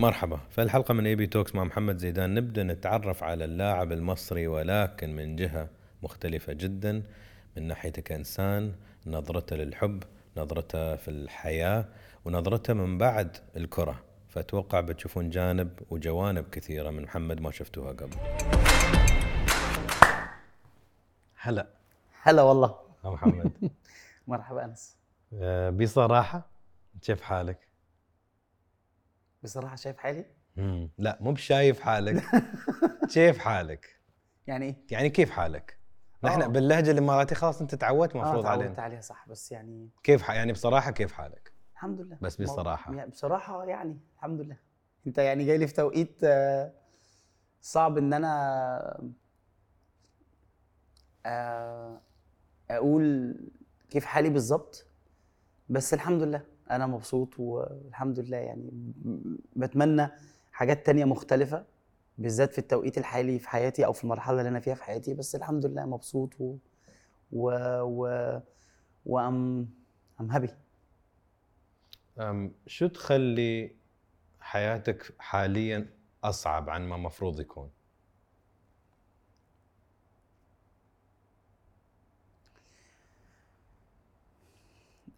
مرحبا، فالحلقة من إي بي توكس مع محمد زيدان نبدأ نتعرف على اللاعب المصري ولكن من جهة مختلفة جدا، من ناحيته كإنسان، نظرته للحب، نظرته في الحياة، ونظرته من بعد الكرة. فأتوقع بتشوفون جانب وجوانب كثيرة من محمد ما شفتوها قبل. هلا والله يا محمد. مرحبا أنس. بصراحة كيف حالك؟ بصراحة شايف حالي؟ لا مو بشايف حالك. شايف حالك. يعني ايه؟ يعني كيف حالك؟ نحن باللهجة الإماراتية خلاص انت تعودت مفروض علينا. تعودت عليها صح، بس يعني كيف يعني بصراحة كيف حالك؟ الحمد لله. بس بصراحة يعني الحمد لله. انت يعني جاي لي في توقيت صعب ان انا اقول كيف حالي بالظبط، بس الحمد لله انا مبسوط والحمد لله. يعني بتمنى حاجات تانية مختلفة بالذات في التوقيت الحالي في حياتي او في المرحلة اللي انا فيها في حياتي، بس الحمد لله مبسوط و I'm happy. شو تخلي حياتك حاليا اصعب عن ما مفروض يكون؟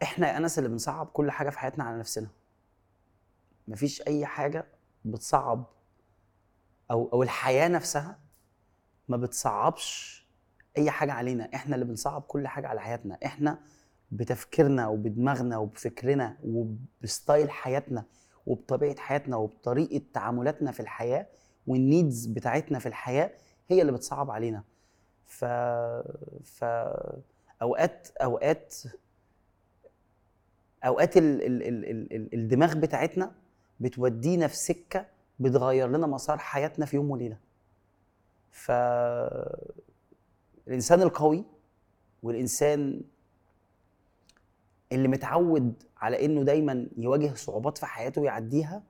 احنا يا انس اللي بنصعب كل حاجه في حياتنا على نفسنا. مفيش اي حاجه بتصعب او الحياه نفسها ما بتصعبش اي حاجه علينا، احنا اللي بنصعب كل حاجه على حياتنا، احنا بتفكيرنا وبدماغنا وبفكرنا وبستايل حياتنا وبطبيعه حياتنا وبطريقه تعاملاتنا في الحياه والنيدز بتاعتنا في الحياه هي اللي بتصعب علينا. اوقات الدماغ بتاعتنا بتودينا في سكه بتغير لنا مسار حياتنا في يوم وليله. فالانسان القوي والانسان اللي متعود على انه دايما يواجه صعوبات في حياته ويعديها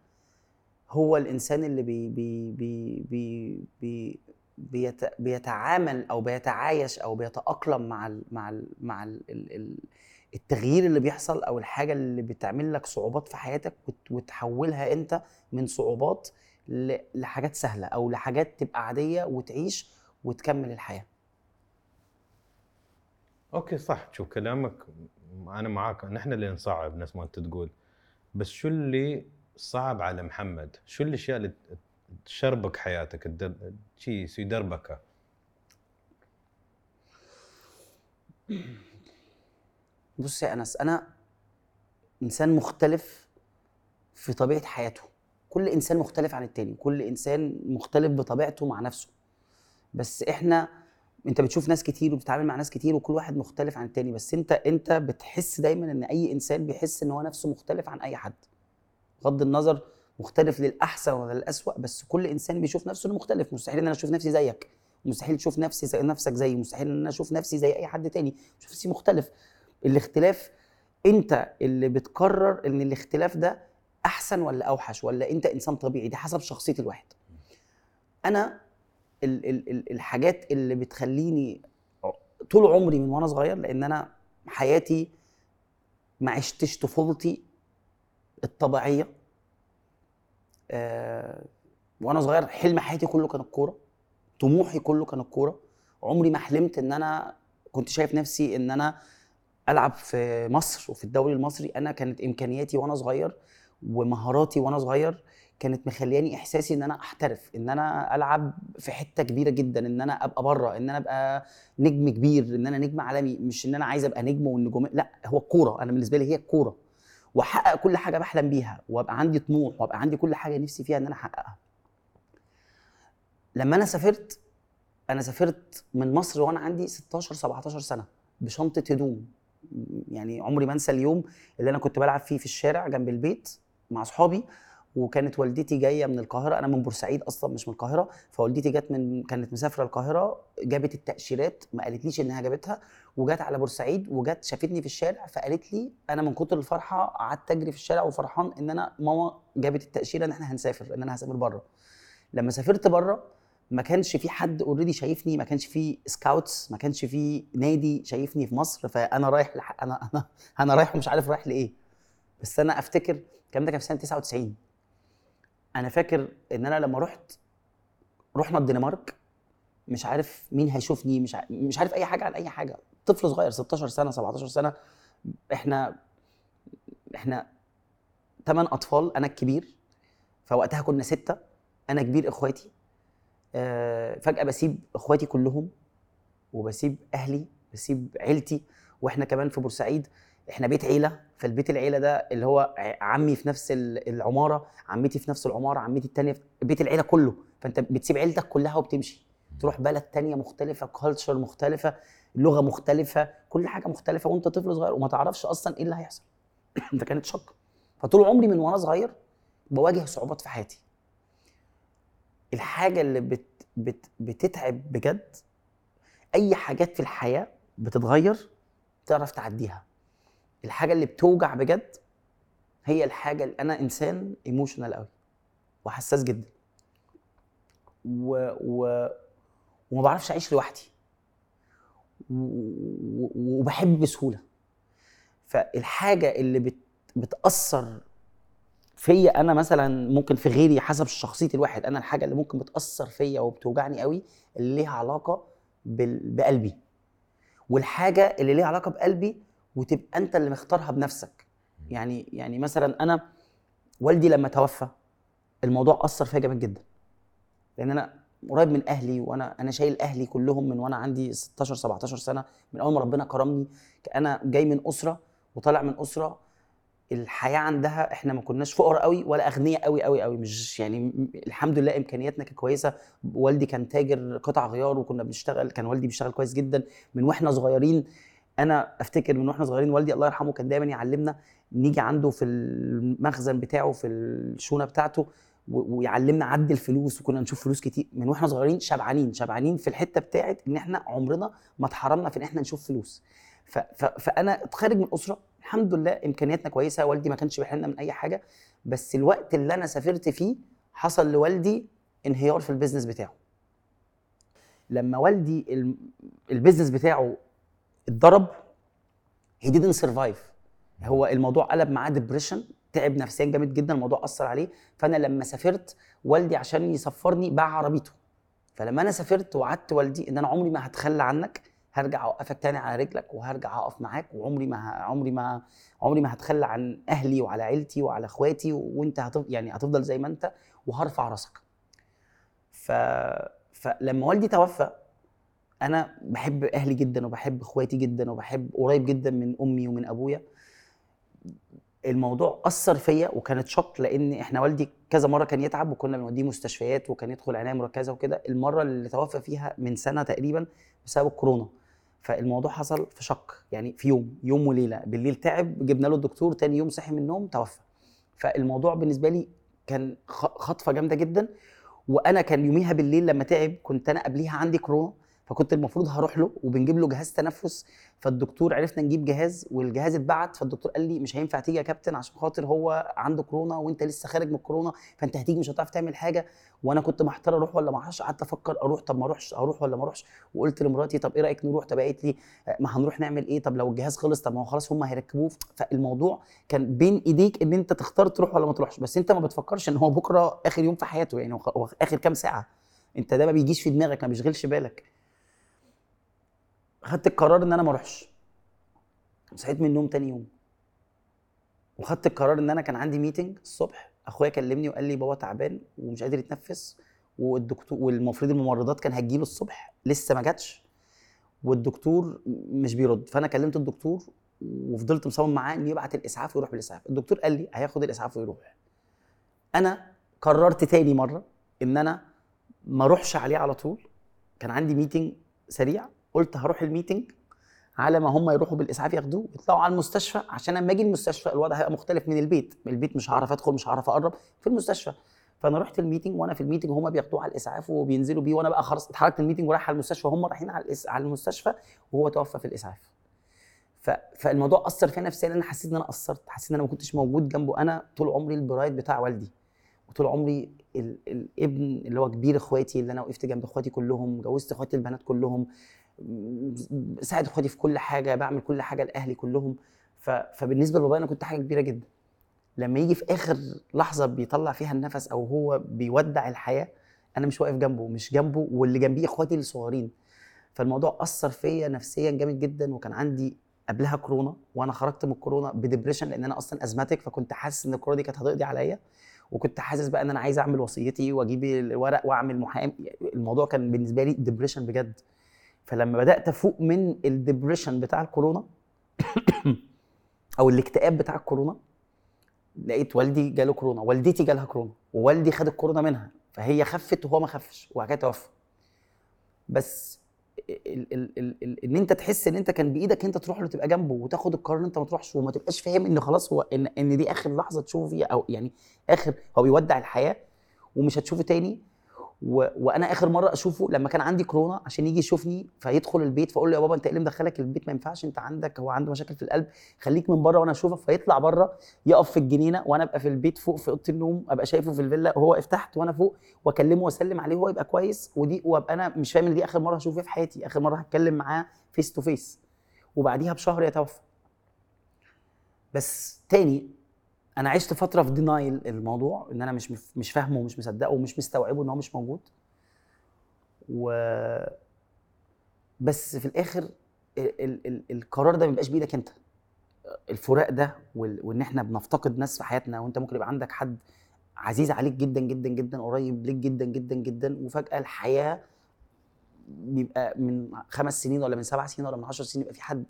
هو الانسان اللي بي بي بي بي بي بيتعامل او بيتعايش او بيتاقلم مع ال مع ال مع ال التغيير اللي بيحصل او الحاجه اللي بتعمل لك صعوبات في حياتك وتحولها انت من صعوبات لحاجات سهله او لحاجات تبقى عاديه وتعيش وتكمل الحياه. اوكي صح، شوف كلامك انا معاك، نحن اللي نصعب نفس ما انت تقول. بس شو اللي صعب على محمد؟ شو الاشياء اللي تشربك حياتك شيء يدربك؟ بص يا أنس، أنا إنسان مختلف في طبيعة حياته، كل إنسان مختلف عن التاني، كل إنسان مختلف بطبيعته مع نفسه. بس إحنا أنت بتشوف ناس كتير وبتتعامل مع ناس كتير وكل واحد مختلف عن التاني، بس أنت بتحس دايماً إن أي إنسان بيحس إن هو نفسه مختلف عن أي حد، بغض النظر مختلف للأحسن ولا للأسوأ، بس كل إنسان بيشوف نفسه إنه مختلف. مستحيل إن أنا أشوف نفسي زيك، مستحيل تشوف نفسك زي، مستحيل إن أنا أشوف نفسي زي أي حد تاني، أشوف نفسي مختلف. الاختلاف انت اللي بتقرر ان الاختلاف ده احسن ولا اوحش ولا انت انسان طبيعي، دي حسب شخصيه الواحد. انا الحاجات اللي بتخليني طول عمري من وانا صغير، لان انا حياتي ما عشتش طفولتي الطبيعيه وانا صغير، حلم حياتي كله كان الكوره، طموحي كله كان الكوره، عمري ما حلمت ان انا كنت شايف نفسي ان انا ألعب في مصر وفي الدوري المصري. أنا كانت إمكانياتي وأنا صغير ومهاراتي وأنا صغير كانت مخلياني إحساسي إن أنا أحترف، إن أنا ألعب في حتة كبيرة جدا، إن أنا أبقى برة، إن أنا أبقى نجم كبير، إن أنا نجم عالمي، مش إن أنا عايز أبقى نجم والنجوم، لا هو الكورة. أنا بالنسبة لي هي الكورة، وأحقق كل حاجة بحلم بيها وأبقى عندي طموح وأبقى عندي كل حاجة نفسي فيها إن أنا أحققها. لما أنا سافرت من مصر وأنا عندي 16-17 سنة بشنطة هدوم. يعني عمري ما انسى اليوم اللي انا كنت بلعب فيه في الشارع جنب البيت مع اصحابي، وكانت والدتي جايه من القاهره، انا من بورسعيد اصلا مش من القاهره، فوالدتي كانت مسافره القاهره، جابت التاشيرات، ما قالتليش انها جابتها، وجت على بورسعيد وجت شافتني في الشارع فقالت لي. انا من كتر الفرحه قعدت اجري في الشارع وفرحان ان انا ماما جابت التاشيره ان احنا هنسافر، ان انا هسافر بره. لما سافرت بره ما كانش في حد اوريدي شايفني، ما كانش في سكاوتس، ما كانش في نادي شايفني في مصر، فانا رايح انا رايح ومش عارف رايح لايه. بس انا افتكر الكلام ده كان في سنه 99، فاكر ان انا لما رحنا الدنمارك مش عارف مين هيشوفني, مش عارف اي حاجه عن اي حاجه, طفل صغير 16 سنه 17 سنه, احنا 8 اطفال, انا الكبير, فوقتها كنا 6, انا كبير اخواتي. فجاه بسيب اخواتي كلهم وبسيب اهلي, بسيب عيلتي, واحنا كمان في بورسعيد احنا بيت عيله, فالبيت العيله ده اللي هو عمي في نفس العماره, عمتي في نفس العماره, عمتي الثانيه, بيت العيله كله. فانت بتسيب عيلتك كلها وبتمشي تروح بلد تانية مختلفه, كالتشر مختلفه, لغه مختلفه, كل حاجه مختلفه, وانت طفل صغير وما تعرفش اصلا ايه اللي هيحصل. ده كانت شك. فطول عمري من وانا صغير بواجه صعوبات في حياتي. الحاجه اللي بتتعب بجد, اي حاجات في الحياه بتتغير تعرف تعديها, الحاجه اللي بتوجع بجد هي الحاجه اللي انا انسان ايموشنال قوي وحساس جدا وما بعرفش اعيش لوحدي وبحب بسهوله. فالحاجه اللي بتاثر فيا انا مثلا, ممكن في غيري حسب شخصيه الواحد, انا الحاجه اللي ممكن بتاثر فيا وبتوجعني قوي اللي ليها علاقه بقلبي, والحاجه اللي ليها علاقه بقلبي وتبقى انت اللي مختارها بنفسك. يعني مثلا انا والدي لما توفى الموضوع اثر فيا جامد جدا, لان انا قريب من اهلي, وانا شايل اهلي كلهم من وانا عندي 16 17 سنه, من اول ما ربنا كرمني. انا جاي من اسره وطالع من اسره الحياه عندها, احنا ما كناش فقراء قوي ولا اغنياء قوي قوي قوي, مش يعني الحمد لله امكانياتنا كانت كويسه. والدي كان تاجر قطع غيار وكنا بنشتغل, كان والدي بيشتغل كويس جدا من واحنا صغيرين. انا افتكر من واحنا صغيرين والدي الله يرحمه كان دايما يعلمنا نيجي عنده في المخزن بتاعه في الشونه بتاعته ويعلمنا عد الفلوس, وكنا نشوف فلوس كتير من واحنا صغيرين, شبعانين في الحته بتاعه ان احنا عمرنا ما اتحرمنا في ان احنا نشوف فلوس. فانا اتخرج من اسره الحمد لله امكانياتنا كويسه, والدي ما كانش بيحرمنا من اي حاجه, بس الوقت اللي انا سافرت فيه حصل لوالدي انهيار في البيزنس بتاعه. لما والدي البيزنس بتاعه اتضرب he didn't survive, هو الموضوع قلب معاه ديبريشن, تعب نفسيا جامد جدا, الموضوع اثر عليه. فانا لما سافرت والدي عشان يسفرني باع عربيته, فلما انا سافرت وعدت والدي ان انا عمري ما هتخلى عنك, هرجع اوقفك تاني على رجلك وهرجع اقف معاك, وعمري ما عمري ما هتخلى عن اهلي وعلى عيلتي وعلى اخواتي, وانت هتفضل زي ما انت وهرفع راسك. فلما والدي توفى انا بحب اهلي جدا وبحب اخواتي جدا وبحب قريب جدا من امي ومن ابويا. الموضوع اثر فيا وكانت شوك, لان احنا والدي كذا مره كان يتعب وكنا بنوديه مستشفيات وكان يدخل عنايه مركزه وكده. المره اللي توفى فيها من سنه تقريبا بسبب الكورونا, فالموضوع حصل في شك, يعني في يوم وليله, بالليل تعب جبنا له الدكتور, تاني يوم صحي من النوم توفى. فالموضوع بالنسبه لي كان خطفه جامده جدا, وانا كان يوميها بالليل لما تعب كنت انا قبليها عندي كورونا, فكنت المفروض هروح له وبنجيب له جهاز تنفس. فالدكتور عرفنا نجيب جهاز والجهاز اتبعت, فالدكتور قال لي مش هينفع تيجي يا كابتن عشان خاطر هو عنده كورونا وانت لسه خارج من الكورونا, فانت هتيجي مش هتعرف تعمل حاجه. وانا كنت محتار اروح ولا ما اروحش, قعدت افكر اروح طب ما اروحش, اروح ولا ما اروحش, وقلت لمراتي طب ايه رايك نروح, طب قالت لي ما هنروح نعمل ايه, طب لو الجهاز خلص, طب ما هو خلاص هم هيركبوه. فالموضوع كان بين ايديك ان انت تختار تروح ولا ما تروحش, بس انت ما بتفكرش ان هو بكره اخر يوم في حياته, يعني اخر كام ساعه, انت ده ما بيجيش في دماغك, ما بيشغلش بالك. خدت القرار ان انا ما اروحش, صحيت من النوم تاني يوم وخدت القرار ان انا كان عندي ميتنج الصبح, اخويا كلمني وقال لي بابا تعبان ومش قادر يتنفس, والدكتور والمفروض الممرضات كان هتجيله الصبح لسه ما جاتش, والدكتور مش بيرد. فانا كلمت الدكتور وفضلت مصمم معاه ان يبعت الاسعاف ويروح بالاسعاف, الدكتور قال لي هياخد الاسعاف ويروح. انا قررت تاني مره ان انا ما اروحش عليه على طول, كان عندي ميتنج سريع, قلت هروح الميتنج على ما هم يروحوا بالاسعاف ياخدوه ويطلعوا على المستشفى, عشان اما اجي المستشفى الوضع هيبقى مختلف من البيت, مش هعرف ادخل, مش هعرف اقرب في المستشفى. فانا رحت الميتنج, وانا في الميتنج هم بياخدوه على الاسعاف وبينزلوا بيه, وانا بقى خلاص اتحركت الميتنج ورايح على المستشفى, هم رايحين على المستشفى وهو توفى في الاسعاف. فالموضوع اثر فيا نفسيا, انا حسيت ان انا قصرت, حسيت ان انا ما كنتش موجود جنبه. انا طول عمري البرايد بتاع والدي, وطول عمري الابن اللي هو كبير اخواتي, اللي انا وقفت جنب اخواتي كلهم, جوزت اخواتي البنات كلهم, ساعد اخواتي في كل حاجه, بعمل كل حاجه لاهلي كلهم. فبالنسبه لبابايا انا كنت حاجه كبيره جدا. لما يجي في اخر لحظه بيطلع فيها النفس او هو بيودع الحياه انا مش واقف جنبه، مش جنبه، واللي جنبيه اخواتي الصغيرين. فالموضوع اثر فيا نفسيا جامد جدا، وكان عندي قبلها كورونا، وانا خرجت من الكورونا بديبريشن لان انا اصلا ازماتيك، فكنت حاسس ان الكورونا دي كانت هتقضي عليا، وكنت حاسس بقى ان انا عايز اعمل وصيتي واجيب الورق واعمل محامي. الموضوع كان بالنسبه لي ديبريشن بجد. فلما بدات افوق من الديبريشن بتاع الكورونا او الاكتئاب بتاع الكورونا، لقيت والدي جاله كورونا، والدتي جالها كورونا، ووالدي خد الكورونا منها، فهي خفت وهو ما خفش، وحكايه توفى. بس ان انت تحس ان انت كان بايدك انت تروح له، تبقى جنبه وتاخد القرار ان انت ما تروحش، وما تبقاش فاهم ان خلاص هو ان دي اخر لحظه تشوفه فيها، او يعني اخر، هو بيودع الحياه ومش هتشوفه تاني. وانا اخر مره اشوفه لما كان عندي كورونا، عشان يجي يشوفني فيدخل البيت، فاقول له يا بابا انت ايه اللي مدخلك البيت؟ ما ينفعش، انت عندك، هو عنده مشاكل في القلب، خليك من بره وانا اشوفك. فيطلع بره يقف في الجنينه، وانا ابقى في البيت فوق في اوضه النوم، ابقى شايفه في الفيلا وهو واقف تحت وانا فوق، واكلمه واسلم عليه وهو يبقى كويس. ودي وابقى انا مش فاهم ان دي اخر مره هشوفه في حياتي، اخر مره هتكلم معاه فيس تو فيس، وبعديها بشهر يتوفى. بس تاني انا عشت فتره في دينايل الموضوع، ان انا مش فاهمه ومش مصدقه ومش مستوعبه ان هو مش موجود. بس في الاخر القرار ده ما بيبقاش بايدك انت، الفراق ده وان احنا بنفتقد ناس في حياتنا، وانت ممكن يبقى عندك حد عزيز عليك جدا جدا جدا، قريب ليك جدا جدا جدا، وفجاه الحياه بيبقى من 5 سنين ولا من 7 سنين ولا من 10 سنين يبقى في حد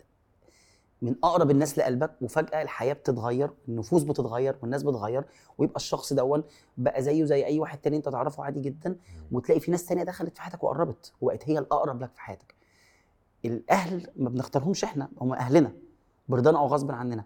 من اقرب الناس لقلبك، وفجاه الحياه بتتغير، النفوس بتتغير والناس بتتغير، ويبقى الشخص دون بقى زيه زي اي واحد تاني انت تعرفه عادي جدا، وتلاقي في ناس تانية دخلت في حياتك وقربت وبقت هي الاقرب لك في حياتك. الاهل ما بنختارهمش احنا، هم اهلنا برضانا او غصب عننا،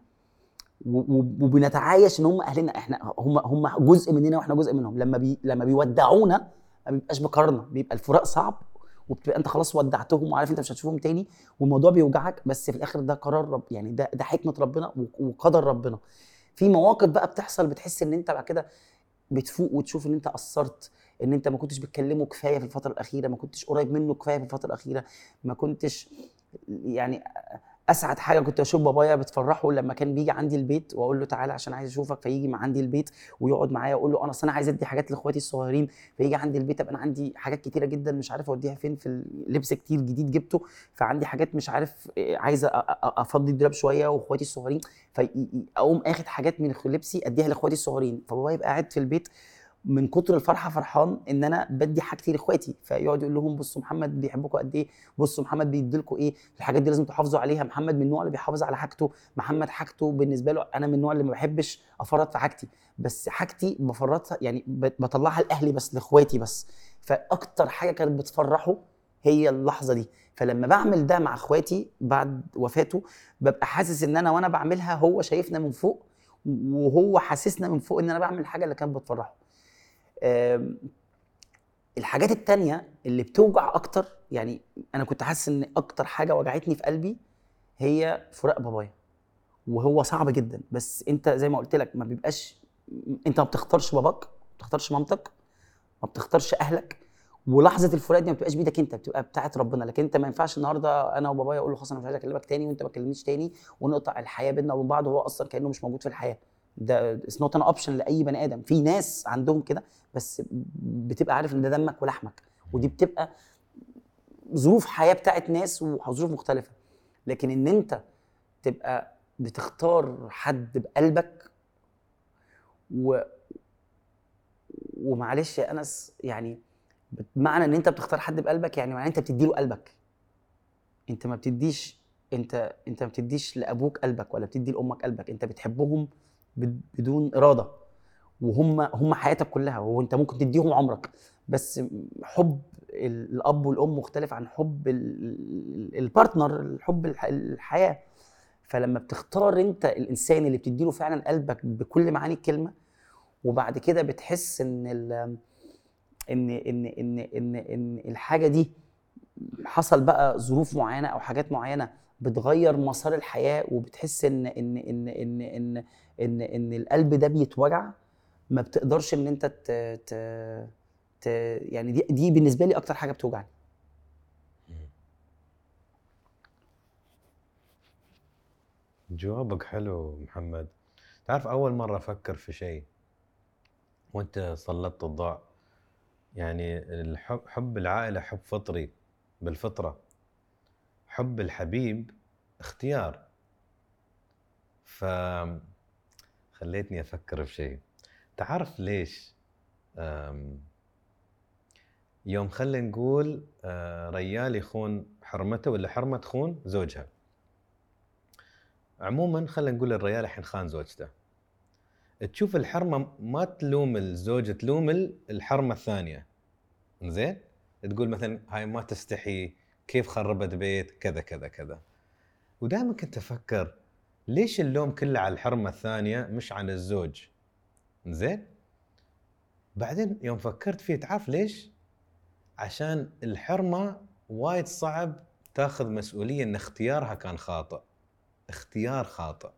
وبنتعايش ان هم اهلنا، احنا هم جزء مننا واحنا جزء منهم. لما بيودعونا ما بيبقاش بقرارنا، بيبقى الفراق صعب، وبتبقى انت خلاص ودعتهم وعارف انت مش هتشوفهم تاني، والموضوع بيوجعك. بس في الاخر ده قرار رب، يعني ده حكمه ربنا وقدر ربنا. في مواقف بقى بتحصل بتحس ان انت بعد كده بتفوق وتشوف ان انت قصرت، ان انت ما كنتش بتكلمه كفايه في الفتره الاخيره، ما كنتش قريب منه كفايه في الفتره الاخيره، ما كنتش يعني. اسعد حاجه كنت اشوف بابايا بتفرحه لما كان بيجي عندي البيت واقول له تعالى عشان عايز اشوفك، فيجي مع عندي البيت ويقعد معايا، اقول له انا اصل انا عايز ادي حاجات لاخواتي الصغيرين، فيجي عندي البيت ابقى انا عندي حاجات كتيره جدا مش عارف اوديها فين، في اللبس كتير جديد جبته، فعندي حاجات مش عارف عايزه افضي الدولاب شويه واخواتي الصغيرين، فاقوم اخد حاجات من لبسي اديها لاخواتي الصغيرين. فبابايا يبقى قاعد في البيت من كتر الفرحه فرحان ان انا بدي حاجتي لاخواتي، فيقعد يقول لهم بصوا محمد بيحبكم قد ايه، بصوا محمد بيديلكم ايه، الحاجات دي لازم تحافظوا عليها، محمد من النوع اللي بيحافظ على حاجته، محمد حاجته بالنسبه له، انا من النوع اللي ما بحبش افرط في حاجتي، بس حاجتي بفرطها يعني بطلعها لاهلي بس، لاخواتي بس. فاكتر حاجه كانت بتفرحه هي اللحظه دي. فلما بعمل ده مع اخواتي بعد وفاته، ببقى حاسس ان انا وانا بعملها هو شايفنا من فوق، وهو حاسسنا من فوق ان انا بعمل الحاجه اللي كانت بتفرحه. الحاجات التانية اللي بتوجع اكتر، يعني انا كنت حاسس ان اكتر حاجة وجعتني في قلبي هي فراق بابايا، وهو صعب جدا. بس انت زي ما قلت لك ما بيبقاش، انت ما بتختارش باباك، ما بتختارش مامتك، ما بتختارش اهلك، ولحظة الفراق دي ما بتبقاش بيدك انت، بتبقى بتاعت ربنا. لكن انت ما ينفعش النهاردة انا وبابايا اقول له خلاص انا مش عايز اكلمك تاني وانت ما تكلمنيش تاني، ونقطع الحياة بيننا وبين بعض، وهو اصلا كأنه مش موجود في الحياة. ده it's not an option لأي بني آدم. في ناس عندهم كده، بس بتبقى عارف ان ده دمك ولحمك، ودي بتبقى ظروف حياة بتاعت ناس وظروف مختلفة. لكن ان انت تبقى بتختار حد بقلبك، ومعلش يا أنس، يعني معنى ان انت بتختار حد بقلبك يعني معنى انت بتديله قلبك، انت ما بتديش، انت ما بتديش لأبوك قلبك ولا بتدي لأمك قلبك، انت بتحبهم بدون إرادة، وهم حياتك كلها، وانت ممكن تديهم عمرك. بس حب الأب والأم مختلف عن حب البارتنر، حب الحياة. فلما بتختار انت الإنسان اللي بتديله فعلا قلبك بكل معاني الكلمة، وبعد كده بتحس ان ان ان ان ان ان الحاجة دي حصل بقى ظروف معينة أو حاجات معينة بتغير مسار الحياة، وبتحس ان ان ان ان ان ان ان القلب ده بيتوجع، ما بتقدرش ان انت يعني دي بالنسبة لي اكتر حاجة بتوجعني. جوابك حلو محمد. تعرف أول مرة أفكر في شيء وأنت سلطت الضوء، يعني حب العائلة حب فطري بالفطرة، حب الحبيب اختيار. فخليتني أفكر في شيء. تعرف ليش يوم خلينا نقول ريال يخون حرمته ولا حرمة تخون زوجها، عموما خلينا نقول الريال الحين خان زوجته، تشوف الحرمة ما تلوم الزوجة، تلوم الحرمة الثانية. زين تقول مثلا هاي ما تستحي، كيف خربت بيت كذا كذا كذا. ودائما كنت أفكر ليش اللوم كله على الحرمة الثانية مش عن الزوج. زين بعدين يوم فكرت فيه، تعرف ليش؟ عشان الحرمة وايد صعب تاخذ مسؤولية ان اختيارها كان خاطئ، اختيار خاطئ،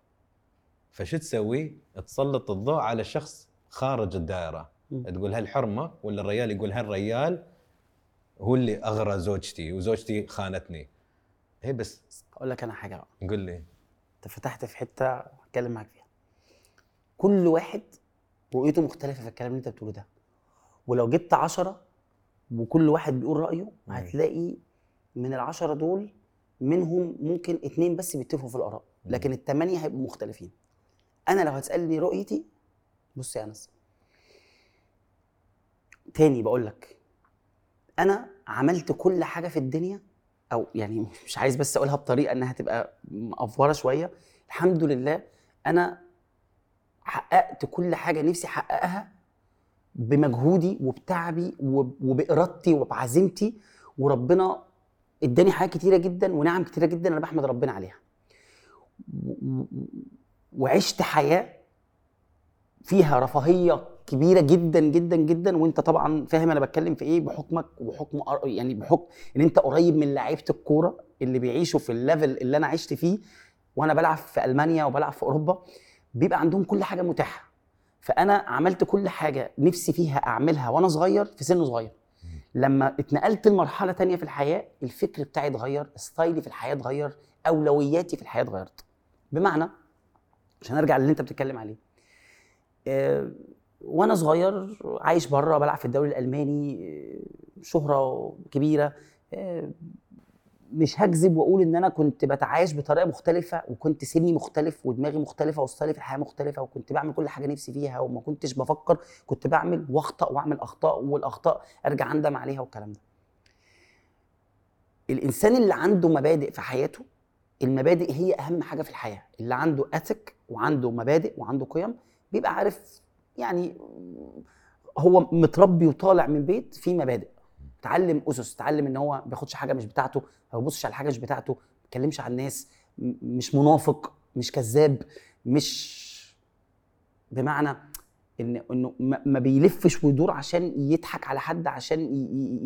فشو تسوي؟ تسلط الضوء على شخص خارج الدائرة، تقول هالحرمة ولا الريال، يقول هالريال هو اللي اغرى زوجتي وزوجتي خانتني. هي بس اقول لك انا حاجة، قول لي. انت فتحت في حتة هتكلم معاك فيها. كل واحد رؤيته مختلفة في الكلام اللي انت بتقوله ده، ولو جبت 10 وكل واحد بيقول رأيه هتلاقي من 10 دول منهم ممكن 2 بس بيتفقوا في الآراء، لكن 8 هيبقوا مختلفين. أنا لو هتسألني رؤيتي، بص يا أنس تاني بقولك، أنا عملت كل حاجة في الدنيا، أو يعني مش عايز بس أقولها بطريقة أنها تبقى مأفورة شوية، الحمد لله أنا حققت كل حاجة نفسي حققها بمجهودي وبتعبي وبإرادتي وبعزيمتي، وربنا اداني حاجات كتيرة جدا ونعم كتيرة جدا أنا بحمد ربنا عليها، وعشت حياة فيها رفاهية كبيرة جدا جدا جدا. وانت طبعا فاهم أنا بتكلم في إيه بحكمك، وحكم يعني بحكم إن انت قريب من لعيبة الكورة اللي بيعيشوا في الليفل اللي أنا عشت فيه، وأنا بلعب في ألمانيا وبلعب في أوروبا، بيبقى عندهم كل حاجة متاحة. فأنا عملت كل حاجة نفسي فيها أعملها وأنا صغير في سن صغير. لما اتنقلت لمرحلة تانية في الحياة، الفكر بتاعي اتغير، ستايلي في الحياة اتغير، أولوياتي في الحياة اتغيرت. بمعنى عشان أرجع للي أنت بتتكلم عليه، وأنا صغير عايش برا، بلعب في الدوري الألماني، شهرة كبيرة، مش هكذب وأقول إن أنا كنت بتعايش بطريقة مختلفة، وكنت سني مختلف ودماغي مختلفة وستايلي في الحياة مختلفة، وكنت بعمل كل حاجة نفسي فيها وما كنتش بفكر، كنت بعمل وأخطأ وأعمل أخطاء، والأخطاء أرجع أندم عليها والكلام ده. الإنسان اللي عنده مبادئ في حياته، المبادئ هي أهم حاجة في الحياة. اللي عنده أتك وعنده مبادئ وعنده قيم بيبقى عارف، يعني هو متربي وطالع من بيت فيه مبادئ، تعلم أسس، تعلم إن هو بياخدش حاجة مش بتاعته، ما بيبصش على حاجة مش بتاعته، ما بيتكلمش على الناس، مش منافق، مش كذاب، مش بمعنى إنه ما بيلفش ويدور عشان يضحك على حد، عشان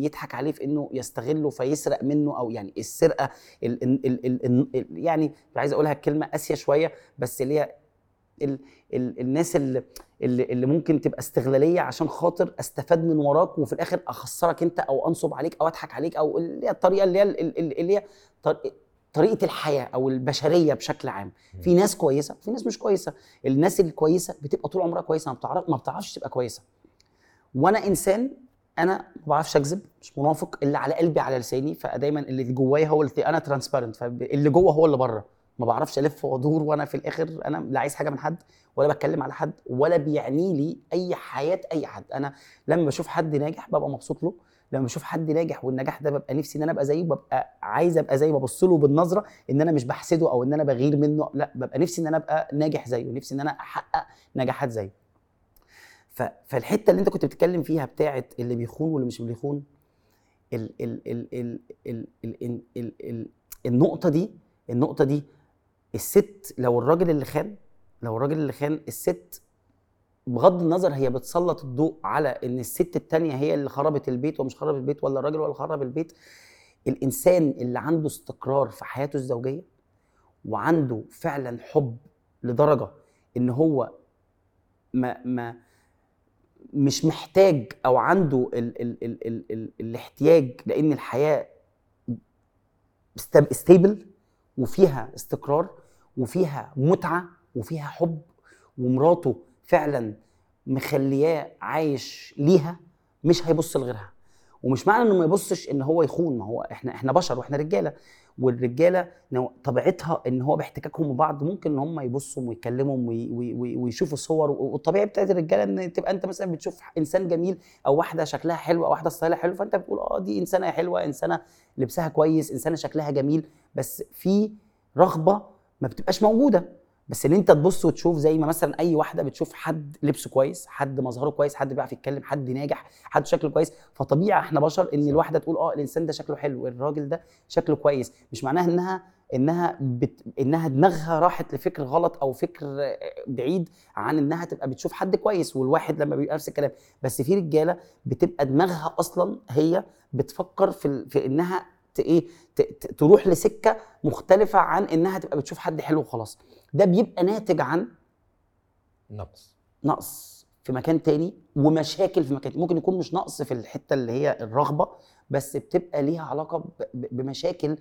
يضحك عليه في إنه يستغله فيسرق منه، أو يعني السرقة يعني عايز أقولها الكلمة قاسية شوية، بس اللي هي الناس اللي ممكن تبقى استغلاليه عشان خاطر استفاد من وراك وفي الاخر اخسرك انت، او انصب عليك او اضحك عليك، او اللي هي الطريقه اللي هي طريقه الحياه او البشريه بشكل عام. في ناس كويسه في ناس مش كويسه. الناس الكويسه بتبقى طول عمرها كويسه، ما بتعرفش تبقى كويسه. وانا انسان انا ما بعرفش اكذب، مش منافق، اللي على قلبي على لساني، فدايما اللي جوايا هو اللي انا ترانسبيرنت، فاللي جوه هو اللي بره، ما بعرفش الف وادور، وانا في الاخر انا لا عايز حاجه من حد ولا بتكلم على حد ولا بيعني لي اي حياه اي حد. انا لما بشوف حد ناجح ببقى مبسوط له، لما بشوف حد ناجح والنجاح ده ببقى نفسي ان انا ابقى زيه، ببقى عايز ابقى زيه، ببص له بالنظره ان انا مش بحسده او ان انا بغير منه، لا ببقى نفسي ان انا ابقى ناجح زيه، نفسي ان انا احقق نجاحات زيه. فالحته اللي انت كنت بتتكلم فيها بتاعه اللي بيخون واللي مش بيخون، النقطه دي الست، لو الراجل اللي خان الست، بغض النظر هي بتسلط الضوء على ان الست التانية هي اللي خربت البيت ومش خربت البيت، ولا الراجل ولا خرب البيت. الانسان اللي عنده استقرار في حياته الزوجية وعنده فعلا حب لدرجة ان هو ما مش محتاج، او عنده ال الاحتياج، لان الحياة ستيبل وفيها استقرار وفيها متعة وفيها حب ومراته فعلا مخلياه عايش ليها مش هيبص لغيرها. ومش معنى انه ما يبصش ان هو يخون، ما هو احنا بشر واحنا رجاله، والرجاله طبيعتها ان هو باحتكاكهم ببعض ممكن ان هم يبصوا ويكلموا ويشوفوا الصور، والطبيعي بتاعت الرجاله ان تبقى انت مثلا بتشوف انسان جميل او واحده شكلها حلو او واحده ستايلها حلو، فانت بتقول دي انسانه حلوه، انسانه لبسها كويس، انسانه شكلها جميل، بس في رغبه ما بتبقاش موجوده. بس ان انت تبص وتشوف زي ما مثلا اي واحده بتشوف حد لبسه كويس، حد مظهره كويس، حد بيعرف يتكلم، حد ناجح، حد شكله كويس، فطبيعي احنا بشر ان الواحده تقول الانسان ده شكله حلو، الراجل ده شكله كويس. مش معناها انها دماغها راحت لفكر غلط او فكر بعيد عن انها تبقى بتشوف حد كويس. والواحد لما بيبقى نفس الكلام، بس في رجاله بتبقى دماغها اصلا هي بتفكر في انها تروح لسكه مختلفه عن انها تبقى بتشوف حد حلو وخلاص. ده بيبقى ناتج عن نقص في مكان تاني ومشاكل في مكان تاني. ممكن يكون مش نقص في الحته اللي هي الرغبه، بس بتبقى ليها علاقه بمشاكل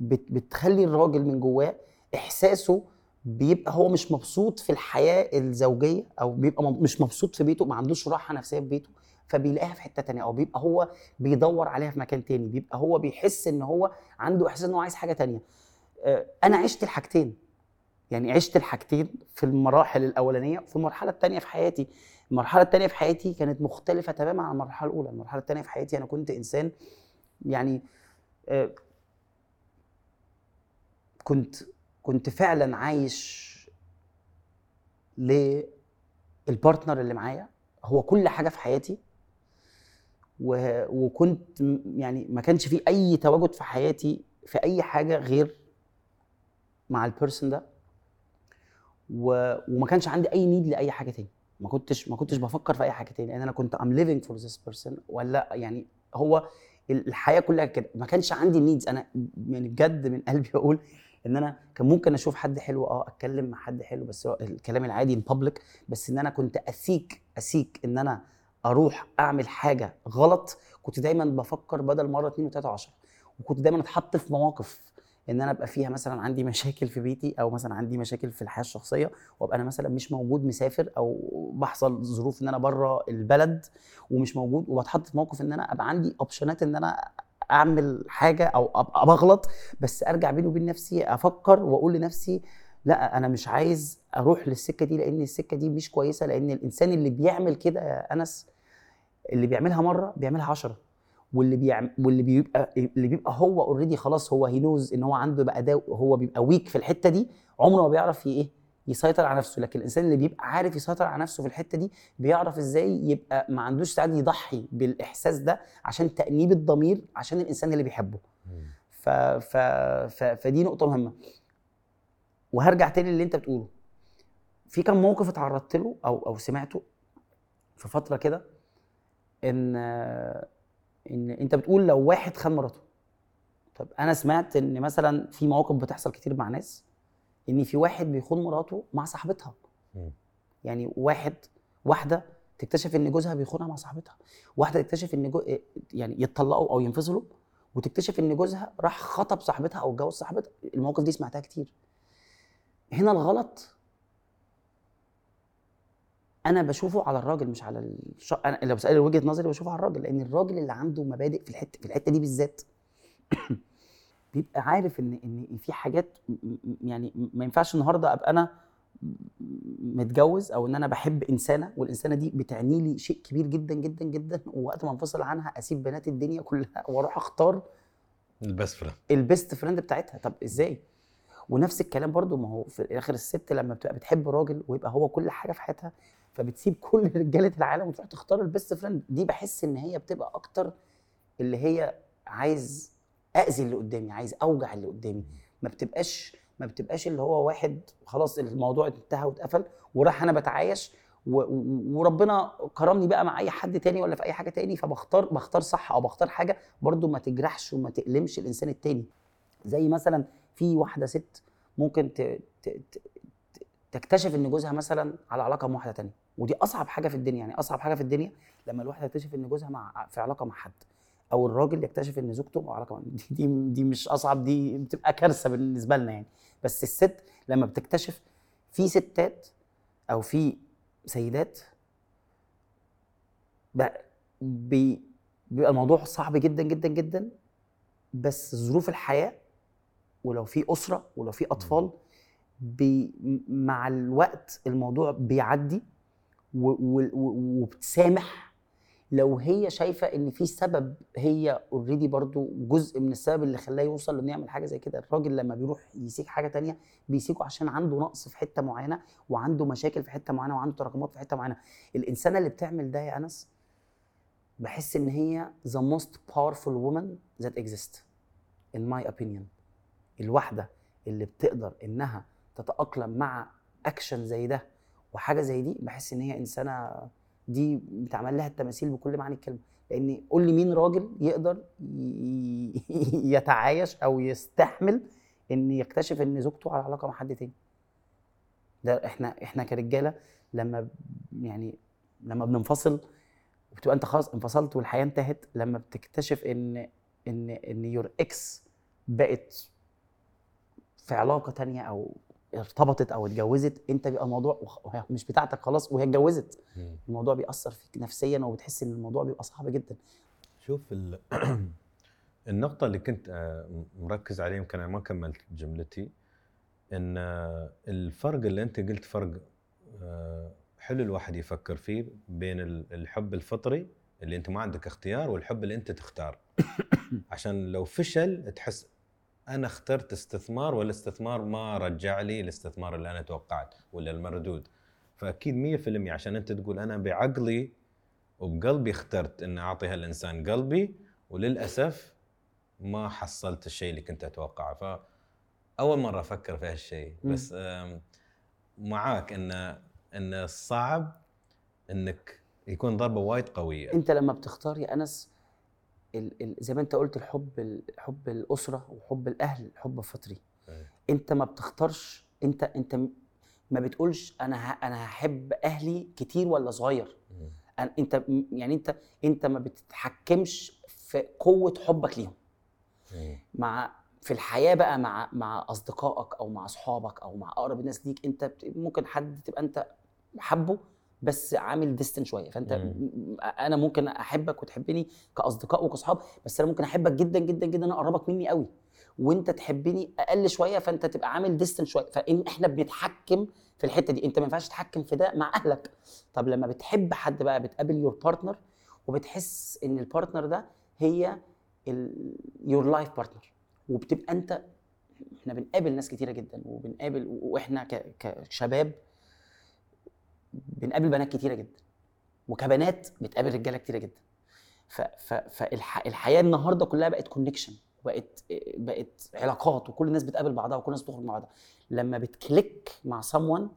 بتخلي الراجل من جواه احساسه بيبقى هو مش مبسوط في الحياه الزوجيه، او بيبقى مش مبسوط في بيته، ما عندوش راحه نفسيه في بيته، فبيلاقيها في حته تانية، او بيبقى هو بيدور عليها في مكان تاني، بيبقى هو بيحس ان هو عنده احساس ان هو عايز حاجه تانية. انا عشت الحاجتين، يعني عشت الحاجتين في المراحل الاولانيه وفي المرحله الثانيه في حياتي. المرحله الثانيه في حياتي كانت مختلفه تماما عن المرحله الاولى. المرحله الثانيه في حياتي انا كنت انسان يعني كنت فعلا عايش للبارتنر اللي معايا، هو كل حاجه في حياتي، وكنت يعني ما كانش في اي تواجد في حياتي في اي حاجه غير مع البيرسون ده، وما كانش عندي اي نيد لاي حاجه تاني، ما كنتش بفكر في اي حاجه تاني، لان انا كنت I'm living for this person، ولا يعني هو الحياه كلها كده، ما كانش عندي نيدز. انا يعني بجد من قلبي بقول ان انا كان ممكن اشوف حد حلو، اتكلم مع حد حلو، بس الكلام العادي البابليك، بس ان انا كنت اسيك ان انا اروح اعمل حاجه غلط. كنت دايما بفكر بدل مره 2 و3 10، وكنت دايما اتحط في مواقف ان انا ابقى فيها مثلا عندي مشاكل في بيتي، او مثلا عندي مشاكل في الحياه الشخصيه، وابقى انا مثلا مش موجود، مسافر، او بحصل ظروف ان انا بره البلد ومش موجود، وبتحط في موقف ان انا ابقى عندي اوبشنات ان انا اعمل حاجه او ابقى بغلط، بس ارجع بيني وبين نفسي افكر واقول لنفسي لا، انا مش عايز اروح للسكه دي، لان السكه دي مش كويسه، لان الانسان اللي بيعمل كده يا انس اللي بيعملها مره بيعملها 10، واللي بيبقى هو اوريدي خلاص، هو هينوز ان هو عنده بقى ده، هو بيبقى ويك في الحته دي، عمره ما بيعرف يسيطر على نفسه. لكن الانسان اللي بيبقى عارف يسيطر على نفسه في الحته دي بيعرف ازاي يبقى ما عندوش سعاده يضحي بالاحساس ده عشان تأنيب الضمير، عشان الانسان اللي بيحبه. فدي نقطه مهمه. وهرجع تاني اللي انت بتقوله، في كم موقف اتعرضت له او سمعته في فتره كده، ان انت بتقول لو واحد خان مراته. طب انا سمعت ان مثلا في مواقف بتحصل كتير مع ناس، ان في واحد بيخون مراته مع صاحبتها، يعني واحده تكتشف ان جوزها بيخونها مع صاحبتها، واحده تكتشف ان يعني يتطلقوا او ينفصلوا، وتكتشف ان جوزها راح خطب صاحبتها او اتجوز صاحبتها. المواقف دي سمعتها كتير. هنا الغلط انا بشوفه على الراجل، مش على انا لو بسأل وجهة نظري بشوفه على الراجل، لان الراجل اللي عنده مبادئ في الحته دي بالذات بيبقى عارف ان في حاجات، يعني ما ينفعش النهارده ابقى انا متجوز، او ان انا بحب انسانه والانسانه دي بتعني لي شيء كبير جدا جدا جدا، ووقت ما انفصل عنها اسيب بنات الدنيا كلها واروح اختار البيست فريند بتاعتها. طب ازاي؟ ونفس الكلام برضو، ما هو في اخر الست لما بتبقى بتحب راجل ويبقى هو كل حاجه في حياتها، فبتسيب كل رجاله العالم وتروح تختار البيست فريند دي. بحس ان هي بتبقى اكتر اللي هي عايز اذي اللي قدامي، عايز اوجع اللي قدامي، ما بتبقاش اللي هو واحد خلاص الموضوع انتهى واتقفل وراح انا بتعايش وربنا كرمني بقى مع اي حد تاني ولا في اي حاجه تاني، فبختار صح، او بختار حاجه برضو ما تجرحش وما تألمش الانسان التاني. زي مثلا في واحده ست ممكن تكتشف ان جوزها مثلا على علاقه مع واحده تانية، ودي اصعب حاجه في الدنيا، يعني اصعب حاجه في الدنيا لما الواحده تكتشف ان جوزها في علاقه مع حد، او الراجل يكتشف ان زوجته في علاقه مع دي مش اصعب، دي بتبقى كارثه بالنسبه لنا يعني. بس الست لما بتكتشف، في ستات او في سيدات بيبقى الموضوع صعب جدا جدا جدا، بس ظروف الحياه ولو في اسره ولو في اطفال مع الوقت الموضوع بيعدي، وبتسامح لو هي شايفه ان في سبب، هي اوريدي برضو جزء من السبب اللي خلاه يوصل لانه يعمل حاجه زي كده. الراجل لما بيروح يسيك حاجه تانية بيسيكه عشان عنده نقص في حته معينه وعنده مشاكل في حته معينه وعنده تراكمات في حته معينه. الانسانه اللي بتعمل ده يا انس بحس ان هي the most powerful woman that exists in my opinion. الواحده اللي بتقدر انها تتاقلم مع اكشن زي ده وحاجه زي دي، بحس ان هي انسانه دي بتعمل لها التماثيل بكل معنى الكلمه. لان قول لي مين راجل يقدر يتعايش او يستحمل ان يكتشف ان زوجته على علاقه مع حد تاني؟ ده احنا كرجاله لما لما بننفصل وبتبقى انت خلاص انفصلت والحياه انتهت، لما بتكتشف ان يور اكس بقت في علاقه تانية او ارتبطت او اتجوزت، انت بيبقى الموضوع مش بتاعتك خلاص وهي اتجوزت. الموضوع بيأثر فيك نفسيا وبتحس ان الموضوع بيبقى صعب جدا. شوف النقطه اللي كنت مركز عليها، يمكن انا ما كملت جملتي، ان الفرق اللي انت قلت فرق حلو الواحد يفكر فيه بين الحب الفطري اللي انت ما عندك اختيار والحب اللي انت تختار. عشان لو فشل تحس انا اخترت استثمار والاستثمار ما رجع لي الاستثمار اللي انا توقعت ولا المردود. فاكيد 100% عشان انت تقول انا بعقلي وبقلبي اخترت ان اعطي هالانسان قلبي وللاسف ما حصلت الشيء اللي كنت اتوقعه. فاول مره افكر في هالشيء، بس معاك ان صعب انك يكون ضربه وايد قويه. انت لما بتختار يا انس زي ما انت قلت الحب الاسره وحب الاهل، الحب الفطري، انت ما بتختارش، انت ما بتقولش انا هحب اهلي كتير ولا صغير. انت انت ما بتتحكمش في قوه حبك ليهم. في الحياه بقى مع اصدقائك او مع اصحابك او مع اقرب الناس ليك، انت ممكن حد تبقى انت حبه بس عامل ديستن شويه. فانت انا ممكن احبك وتحبني كاصدقاء وكاصحاب، بس انا ممكن احبك جدا جدا جدا اقربك مني قوي وانت تحبني اقل شويه، فانت تبقى عامل ديستن شويه. فان احنا بنتحكم في الحته دي، انت ما ينفعش تتحكم في ده مع اهلك. طب لما بتحب حد بقى، بتقابل يور بارتنر وبتحس ان البارتنر ده هي يور لايف بارتنر، وبتبقى انت احنا بنقابل ناس كتيره جدا وبنقابل، واحنا كشباب بنقابل بنات كتيره جدا وكبنات بتقابل رجاله كتيره جدا. فالحياه النهارده كلها بقت كونكشن، بقت علاقات، وكل الناس بتقابل بعضها وكل الناس بتخرج مع بعضها. لما بتكليك مع someone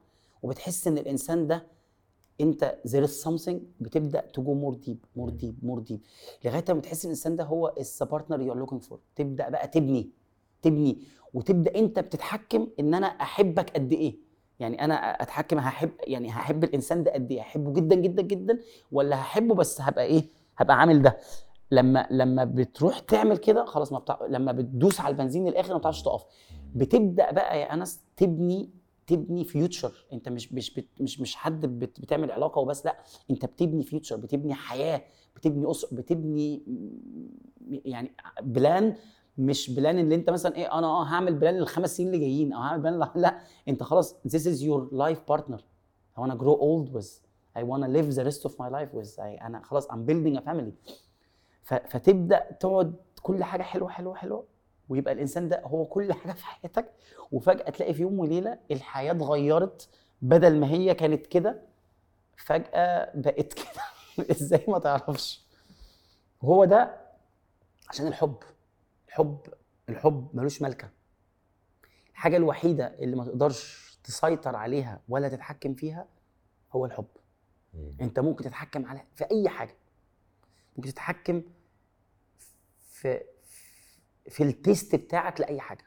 وبتحس ان الانسان ده انت there is something، بتبدا تجو مور ديب مور ديب مور ديب لغايه ما بتحس ان الانسان ده هو is the partner you're looking for. تبدا بقى تبني وتبدا انت بتتحكم ان انا احبك قد ايه. انا اتحكم هحب، هحب الانسان ده قد ايه، احبه جدا جدا جدا ولا هحبه بس هبقى هبقى عامل ده. لما بتروح تعمل كده خلاص، ما بتاع... لما بتدوس على البنزين الاخر ما بتعرفش تقف. بتبدا بقى يا انس تبني فيوتشر. انت مش حد بتعمل علاقه وبس، لا، انت بتبني فيوتشر، بتبني حياه، بتبني اسره، بتبني بلان. مش بلان اللي انت مثلا انا هعمل بلان للخمس سنين اللي جايين او هعمل بلان، لا، انت خلاص this is your life partner I wanna grow old with, I wanna live the rest of my life with, انا خلاص I'm building a family. فتبدأ تقعد كل حاجة حلوة حلوة حلوة، ويبقى الانسان ده هو كل حاجة في حياتك. وفجأة تلاقي في يوم وليلة الحياة اتغيرت، بدل ما هي كانت كده فجأة بقت كده. ازاي ما تعرفش؟ وهو ده عشان الحب ملوش ملكة. الحاجة الوحيدة اللي ما تقدرش تسيطر عليها ولا تتحكم فيها هو الحب. انت ممكن تتحكم في اي حاجة، ممكن تتحكم في التيست بتاعك لأي حاجة.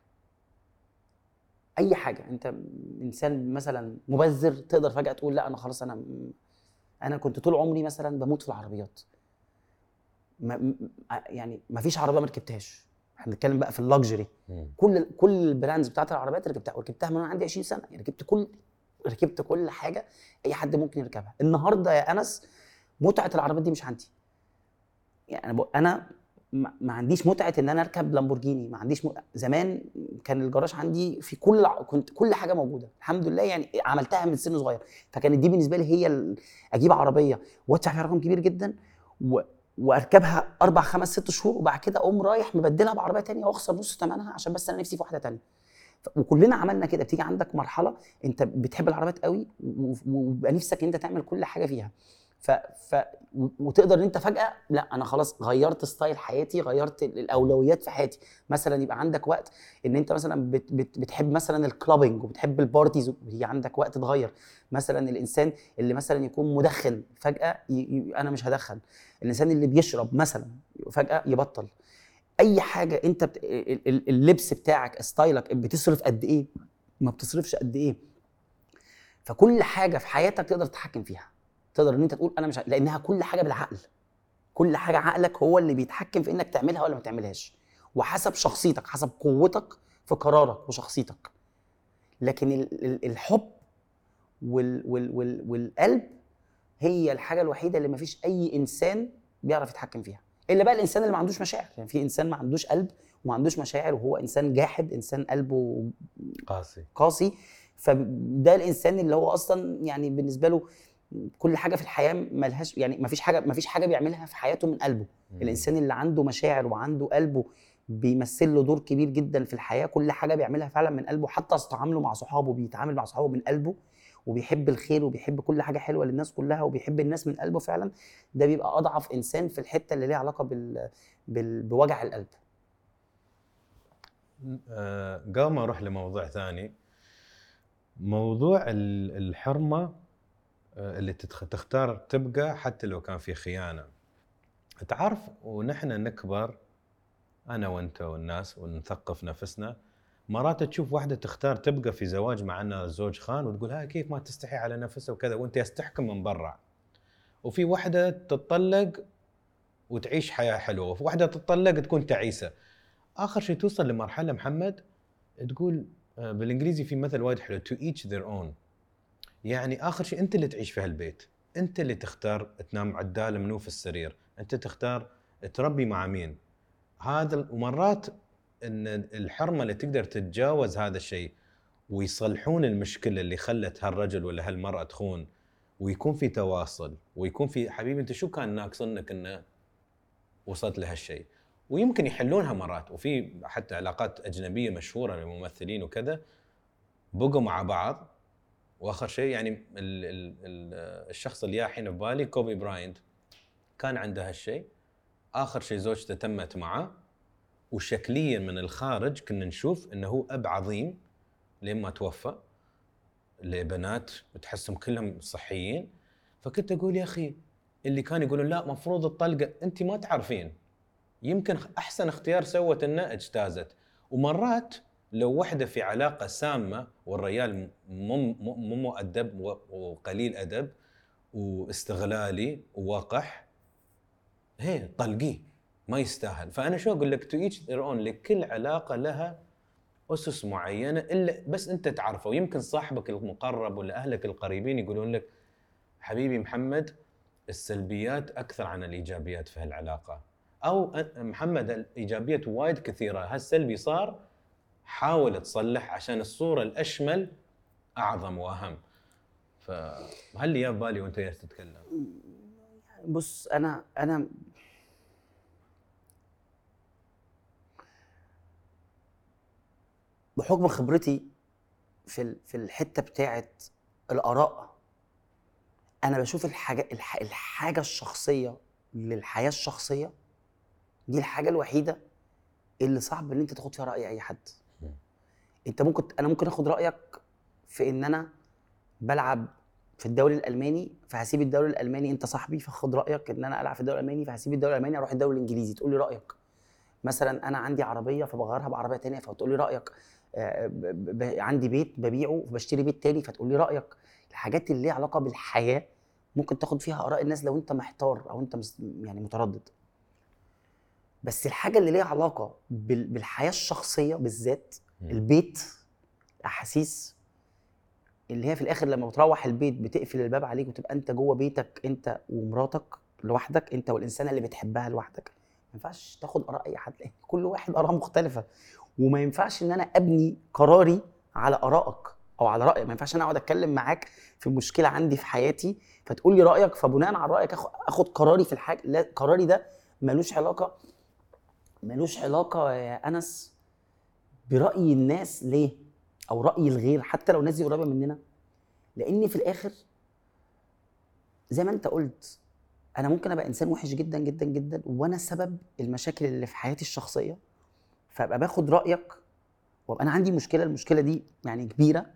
اي حاجة، انت انسان مثلا مبذر، تقدر فجأة تقول لا انا خلاص، انا كنت طول عمري مثلا بموت في العربيات، ما فيش عربية ما ركبتهاش. هنتكلم بقى في اللوكسجري، كل البراندز بتاعت العربيات ركبتها من وانا عندي 20 سنه. ركبت كل ركبت كل حاجه اي حد ممكن يركبها. النهارده يا انس متعه العربيات دي مش عندي. يعني انا ما عنديش متعه ان انا اركب لامبورجيني، ما عنديش زمان كان الجراج عندي في كل كنت كل حاجه موجوده الحمد لله، يعني عملتها من سن صغير. فكانت دي بالنسبه لي هي اجيب عربيه وادفع فيها رقم كبير جدا واركبها 4 5 6 شهور وبعد كده اقوم رايح مبدلها بعربيه ثانيه واخسر نص ثمنها عشان بس انا نفسي في واحده ثانيه. وكلنا عملنا كده. بتيجي عندك مرحله انت بتحب العربيات قوي وبقى نفسك ان انت تعمل كل حاجه فيها وتقدر ان انت فجاه لا انا خلاص غيرت ستايل حياتي، غيرت الاولويات في حياتي. مثلا يبقى عندك وقت ان انت مثلا بتحب مثلا الكلابينج وبتحب البارتيز، بيجي عندك وقت تغير. مثلا الانسان اللي مثلا يكون مدخن فجاه انا مش هدخن. الانسان اللي بيشرب مثلا فجاه يبطل. اي حاجه انت اللبس بتاعك ستايلك بتصرف قد ايه، ما بتصرفش قد ايه. فكل حاجه في حياتك تقدر تتحكم فيها، تقدر ان انت تقول انا مش لانها كل حاجه بالعقل. كل حاجه عقلك هو اللي بيتحكم في انك تعملها ولا ما تعملهاش، وحسب شخصيتك حسب قوتك في قرارك وشخصيتك. لكن الحب والقلب هي الحاجه الوحيده اللي ما فيش اي انسان بيعرف يتحكم فيها، الا بقى الانسان اللي ما عندوش مشاعر. يعني في انسان ما عندوش قلب وما عندوش مشاعر وهو انسان جاحد، انسان قلبه قاسي. فده الانسان اللي هو اصلا يعني بالنسبه له كل حاجه في الحياه ملهاش، يعني مفيش حاجه بيعملها في حياته من قلبه. الانسان اللي عنده مشاعر وعنده قلبه بيمثل له دور كبير جدا في الحياه. كل حاجه بيعملها فعلا من قلبه، حتى تعامله مع صحابه بيتعامل مع صحابه من قلبه، وبيحب الخير وبيحب كل حاجه حلوه للناس كلها وبيحب الناس من قلبه فعلا. ده بيبقى اضعف انسان في الحته اللي ليها علاقه بوجع القلب. قام اروح لموضوع ثاني، موضوع الحرمه اللي تختار تبقى حتى لو كان في خيانة. تعرف ونحن نكبر أنا وأنت والناس ونثقف نفسنا، مرات تشوف واحدة تختار تبقى في زواج مع أنها زوج خان وتقول ها كيف ما تستحي على نفسها وكذا، وأنت يستحكم من برا. وفي واحدة تتطلق وتعيش حياة حلوة، وفي واحدة تتطلق تكون تعيسة. آخر شيء توصل لمرحلة محمد تقول بالإنجليزي في مثل وايد حلو to each their own. يعني آخر شيء أنت اللي تعيش في هالبيت، أنت اللي تختار تنام عدال منو في السرير، أنت تختار تربي مع مين. هذا ومرات إن الحرمة اللي تقدر تتجاوز هذا الشيء ويصلحون المشكلة اللي خلت هالرجل ولا هالمرأة تخون، ويكون في تواصل ويكون في حبيبي أنت شو كان ناقصنك إنه وصلت لهالشيء، ويمكن يحلونها مرات. وفي حتى علاقات أجنبية مشهورة للممثلين وكذا بقوا مع بعض. واخر شيء يعني الشخص اللي الحين في بالي كوبي براينت كان عنده هالشيء، اخر شيء زوجته تمت معه، وشكليا من الخارج كنا نشوف انه هو اب عظيم لما توفى لبنات تحسهم كلهم صحيين. فكنت اقول يا اخي اللي كان يقولون لا مفروض الطلقه، انت ما تعرفين يمكن احسن اختيار سوت انها اجتازت. ومرات لو وحده في علاقه سامه والرجال مو مؤدب وقليل ادب واستغلالي ووقح، هي طلقيه ما يستاهل. فانا شو اقول لك تو ايتش ذير اون، لكل علاقه لها اسس معينه الا بس انت تعرفه. ويمكن صاحبك المقرب ولا اهلك القريبين يقولون لك حبيبي محمد السلبيات اكثر عن الايجابيات في هالعلاقه، او محمد الايجابيات وايد كثيره، هالسلبي صار حاول تصلح عشان الصورة الأشمل أعظم وأهم. فهل يا بالي وأنت جالس تتكلم؟ بص أنا بحكم خبرتي في الحتة بتاعة الآراء، أنا بشوف الحاجة الشخصية للحياة الشخصية دي الحاجة الوحيدة اللي صعب إن أنت تاخد فيها رأي أي حد. انت ممكن اخد رايك في ان انا بلعب في الدوري الالماني فهسيب الدوري الالماني، انت صاحبي فاخد رايك ان انا العب في الدوري الالماني فهسيب الدوري الالماني اروح الدوري الانجليزي تقول لي رايك. مثلا انا عندي عربيه فبغيرها بعربيه ثانيه فتقول لي رايك، عندي بيت ببيعه وبشتري بيت ثاني فتقول لي رايك. الحاجات اللي ليها علاقه بالحياه ممكن تاخد فيها اراء الناس لو انت محتار او انت يعني متردد، بس الحاجه اللي ليها علاقه بالحياه الشخصيه بالذات البيت، احاسيس، اللي هي في الاخر لما بتروح البيت بتقفل الباب عليك وتبقى انت جوه بيتك انت ومراتك لوحدك، انت والانسانه اللي بتحبها لوحدك. ما ينفعش تاخد اراء اي حد، كل واحد اراء مختلفه، وما ينفعش ان انا ابني قراري على ارائك او على رايك. ما ينفعش انا اقعد اتكلم معاك في مشكله عندي في حياتي فتقول لي رايك، فبناء على رايك اخد قراري في الحاجه. لا، قراري ده ملوش علاقه يا انس براي الناس، ليه؟ او راي الغير حتى لو الناس دي قريبه مننا، لان في الاخر زي ما انت قلت انا ممكن ابقى انسان وحش جدا جدا جدا وانا سبب المشاكل اللي في حياتي الشخصيه، فابقى باخد رايك وابقى انا عندي مشكله، المشكله دي يعني كبيره،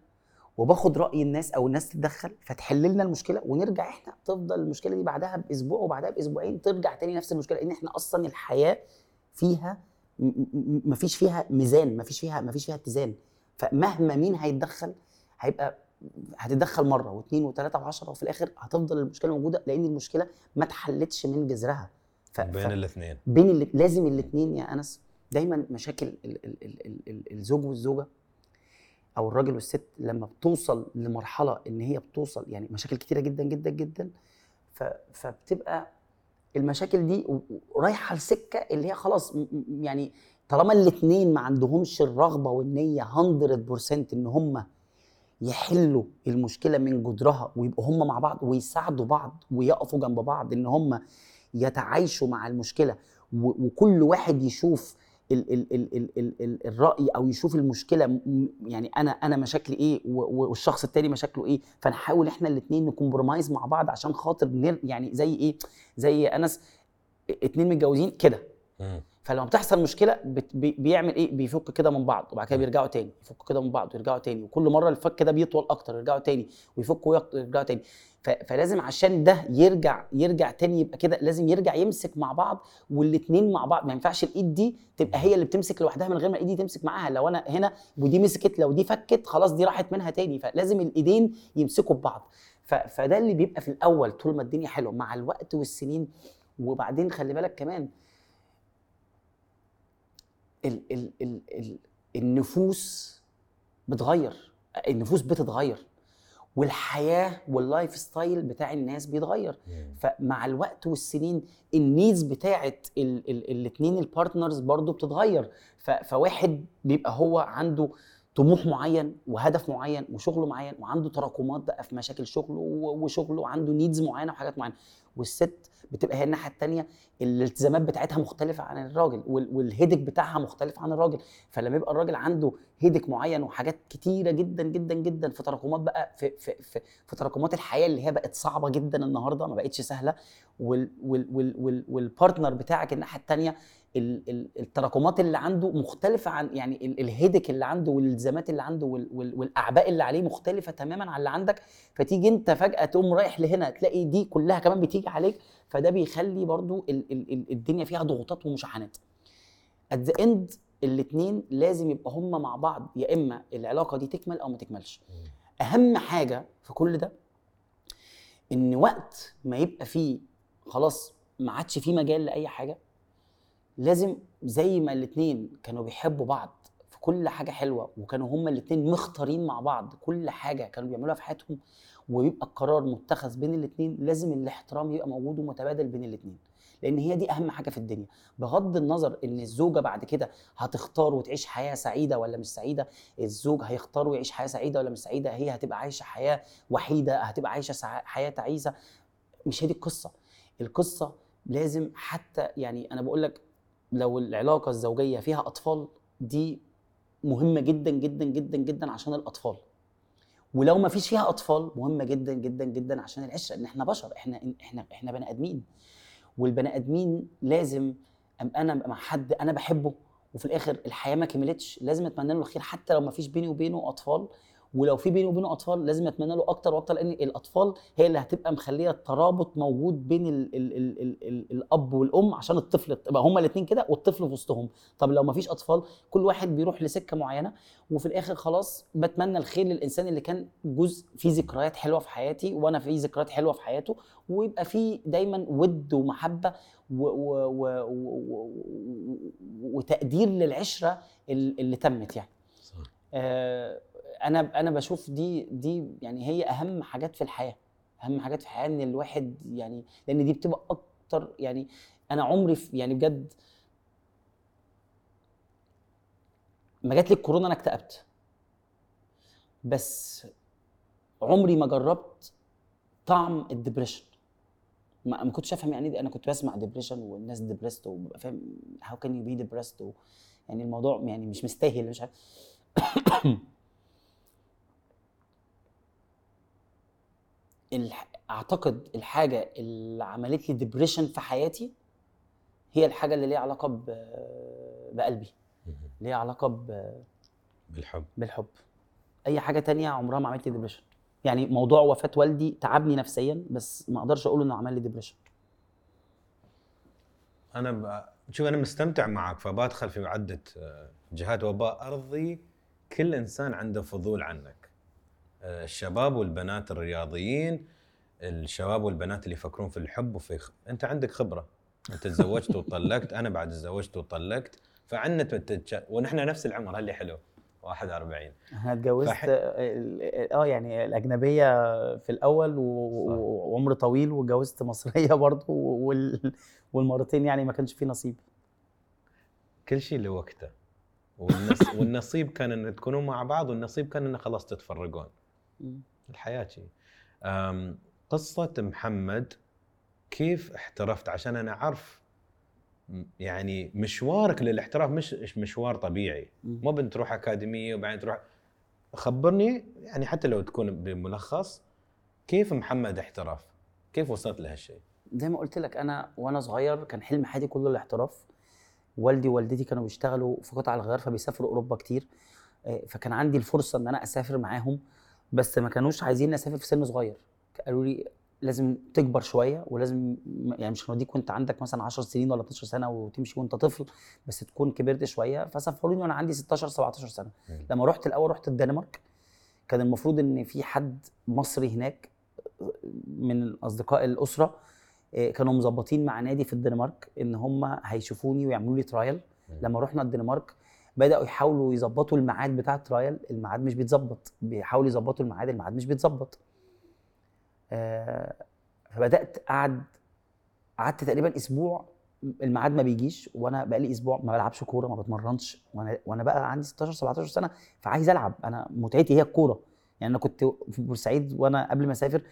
وباخد راي الناس او الناس تتدخل فتحل لنا المشكله، ونرجع احنا تفضل المشكله دي بعدها باسبوع وبعدها باسبوعين ترجع تاني نفس المشكله، لان احنا اصلا الحياه فيها مفيش فيها ميزان، مفيش فيها اتزان. فمهما مين هيتدخل هيبقى هتتدخل مره واثنين وثلاثه و10، وفي الاخر هتفضل المشكله موجوده لان المشكله ما اتحلتش من جذرها. بين الاثنين، لازم الاثنين يا انس. دايما مشاكل الزوج والزوجه او الراجل والست لما بتوصل لمرحله ان هي بتوصل يعني مشاكل كتيره جدا جدا جدا، فبتبقى المشاكل دي رايحه لسكه اللي هي خلاص يعني طالما الاثنين ما عندهمش الرغبه والنيه 100% ان هم يحلوا المشكله من جذرها ويبقوا هم مع بعض ويساعدوا بعض ويقفوا جنب بعض ان هم يتعايشوا مع المشكله، وكل واحد يشوف ال ال ال ال ال ال الراي او يشوف المشكله، يعني انا مشاكلي ايه والشخص التاني مشاكله ايه، فنحاول احنا الاثنين نكمبرمايز مع بعض عشان خاطر يعني زي ايه، زي انس اتنين متجوزين كده فلما بتحصل مشكله بيعمل ايه، بيفك كده من بعض وبعد كده بيرجعوا تاني، يفكوا كده من بعض ويرجعوا تاني، وكل مره الفك ده بيطول اكتر، يرجعوا تاني ويفكوا ويرجعوا تاني. فلازم عشان ده يرجع تاني يبقى كده لازم يرجع يمسك مع بعض والاثنين مع بعض. ما ينفعش الايد دي تبقى هي اللي بتمسك لوحدها من غير ما الايد دي تمسك معاها، لو انا هنا ودي مسكت لو دي فكت خلاص دي راحت منها تاني، فلازم الايدين يمسكوا ببعض. فده اللي بيبقى في الاول طول ما الدنيا حلوه مع الوقت والسنين. وبعدين خلي بالك كمان النفوس بتتغير والحياه واللايف ستايل بتاع الناس بيتغير، فمع الوقت والسنين النيدز بتاعت الاثنين البارتنرز برضو بتتغير. فواحد بيبقى هو عنده طموح معين وهدف معين وشغله معين، وعنده تراكمات بقى في مشاكل شغله وشغله عنده نيدز معينه وحاجات معينه، والست بتبقى هي الناحيه الثانيه الالتزامات بتاعتها مختلفه عن الراجل والهيدك بتاعها مختلف عن الراجل. فلما يبقى الراجل عنده هيدك معين وحاجات كتيره جدا جدا جدا في تراكمات بقى في تراكمات الحياه اللي هي بقت صعبه جدا النهارده ما بقتش سهله، والبارتنر بتاعك الناحيه الثانيه التراكمات اللي عنده مختلفه عن يعني الهيدك اللي عنده والالتزامات اللي عنده والاعباء اللي عليه مختلفه تماما عن اللي عندك، فتيجي انت فجاه تقوم رايح لهنا تلاقي دي كلها كمان بتيجي عليك. فده بيخلي برضو الدنيا فيها ضغوطات ومشاحنات. at the end الاثنين لازم يبقى هم مع بعض، يا اما العلاقه دي تكمل او ما تكملش. اهم حاجه في كل ده ان وقت ما يبقى فيه خلاص ما عادش فيه مجال لاي حاجه، لازم زي ما الاثنين كانوا بيحبوا بعض في كل حاجه حلوه وكانوا هما الاثنين مختارين مع بعض كل حاجه كانوا بيعملوها في حياتهم، ويبقى القرار متخذ بين الاثنين، لازم الاحترام يبقى موجود ومتبادل بين الاثنين، لان هي دي اهم حاجه في الدنيا. بغض النظر ان الزوجه بعد كده هتختار وتعيش حياه سعيده ولا مش سعيده، الزوج هيختار ويعيش حياه سعيده ولا مش سعيده، هي هتبقى عايشه حياه وحيده، هتبقى عايشه حياه تعيسه، مش هي دي القصه. القصه لازم حتى يعني انا بقول لك لو العلاقه الزوجيه فيها اطفال دي مهمه جدا جدا جدا جدا عشان الاطفال، ولو ما فيش فيها اطفال مهمه جدا جدا جدا عشان العشره، ان احنا بشر، احنا بني ادمين، والبني ادمين لازم انا مع حد انا بحبه وفي الاخر الحياه ما كملتش لازم اتمنى له الخير، حتى لو ما فيش بيني وبينه اطفال، ولو في بيني وبينه اطفال لازم اتمنى له اكتر واكتر، لان الاطفال هي اللي هتبقى مخليه الترابط موجود بين ال الاب والام، عشان الطفل يبقى هما الاثنين كده والطفل في وسطهم. طب لو ما فيش اطفال كل واحد بيروح لسكه معينه، وفي الاخر خلاص بتمنى الخير للانسان اللي كان جزء فيه ذكريات حلوه في حياتي وانا في ذكريات حلوه في حياته، ويبقى فيه دايما ود ومحبه وتقدير للعشره اللي تمت يعني. انا بشوف دي يعني هي اهم حاجات في الحياه، اهم حاجات في الحياه ان الواحد يعني، لان دي بتبقى اكتر يعني. انا عمري يعني بجد ما جات لي الكورونا انا اكتئبت، بس عمري ما جربت طعم الدبريشن. ما كنتش افهم يعني انا كنت بسمع ديبريشن والناس ديبرست وببقى فاهم هاو كان يو بي ديبرست، يعني الموضوع يعني مش مستاهل مش عارف. اعتقد الحاجه اللي عملت لي ديبريشن في حياتي هي الحاجه اللي ليها علاقه بقلبي، ليها علاقه بالحب. اي حاجه تانية عمرها ما عملت لي ديبريشن. يعني موضوع وفاة والدي تعبني نفسيا، بس ما اقدرش اقول انه عمل لي ديبريشن. شوف انا مستمتع معك، فبادخل في عدة جهات وباء ارضي. كل انسان عنده فضول عنك، الشباب والبنات الرياضيين، الشباب والبنات اللي يفكرون في الحب وفي انت عندك خبرة، انت تزوجت وطلقت، انا بعد تزوجت وطلقت، فعنا ونحن نفس العمر. هاللي حلو 41 انا اتجوزت يعني الاجنبيه في الاول وعمر طويل، واتجوزت مصريه برضه والمرتين يعني ما كانش في نصيب. كل شيء لوقته، والنصيب كان ان تكونوا مع بعض، والنصيب كان ان خلاص تتفرقون. الحياه شيء. قصه محمد كيف احترفت، عشان انا اعرف يعني مشوارك للاحتراف مش مشوار طبيعي، ما بنتروح اكاديميه وبعدين تروح. خبرني يعني حتى لو تكون بملخص كيف محمد احترف، كيف وصلت لهالشيء؟ زي ما قلت لك، انا وانا صغير كان حلم حياتي كله الاحتراف. والدي ووالدتي كانوا بيشتغلوا في قطاع الغيار، فبيسافروا اوروبا كتير، فكان عندي الفرصه ان انا اسافر معاهم، بس ما كانوش عايزين اسافر في سن صغير. قالوا لي لازم تكبر شويه، ولازم يعني مش هنوديك وانت عندك مثلا 10 سنين ولا 12 سنه وتمشي وانت طفل، بس تكون كبرت شويه. فسافروني وانا عندي 16 17 سنه. لما رحت الاول رحت الدنمارك، كان المفروض ان في حد مصري هناك من اصدقاء الاسره كانوا مظبطين مع نادي في الدنمارك ان هم هيشوفوني ويعملوا لي ترايل. لما رحنا الدنمارك بداوا يحاولوا يظبطوا الميعاد بتاع الترايل، الميعاد مش بيتظبط، بيحاولوا يظبطوا الميعاد، الميعاد مش بيتظبط. فبدات قعدت تقريبا اسبوع الميعاد ما بيجيش، وانا بقالي اسبوع ما بلعبش كوره، ما بتمرنش، وانا بقى عندي 16 17 سنه، فعايز العب. انا متعتي هي الكوره. يعني انا كنت في بورسعيد، وانا قبل ما اسافر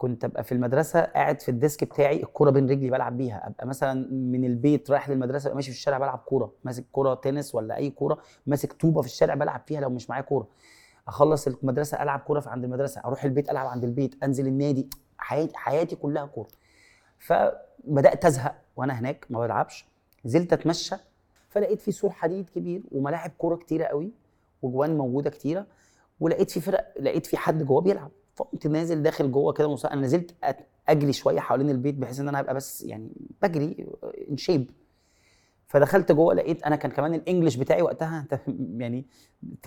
كنت ابقى في المدرسه قاعد في الديسك بتاعي، الكوره بين رجلي بلعب بيها. ابقى مثلا من البيت رايح للمدرسه، ابقى ماشي في الشارع بلعب كوره، ماسك كوره تنس ولا اي كوره، ماسك طوبه في الشارع بلعب فيها لو مش معايا كوره. اخلص المدرسه العب كوره في عند المدرسه، اروح البيت العب عند البيت، انزل النادي. حياتي كلها كوره. فبدات ازهق وانا هناك ما بلعبش، نزلت اتمشى، فلقيت في سور حديد كبير وملاعب كوره كتيره قوي وجوان موجوده كتيره، ولقيت في فرق، لقيت في حد جوه بيلعب، فقمت نازل داخل جوه كده. انا نزلت اجري شويه حوالين البيت بحيث ان انا ابقى بس يعني بجري ان شيب. فدخلت جوه، لقيت انا كان كمان الانجليش بتاعي وقتها يعني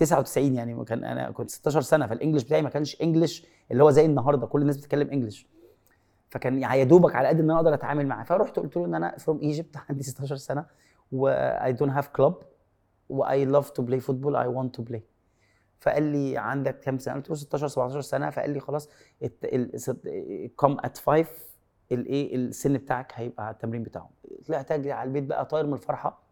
99، يعني كان انا كنت 16 سنه، فالانجليش بتاعي ما كانش انجليش اللي هو زي النهارده كل الناس بتتكلم انجليش، فكان يا دوبك على قد ان انا اقدر اتعامل معاه. فروحت قلت له ان انا فروم ايجيبت، عندي 16 سنه، واي دونت هاف كلوب، واي لاف تو بلاي فوتبول، اي وانت تو بلاي. فقال لي عندك كام سنه؟ قلت له 16 17 سنه. فقال لي خلاص كم ات 5 الايه السن بتاعك هيبقى على التمرين بتاعه. طلعت اجري على البيت بقى طاير من الفرحه،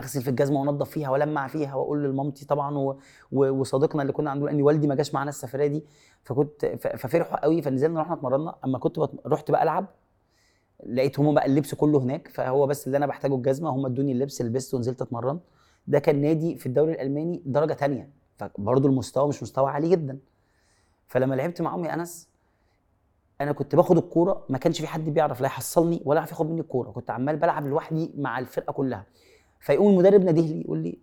اغسل في الجزمه وانضف فيها ولمع فيها، واقول لمامتي طبعا وصديقنا اللي كنا عنده، لان والدي ما جاش معانا السفريه دي، فكنت ففرحوا قوي. فنزلنا رحنا اتمرنا. اما كنت رحت بقى العب، لقيت هم بقى اللبس كله هناك، فهو بس اللي انا بحتاجه الجزمه، هم ادوني اللبس، لبسته ونزلت اتمرن. ده كان نادي في الدوري الالماني درجه ثانيه، فبرضه المستوى مش مستوى عالي جدا. فلما لعبت مع عمي انس، انا كنت باخد الكوره، ما كانش في حد بيعرف لا يحصلني ولا يعرف ياخد مني الكوره، كنت عمال بلعب لوحدي مع الفرقه كلها. فيقوم المدرب ناديه لي يقول لي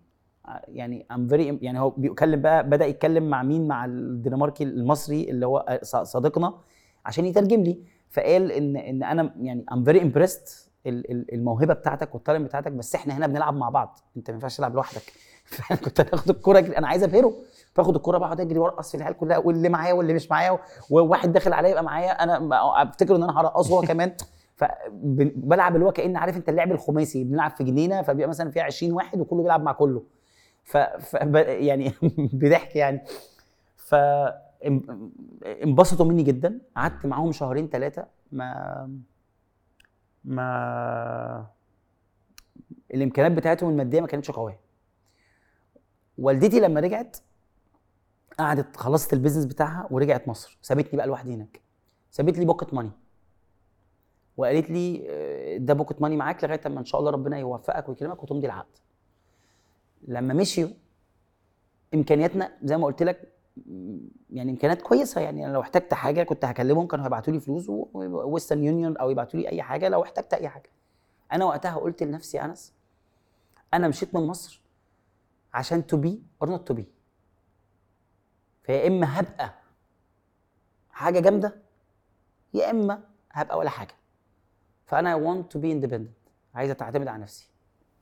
يعني ام فيري، يعني هو بيتكلم بقى، بدا يتكلم مع مين، مع الدنماركي المصري اللي هو صديقنا عشان يترجم لي. فقال ان انا يعني ام فيري امبرست، الموهبه بتاعتك والطالب بتاعتك، بس احنا هنا بنلعب مع بعض، انت ما ينفعش تلعب لوحدك. فانا كنت هاخد الكوره، انا عايز ابهره، فاخد الكوره بقعد اجري وارقص في العيال كلها، واللي معايا واللي مش معايا، وواحد داخل عليا يبقى معايا، انا افتكر ان انا هرقص هو كمان. فبلعب اللي هو كأن عارف انت اللعب الخماسي، بنلعب في جنينه، فبيبقى مثلا فيها 20 واحد وكله بيلعب مع كله. يعني بضحك يعني. فانبسطوا مني جدا. قعدت معاهم شهرين ثلاثه ما الامكانيات بتاعتهم الماديه ما كانتش قويه. والدتي لما رجعت قعدت خلصت البيزنس بتاعها ورجعت مصر، سابتني بقى لوحدي هناك. سابت لي بوكت ماني وقالت لي ده بوكت ماني معاك لغايه اما ان شاء الله ربنا يوفقك ويكرمك وتمضي العقد. لما مشيوا امكانياتنا زي ما قلت لك يعني امكانيات كويسه، يعني انا لو احتجت حاجه كنت هكلمهم كانوا هيبعتوا لي فلوس وويسترن يونيون او يبعتوا لي اي حاجه لو احتجت اي حاجه. انا وقتها قلت لنفسي انس انا مشيت من مصر عشان تو بي اور نوت تو بي، فيا اما هبقى حاجه جامده يا اما هبقى ولا حاجه. فانا want to be independent، عايزه تعتمد على نفسي.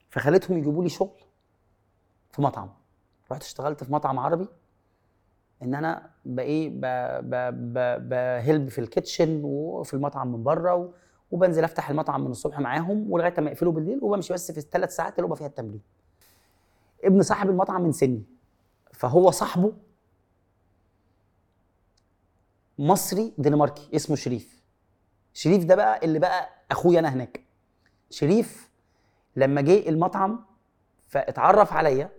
فخلتهم يجيبوا لي شغل في مطعم، رحت اشتغلت في مطعم عربي ان انا بايه بهلب في الكيتشن وفي المطعم من بره، وبنزل افتح المطعم من الصبح معاهم ولغايه ما يقفلوا بالليل، وبمشي بس في الثلاث ساعات اللي هو فيها التمرين. ابن صاحب المطعم من سني، فهو صاحبه مصري دنماركي اسمه شريف. شريف ده بقى اللي بقى اخويا انا هناك. شريف لما جه المطعم فاتعرف عليا،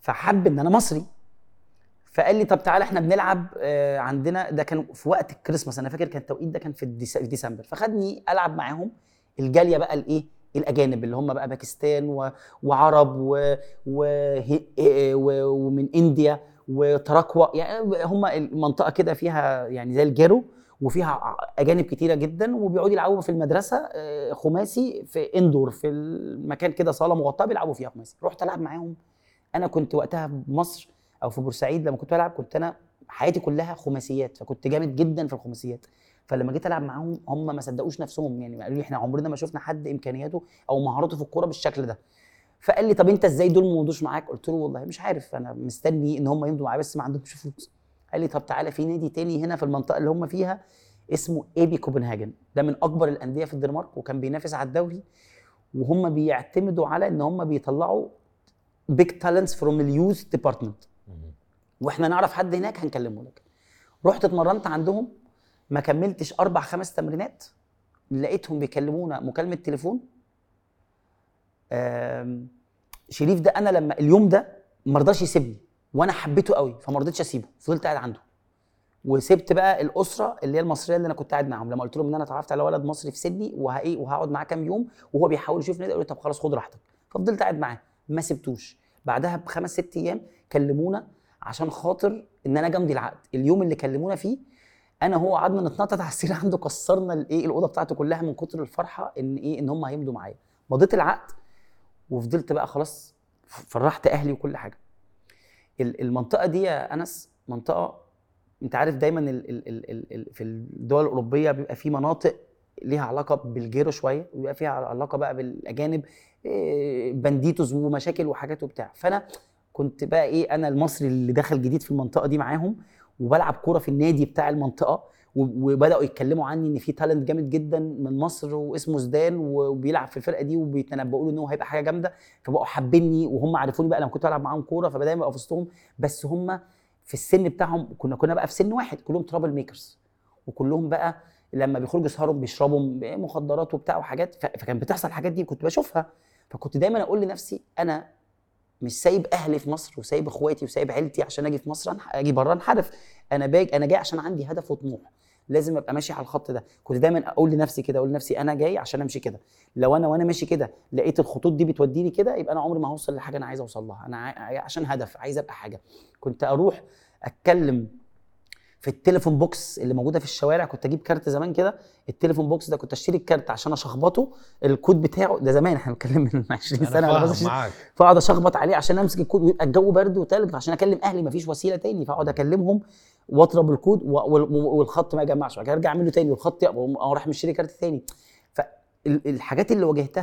فحب ان انا مصري، فقال لي طب تعالى احنا بنلعب عندنا. ده كان في وقت الكريسماس، انا فاكر كان التوقيت ده كان في ديسمبر. فخدني العب معاهم الجاليه بقى الايه الاجانب اللي هم بقى باكستان وعرب ومن انديا وتراكوا، يعني هم المنطقه كده فيها يعني زي الجيرو وفيها اجانب كتيره جدا، وبيقعدوا يلعبوا في المدرسه خماسي في اندور في المكان كده صاله مغطاه بيلعبوا فيها خماسي. رحت العب معاهم. انا كنت وقتها في مصر او في بورسعيد لما كنت العب كنت انا حياتي كلها خماسيات، فكنت جامد جدا في الخماسيات. فلما جيت العب معاهم هم ما صدقوش نفسهم، يعني قالوا لي احنا عمرنا ما شفنا حد امكانياته او مهاراته في الكوره بالشكل ده. فقال لي طب انت ازاي دول ما مضوش معاك؟ قلت له والله مش عارف، انا مستني ان هم يمضوا معايا بس ما عندهمش فلوس. قال لي طب تعالى في نادي تاني هنا في المنطقه اللي هم فيها اسمه إي بي كوبنهاجن، ده من اكبر الانديه في الدنمارك وكان بينافس على الدوري، وهم بيعتمدوا على ان هم بيطلعوا بيج تالنتس فروم اليوث ديبارتمنت، واحنا نعرف حد هناك هنكلمه لك. رحت اتمرنت عندهم، ما كملتش 4-5 تمرينات لقيتهم بيكلمونا مكالمه تليفون. شريف ده انا لما اليوم ده ما رضاش يسيبني وانا حبيته قوي فما رضيتش اسيبه، فضلت قاعد عنده وسبت بقى الاسره اللي هي المصريه اللي انا كنت قاعد معاهم. لما قلت لهم ان انا اتعرفت على ولد مصري في سيدني وهقعد معاه كام يوم وهو بيحاول يشوف نادي، قالوا طب خلاص خد راحتك. ففضلت قاعد معاه ما سبتوش. بعدها ب5-6 ايام كلمونا عشان خاطر ان انا جامدي العقد. اليوم اللي كلمونا فيه انا هو قعدنا نتنطط على السرير عنده، كسرنا الايه الاوضه بتاعته كلها من كتر الفرحه ان ايه ان هم هيمضوا معايا. مضيت العقد وفضلت بقى خلاص فرحت اهلي وكل حاجه. المنطقه دي يا انس منطقه انت عارف دايما في الدول الاوروبيه بيبقى في مناطق ليها علاقه بالجيرو شويه، وبيبقى فيها علاقه بقى بالاجانب بانديتوز ومشاكل وحاجات وبتاع. فانا كنت بقى ايه انا المصري اللي دخل جديد في المنطقه دي معاهم، وبلعب كوره في النادي بتاع المنطقه، وبداوا يتكلموا عني ان في تالنت جامد جدا من مصر واسمه زيدان وبيلعب في الفرقه دي وبيتنبؤوا له ان هو هيبقى حاجه جامده. فبقوا حابيني وهم عارفوني بقى لما كنت بلعب معاهم كوره، فبدايما بقى في وسطهم. بس هم في السن بتاعهم كنا بقى في سن واحد، كلهم ترابل ميكرز، وكلهم بقى لما بيخرجوا يسهروا بيشربوا مخدرات وبتاع وحاجات. فكان بتحصل الحاجات دي كنت بشوفها. فكنت دايما اقول لنفسي انا مش سايب اهلي في مصر وسايب اخواتي وسايب عيلتي عشان اجي في مصر اجي بره انحرف، انا جاي عشان عندي هدف وطموح، لازم ابقى ماشي على الخط ده. كنت دايما اقول لنفسي انا جاي عشان امشي كده. لو انا وانا ماشي كده لقيت الخطوط دي بتوديني كده يبقى انا عمري ما هوصل لحاجه انا عايز اوصل لها. انا عشان هدف، عايز ابقى حاجه. كنت اروح اتكلم في التليفون بوكس اللي موجوده في الشوارع، كنت اجيب كارت زمان كده التليفون بوكس ده، كنت اشتري الكارت عشان اشخبطه الكود بتاعه ده زمان، احنا بنتكلم من 20 سنه ولا حاجه، فاقعد اشخبط عليه عشان امسك الكود ويبقى الجو برد وتلج عشان اكلم اهلي مفيش وسيله تاني، فاقعد اكلمهم واضرب الكود والخط ما يجمعش، بعد كده ارجع اعمله تاني والخط يقوم اروح مشتري كارت تاني. فالحاجات اللي واجهت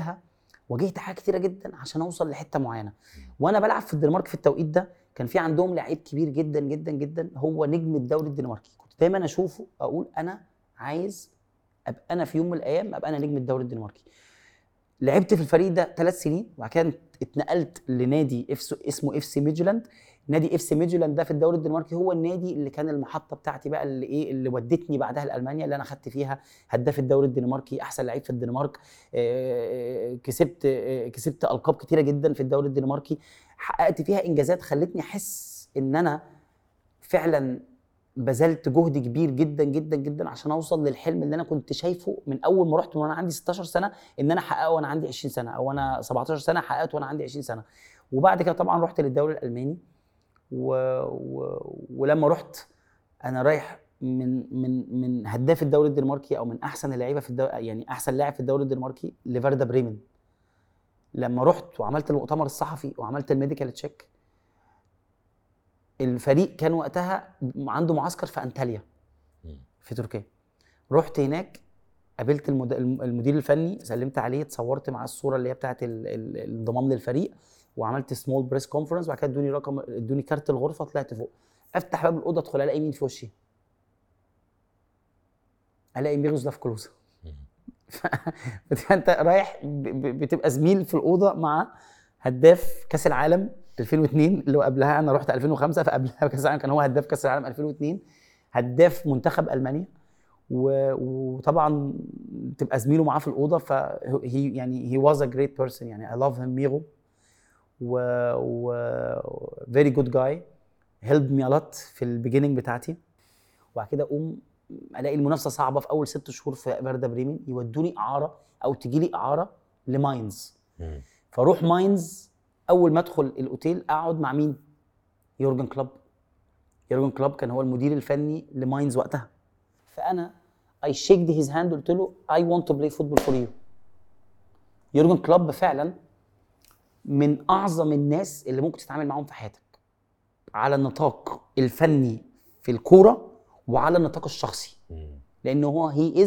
حاجات كتيره جدا عشان اوصل لحته معينه. وانا بلعب في الدنمارك في التوقيت ده كان في عندهم لعيب كبير جدا جدا جدا هو نجم الدوري الدنماركي، كنت دايما اشوفه اقول انا عايز ابقى انا في يوم من الايام ابقى انا نجم الدوري الدنماركي. لعبت في الفريق ده 3 سنين وبعد كده اتنقلت لنادي اسمه اف سي ميدلاند. نادي اف سي ميدلاند ده في الدوري الدنماركي هو النادي اللي كان المحطه بتاعتي بقى اللي ايه اللي ودتني بعدها لالمانيا، اللي انا خدت فيها هداف الدوري الدنماركي، احسن لعيب في الدنمارك، كسبت القاب كتيره جدا في الدوري الدنماركي، حققت فيها انجازات خلتني احس ان انا فعلا بذلت جهد كبير جدا جدا جدا عشان اوصل للحلم اللي انا كنت شايفه من اول ما رحت وانا عندي 16 سنه ان انا احققه وانا عندي 20 سنه، او انا 17 سنه حققته وانا عندي 20 سنه. وبعد كده طبعا رحت للدوري الالماني ولما رحت انا رايح من هداف الدوري الدنماركي او من احسن اللعيبه في يعني احسن لاعب في الدوري الدنماركي لفردا بريمن. لما رحت وعملت المؤتمر الصحفي وعملت الميديكال تشيك، الفريق كان وقتها عنده معسكر في انتاليا في تركيا. رحت هناك قابلت المدير الفني، سلمت عليه، اتصورت مع الصوره اللي هي بتاعه الانضمام للفريق، وعملت سمول بريس كونفرنس، وبعد كده ادوني كارت الغرفه، طلعت فوق افتح باب الاوضه ادخل الاقي مين في وشي؟ الاقي ميروسلاف كلوزا. فانت رايح بتبقى زميل في الاوضه مع هداف كاس العالم 2002 اللي قبلها انا رحت 2005، فقبلها كاس العالم كان هو هداف كاس العالم 2002، هداف منتخب المانيا، وطبعا تبقى زميله معاه في الاوضه. ف يعني he was a great person، يعني I love him ميرو، و very good guy helped me a lot في البيجيننج بتاعتي. وبعد كده اقوم الاقي المنافسه صعبه في اول 6 شهور في بردا بريمن، يودوني اعاره او تجيلي اعاره لماينز. فاروح ماينز، اول ما ادخل الاوتيل اقعد مع مين؟ يورجن كلوب. يورجن كلوب كان هو المدير الفني لماينز وقتها. فانا I shaked his hand قلت له I want to play football for you. يورجن كلوب فعلا من اعظم الناس اللي ممكن تتعامل معهم في حياتك على النطاق الفني في الكوره وعلى النطاق الشخصي، لانه هو he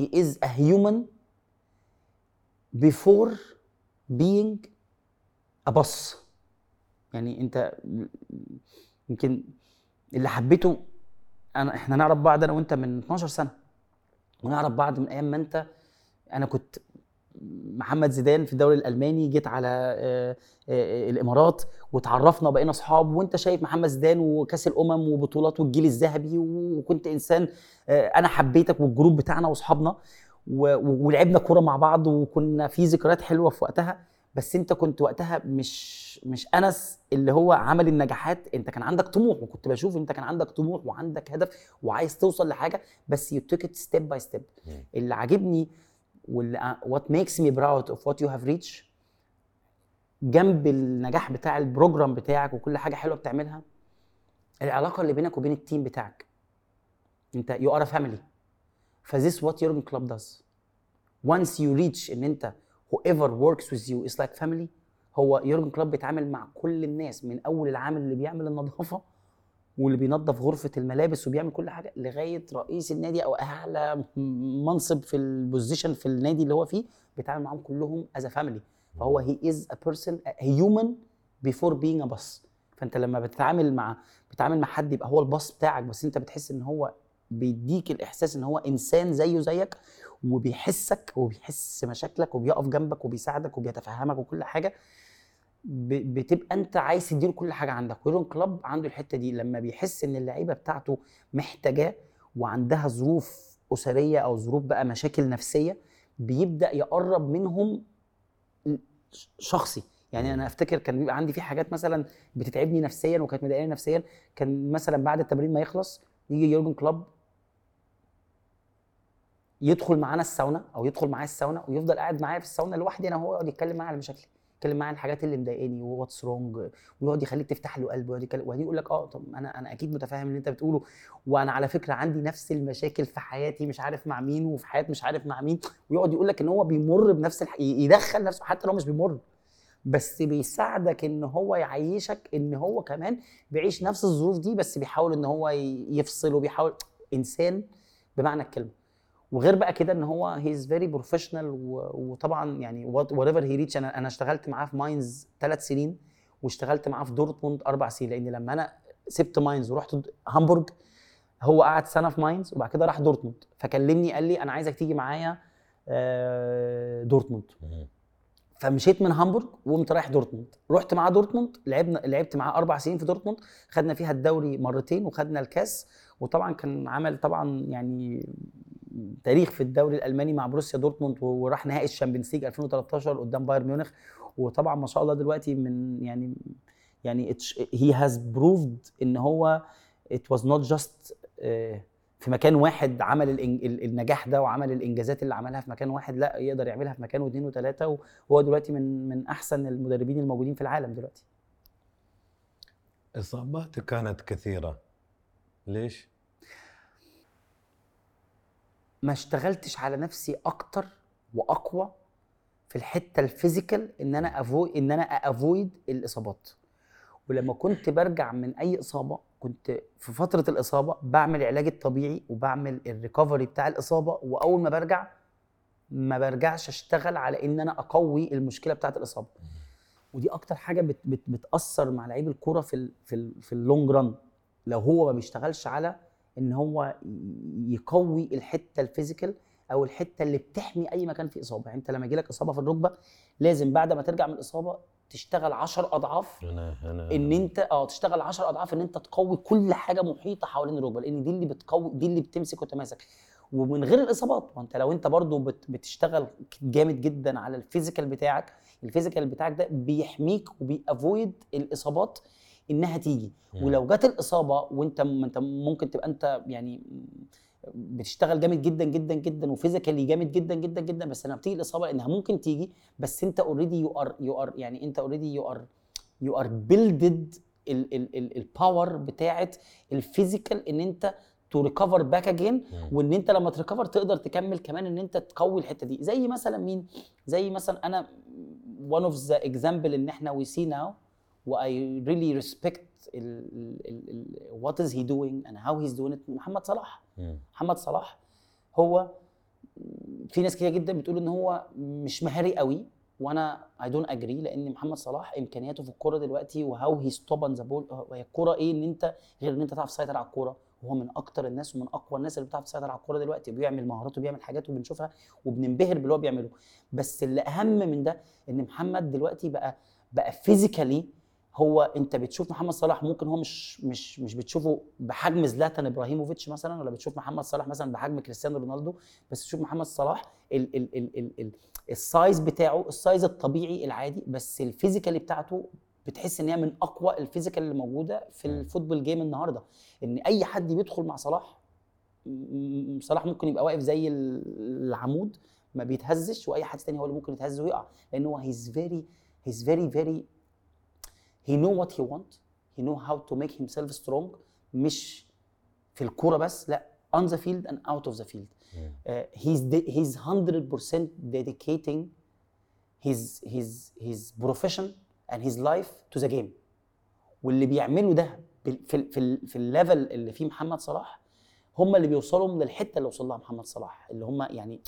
is a human before being a boss. يعني انت يمكن اللي حبيته احنا نعرف بعض انا وانت من 12 سنه، ونعرف بعض من ايام ما انت انا كنت محمد زيدان في الدوري الألماني، جيت على الإمارات وتعرفنا بقينا أصحاب، وانت شايف محمد زيدان وكاس الأمم وبطولات والجيل الذهبي، وكنت إنسان أنا حبيتك والجروب بتاعنا وأصحابنا ولعبنا كورة مع بعض وكنا في ذكريات حلوة في وقتها. بس انت كنت وقتها مش أنس اللي هو عمل النجاحات، انت كان عندك طموح، وكنت بشوف انت كان عندك طموح وعندك هدف وعايز توصل لحاجة، بس you took it step by step. اللي عجبني what makes me proud of what you have reached، جنب النجاح بتاع البروجرام بتاعك وكل حاجة حلوة بتعملها، العلاقة اللي بينك وبين التيم بتاعك، انت you are a family. فthis what Jurgen Klopp does once you reach ان انت whoever works with you is like family. هو Jurgen Klopp بيتعامل مع كل الناس، من اول العامل اللي بيعمل النظافة واللي بينظف غرفة الملابس وبيعمل كل حاجة، لغاية رئيس النادي أو أعلى منصب في البوزيشن في النادي اللي هو فيه، بيتعامل معهم كلهم as a family. فهو he is a person, a human before being a boss. فأنت لما بتتعامل مع حد يبقى هو الباص بتاعك، بس أنت بتحس إن هو بيديك الإحساس إن هو إنسان زيه زيك، وبيحسك وبيحس مشاكلك وبيقف جنبك وبيساعدك وبيتفهمك وكل حاجة، بتبقى انت عايز تديله كل حاجه عندك. ويورجن كلوب عنده الحته دي، لما بيحس ان اللعيبه بتاعته محتاجاه وعندها ظروف اسريه او ظروف بقى مشاكل نفسيه، بيبدا يقرب منهم شخصي. يعني انا افتكر كان بيبقى عندي في حاجات مثلا بتتعبني نفسيا وكانت مضايقاني نفسيا، كان مثلا بعد التمرين ما يخلص يجي يورجن كلوب يدخل معانا الساونا او يدخل معايا الساونا ويفضل قاعد معايا في الساونا لوحدي انا وهو، يقعد يتكلم معايا على مشاكلي، يتكلم معايا عن الحاجات اللي مضايقاني وواتس رونج، ويقعد يخليك تفتح له قلبه ويقعد يقول لك طب انا اكيد متفاهم اللي انت بتقوله، وانا على فكره عندي نفس المشاكل في حياتي مش عارف مع مين وفي حياه مش عارف مع مين، ويقعد يقول لك ان هو بيمر بنفس يدخل نفسه حتى لو مش بيمر، بس بيساعدك ان هو يعيشك ان هو كمان بيعيش نفس الظروف دي، بس بيحاول ان هو يفصل وبيحاول انسان بمعنى الكلمه. وغير بقى كده ان هو هيز فيري بروفيشنال، وطبعا يعني وات ايفر هي ريتش. انا اشتغلت معاه في ماينز 3 سنين واشتغلت معاه في دورتموند 4 سنين، لان لما انا سبت ماينز ورحت هامبورغ هو قعد سنه في ماينز وبعد كده راح دورتموند، فكلمني قال لي انا عايزك تيجي معايا دورتموند. فمشيت من هامبورغ وقمت رايح دورتموند، رحت معاه دورتموند، لعبت معاه 4 سنين في دورتموند، خدنا فيها الدوري مرتين وخدنا الكاس، وطبعا كان عمل طبعا يعني تاريخ في الدوري الألماني مع بروسيا دورتموند، وراح نهائي الشامبيونز ليج 2013 قدام بايرن ميونخ. وطبعا ما شاء الله دلوقتي من يعني هي هاز بروفد ان هو ات واز نوت جاست في مكان واحد عمل النجاح ده وعمل الانجازات اللي عملها في مكان واحد، لا يقدر يعملها في مكان واثنين وثلاثه، وهو دلوقتي من احسن المدربين الموجودين في العالم دلوقتي. اصاباته كانت كثيره، ليش ما اشتغلتش على نفسي اكتر واقوى في الحته الفيزيكال ان انا افويد الاصابات؟ ولما كنت برجع من اي اصابه كنت في فتره الاصابه بعمل العلاج الطبيعي وبعمل الريكفري بتاع الاصابه، واول ما برجع ما برجعش اشتغل على ان انا اقوي المشكله بتاعه الاصابه. ودي اكتر حاجه بتاثر مع لعيب الكوره في اللونج ران، لو هو ما بيشتغلش على ان هو يقوي الحته الفيزيكال او الحته اللي بتحمي اي مكان فيه اصابه. يعني انت لما يجيلك اصابه في الركبه لازم بعد ما ترجع من الاصابه تشتغل 10 أضعاف ان انت تشتغل 10 أضعاف ان انت تقوي كل حاجه محيطه حوالين الركبه، لان دي اللي بتقوي، دي اللي بتمسك وتماسك. ومن غير الاصابات، وانت لو انت برضو بتشتغل جامد جدا على الفيزيكال بتاعك، الفيزيكال بتاعك ده بيحميك وبيأفويد الاصابات انها تيجي. ولو جت الاصابه وانت ممكن تبقى انت يعني بتشتغل جامد جدا جدا جدا وفيزيكالي جامد جدا جدا جدا، بس لما بتيجي الاصابه لانها ممكن تيجي، بس انت اوريدي يو ار يعني انت اوريدي يو ار بيلدد الباور بتاعه الفيزيكال ان انت تو ريكفر باك اجين، وان انت لما تريكفر تقدر تكمل كمان ان انت تقوي الحته دي. زي مثلا مين؟ زي مثلا انا one of the example ان احنا we see now واي ريلي ريسبكت وات از هي دوينج اند هاو هيز دوينج ات. محمد صلاح، محمد صلاح هو في ناس كتير جدا بتقول ان هو مش مهاري قوي، وانا اي دونت اجري، لان محمد صلاح امكانياته في الكوره دلوقتي وهاو هي ستوبن ذا بول. هي الكوره ايه ان انت غير ان انت تعرف تسيطر على الكوره؟ وهو من اكتر الناس ومن اقوى الناس اللي بتعرف تسيطر على الكوره دلوقتي، بيعمل مهاراته وبيعمل حاجات وبنشوفها وبننبهر باللي هو بيعمله. بس اللي اهم من ده ان محمد دلوقتي بقى فيزيكالي هو، انت بتشوف محمد صلاح ممكن هو مش بتشوفه بحجم زلاتان إبراهيموفيتش مثلا، ولا بتشوف محمد صلاح مثلا بحجم كريستيانو رونالدو، بس تشوف محمد صلاح ال ال ال ال ال السايز بتاعه، السايز الطبيعي العادي، بس الفيزيكالي بتاعته بتحس ان هي من اقوى الفيزيكال اللي موجوده في الفوتبول جيم النهارده. ان اي حد بيدخل مع صلاح ممكن يبقى واقف زي العمود ما بيتهزش، واي حد تاني هو اللي ممكن يتهز ويقع، لان هو he's very he know what he want, he know how to make himself strong. مش في الكوره بس، لا on the field and out of the field. He's 100% dedicating his profession and his life to the game. واللي بيعملوا ده في الليفل اللي فيه محمد صلاح هم اللي بيوصلوا للحته اللي وصل لها محمد صلاح، اللي هم يعني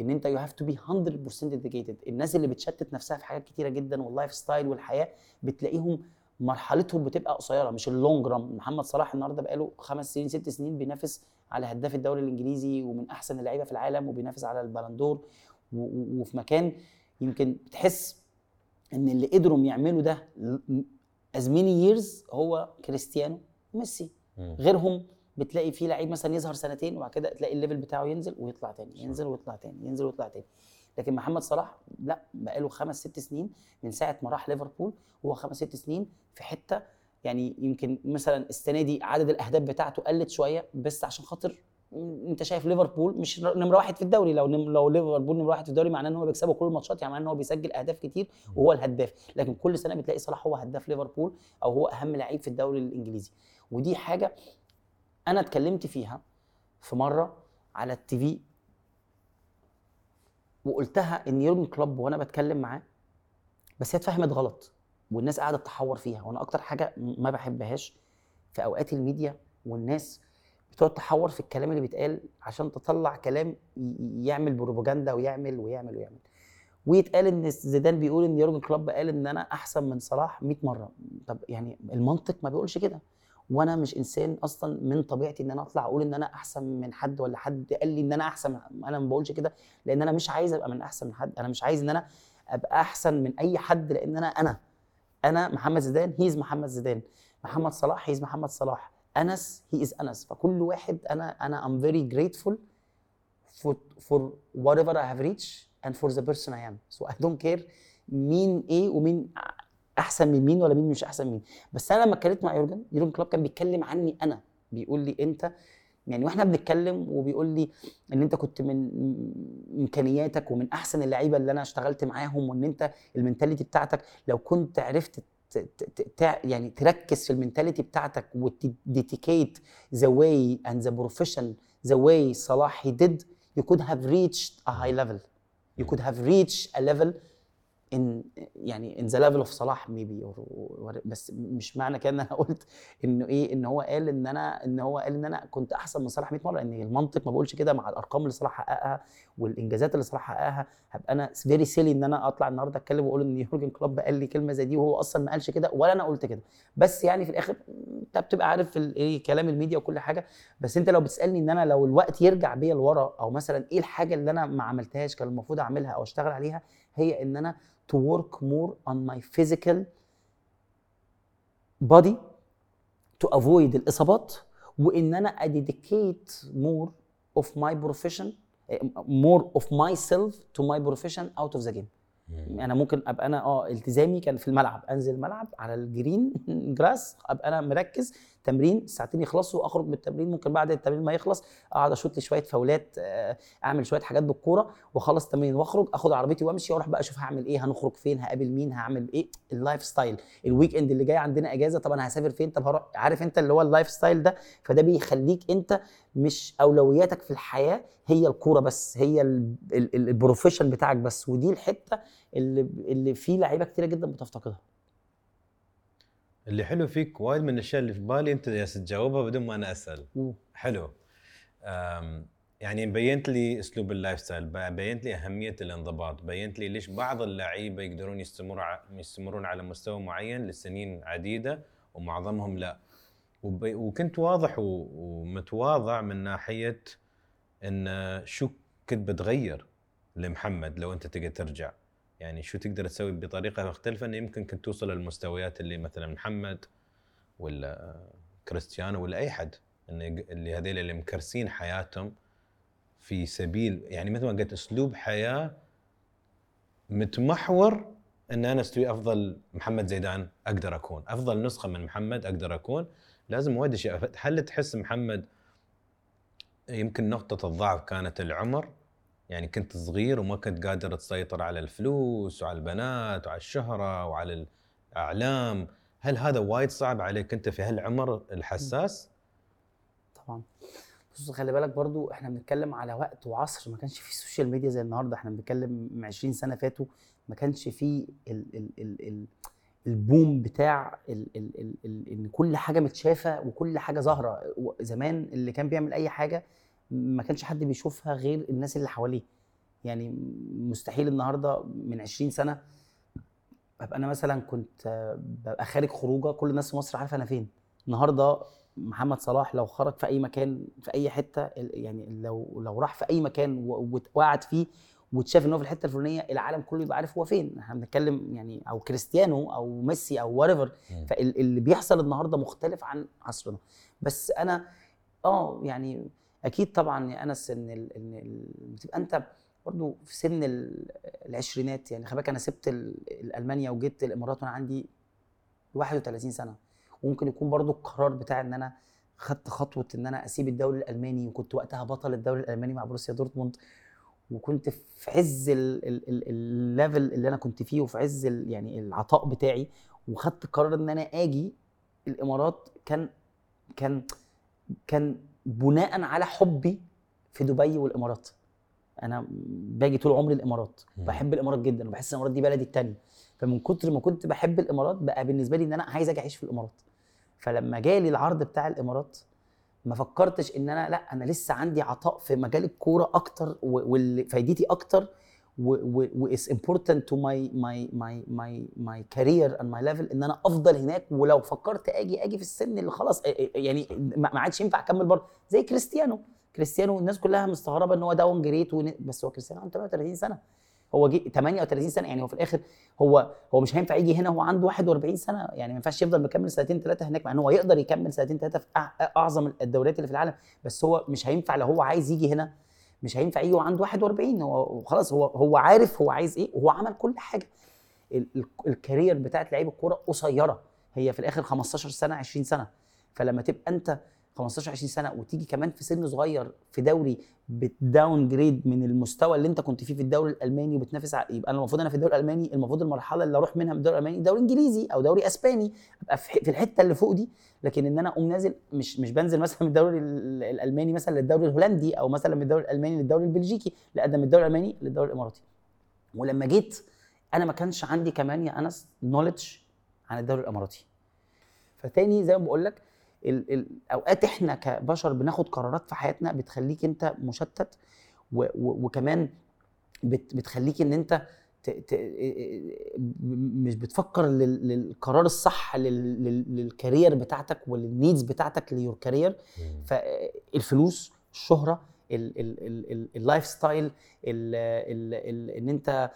ان انت يو هاف تو بي 100% ديديكيتد. الناس اللي بتشتت نفسها في حاجات كتيره جدا واللايف ستايل والحياه بتلاقيهم مرحلتهم بتبقى قصيره، مش اللونج ران. محمد صلاح النهارده بقاله 5 سنين 6 سنين بينافس على هداف الدوري الانجليزي ومن احسن اللعيبه في العالم، وبينافس على البالندور، وفي مكان يمكن تحس ان اللي قدروا يعملوا ده از ميني ييرز هو كريستيانو وميسي. غيرهم بتلاقي فيه لعيب مثلا يظهر 2 سنين وبعد كده تلاقي الليفل بتاعه ينزل ويطلع تاني، ينزل ويطلع تاني، ينزل ويطلع تاني. لكن محمد صلاح لا، بقاله 5-6 سنين من ساعه ما راح ليفربول، وهو 5-6 سنين في حته يعني. يمكن مثلا السنه دي عدد الاهداف بتاعته قلت شويه، بس عشان خاطر انت شايف ليفربول مش نمره 1 في الدوري. لو ليفربول نمره 1 في الدوري معناه ان هو بيكسبوا كل الماتشات، يعني معناه ان هو بيسجل اهداف كتير وهو الهداف. لكن كل سنه بتلاقي صلاح هو هداف ليفربول او هو اهم لعيب في الدوري الانجليزي. ودي حاجه انا اتكلمت فيها في مره على التي في، وقلتها ان يورجن كلوب وانا بتكلم معاه، بس هي اتفهمت غلط والناس قاعده تحور فيها. وانا اكتر حاجه ما بحبهاش في اوقات الميديا والناس بتقعد تحور في الكلام اللي بيتقال عشان تطلع كلام يعمل بروباجندا ويعمل ويتقال ان زيدان بيقول ان يورجن كلوب قال ان انا احسن من صلاح 100 مره. طب يعني المنطق ما بيقولش كده، وانا مش انسان اصلا من طبيعتي ان انا اطلع اقول ان انا احسن من حد ولا حد قال لي ان انا احسن. انا ما بقولش كده لان انا مش عايز ابقى من احسن من حد، انا مش عايز ان انا ابقى احسن من اي حد، لان انا محمد زيدان هيز محمد زيدان، محمد صلاح هيز محمد صلاح، انس هيز انس. فكل واحد انا ام فيري جريتفول فور وات ايفر اي هاف ريتش اند فور ذا بيرسون اي ام. سو اي دونت كير مين ايه ومين احسن من مين ولا مين مش احسن من مين. بس انا لما اتكلمت مع يورجن كلوب كان بيتكلم عني انا، بيقول لي انت يعني، واحنا بنتكلم وبيقول لي ان انت كنت من امكانياتك ومن احسن اللعيبه اللي انا اشتغلت معاهم، وان انت المينتاليتي بتاعتك لو كنت عرفت يعني تركز في المينتاليتي بتاعتك وتديكيت ذا واي اند ذا بروفيشن ذا واي صلاح did you could have reached a high level, you could have reached a level ان يعني ان ذا ليفل اوف صلاح ميبي. بس مش معنى كده ان انا قلت انه ايه ان هو قال ان انا ان هو قال ان انا كنت احسن من صلاح 100 مره، ان المنطق ما بقولش كده. مع الارقام اللي صلاح حققها والانجازات اللي صلاح حققها هبقى انا فيري سيلي ان انا اطلع النهارده اتكلم واقول ان يورجن كلوب قال لي كلمه زي دي وهو اصلا ما قالش كده ولا انا قلت كده. بس يعني في الاخر انت بتبقى عارف ايه كلام الميديا وكل حاجه. بس انت لو بتسالني ان انا لو الوقت يرجع بيا لورا او مثلا ايه الحاجه اللي انا ما عملتهاش كان المفروض اعملها او اشتغل عليها، هي ان انا to work more on my physical body to avoid الاصابات، وان انا dedicate more of my profession more of myself to my profession out of the game. انا ممكن ابقى انا التزامي كان في الملعب، انزل الملعب على الجرين جراس ابقى انا مركز تمرين ساعتين يخلصوا واخرج من التمرين، ممكن بعد التمرين ما يخلص اقعد اشوت لي شويه فاولات اعمل شويه حاجات بالكوره واخلص تمرين واخرج اخد عربيتي وامشي واروح بقى اشوف هعمل ايه، هنخرج فين، هقابل مين، هعمل ايه، اللايف ستايل. الويك اند اللي جاي عندنا اجازه، طب انا هسافر فين، طب هروح، عارف انت اللي هو اللايف ستايل ده. فده بيخليك انت مش اولوياتك في الحياه هي الكوره بس، هي البروفيشن بتاعك بس. ودي الحته اللي فيه لعيبه كتيره جدا بتفتقدها. اللي حلو فيك وايد من الاشياء اللي في بالي انت جالس تجاوبها بدون ما انا اسال. حلو، يعني بينت لي اسلوب اللايف ستايل، بينت لي اهميه الانضباط، بينت لي ليش بعض اللعيبه يقدرون يستمرون على مستوى معين لسنين عديده ومعظمهم لا. وكنت واضح ومتواضع من ناحيه ان شو كنت بتغير لمحمد لو انت تقدر ترجع، يعني شو تقدر تسوي بطريقه مختلفه ان يمكن كنت توصل للمستويات اللي مثلا محمد ولا كريستيانو ولا اي حد، ان اللي هذيل اللي مكرسين حياتهم في سبيل يعني مثل ما قلت اسلوب حياه متمحور ان انا استوي افضل محمد زيدان اقدر اكون، افضل نسخه من محمد اقدر اكون. لازم وايد اشياء. هل تحس محمد يمكن نقطه الضعف كانت العمر؟ يعني كنت صغير وما كنت قادر تسيطر على الفلوس وعلى البنات وعلى الشهرة وعلى الأعلام. هل هذا وايد صعب عليك انت في هالعمر الحساس؟ طبعا. بص خلي بالك برضو احنا بنتكلم على وقت وعصر ما كانش فيه سوشيال ميديا زي النهاردة. احنا بنتكلم من 20 سنة فاتوا ما كانش فيه البوم بتاع ان كل حاجة متشافة وكل حاجة ظاهرة. زمان اللي كان بيعمل اي حاجة ما كانش حد بيشوفها غير الناس اللي حواليه. يعني مستحيل النهارده من 20 سنه ابقى انا مثلا كنت ببقى خارج خروجه كل الناس في مصر عارفه انا فين. النهارده محمد صلاح لو خرج في اي مكان في اي حته، يعني لو راح في اي مكان وقعد فيه وتشاف ان هو في الحته الفلانيه العالم كله يبقى عارف هو فين. احنا بنتكلم يعني او كريستيانو او ميسي او واريفر. فاللي بيحصل النهارده مختلف عن عصرنا. بس انا يعني اكيد طبعا يا انس ان تبقى انت برضو في سن العشرينات. يعني خباك انا سبت المانيا وجيت الامارات وانا عندي 31 سنه، وممكن يكون برضو القرار بتاع ان انا خدت خطوه ان انا اسيب الدوري الالماني، وكنت وقتها بطل الدوري الالماني مع بروسيا دورتموند، وكنت في عز الليفل اللي انا كنت فيه وفي عز يعني العطاء بتاعي، وخدت قرار ان انا اجي الامارات. كان بناء على حبي في دبي والامارات. انا باجي طول عمري الامارات، بحب الامارات جدا وبحس الامارات دي بلدي الثانيه. فمن كتر ما كنت بحب الامارات بقى بالنسبه لي ان انا عايز اجي اعيش في الامارات. فلما جالي العرض بتاع الامارات ما فكرتش ان انا لا انا لسه عندي عطاء في مجال الكوره اكتر وفايدتي اكتر وإتس امبورتنت تو ماي كارير اند ماي ليفل ان انا افضل هناك. ولو فكرت اجي في السن اللي خلاص يعني ما عادش ينفع اكمل برضه زي كريستيانو الناس كلها مستغربه ان هو داون جريت بس هو كريستيانو عنده 38 سنه، هو جه 38 سنه يعني هو في الاخر هو مش هينفع يجي هنا هو عنده 41 سنه يعني ما ينفعش يفضل مكمل سنتين ثلاثه هناك مع ان هو يقدر يكمل سنتين ثلاثه في اعظم الدوريات اللي في العالم، بس هو مش هينفع لو هو عايز يجي هنا مش هينفع يجي وعنده 41 هو خلاص هو عارف هو عايز ايه وهو عمل كل حاجه. الكارير بتاعت لعيب الكوره قصيره، هي في الاخر 15 سنه 20 سنه، فلما تبقى انت 15 20 سنه وتيجي كمان في سن صغير في دوري بتداون جريد من المستوى اللي انت كنت فيه في الدوري الالماني وبتنافس يبقى انا المفروض في الدوري الالماني المفروض المرحله اللي اروح منها من الدوري الالماني دوري انجليزي او دوري اسباني ابقى في الحته اللي فوق دي، لكن ان انا اقوم نازل مش بنزل مثلا من الدوري الالماني مثلا للدوري الهولندي او مثلا من الدوري الالماني للدوري البلجيكي، لا ده من الدوري الالماني للدوري الاماراتي. ولما جيت انا ما كانش عندي كمان يا انس نوليدج عن الدوري الاماراتي، فتاني زي ما بقول لك اوقات احنا كبشر بناخد قرارات في حياتنا بتخليك انت مشتت وكمان بتخليك ان انت مش بتفكر للقرار الصح للكارير بتاعتك وللنيدز بتاعتك ليور كارير. فالفلوس، الشهرة، اللايف ستايل، ان انت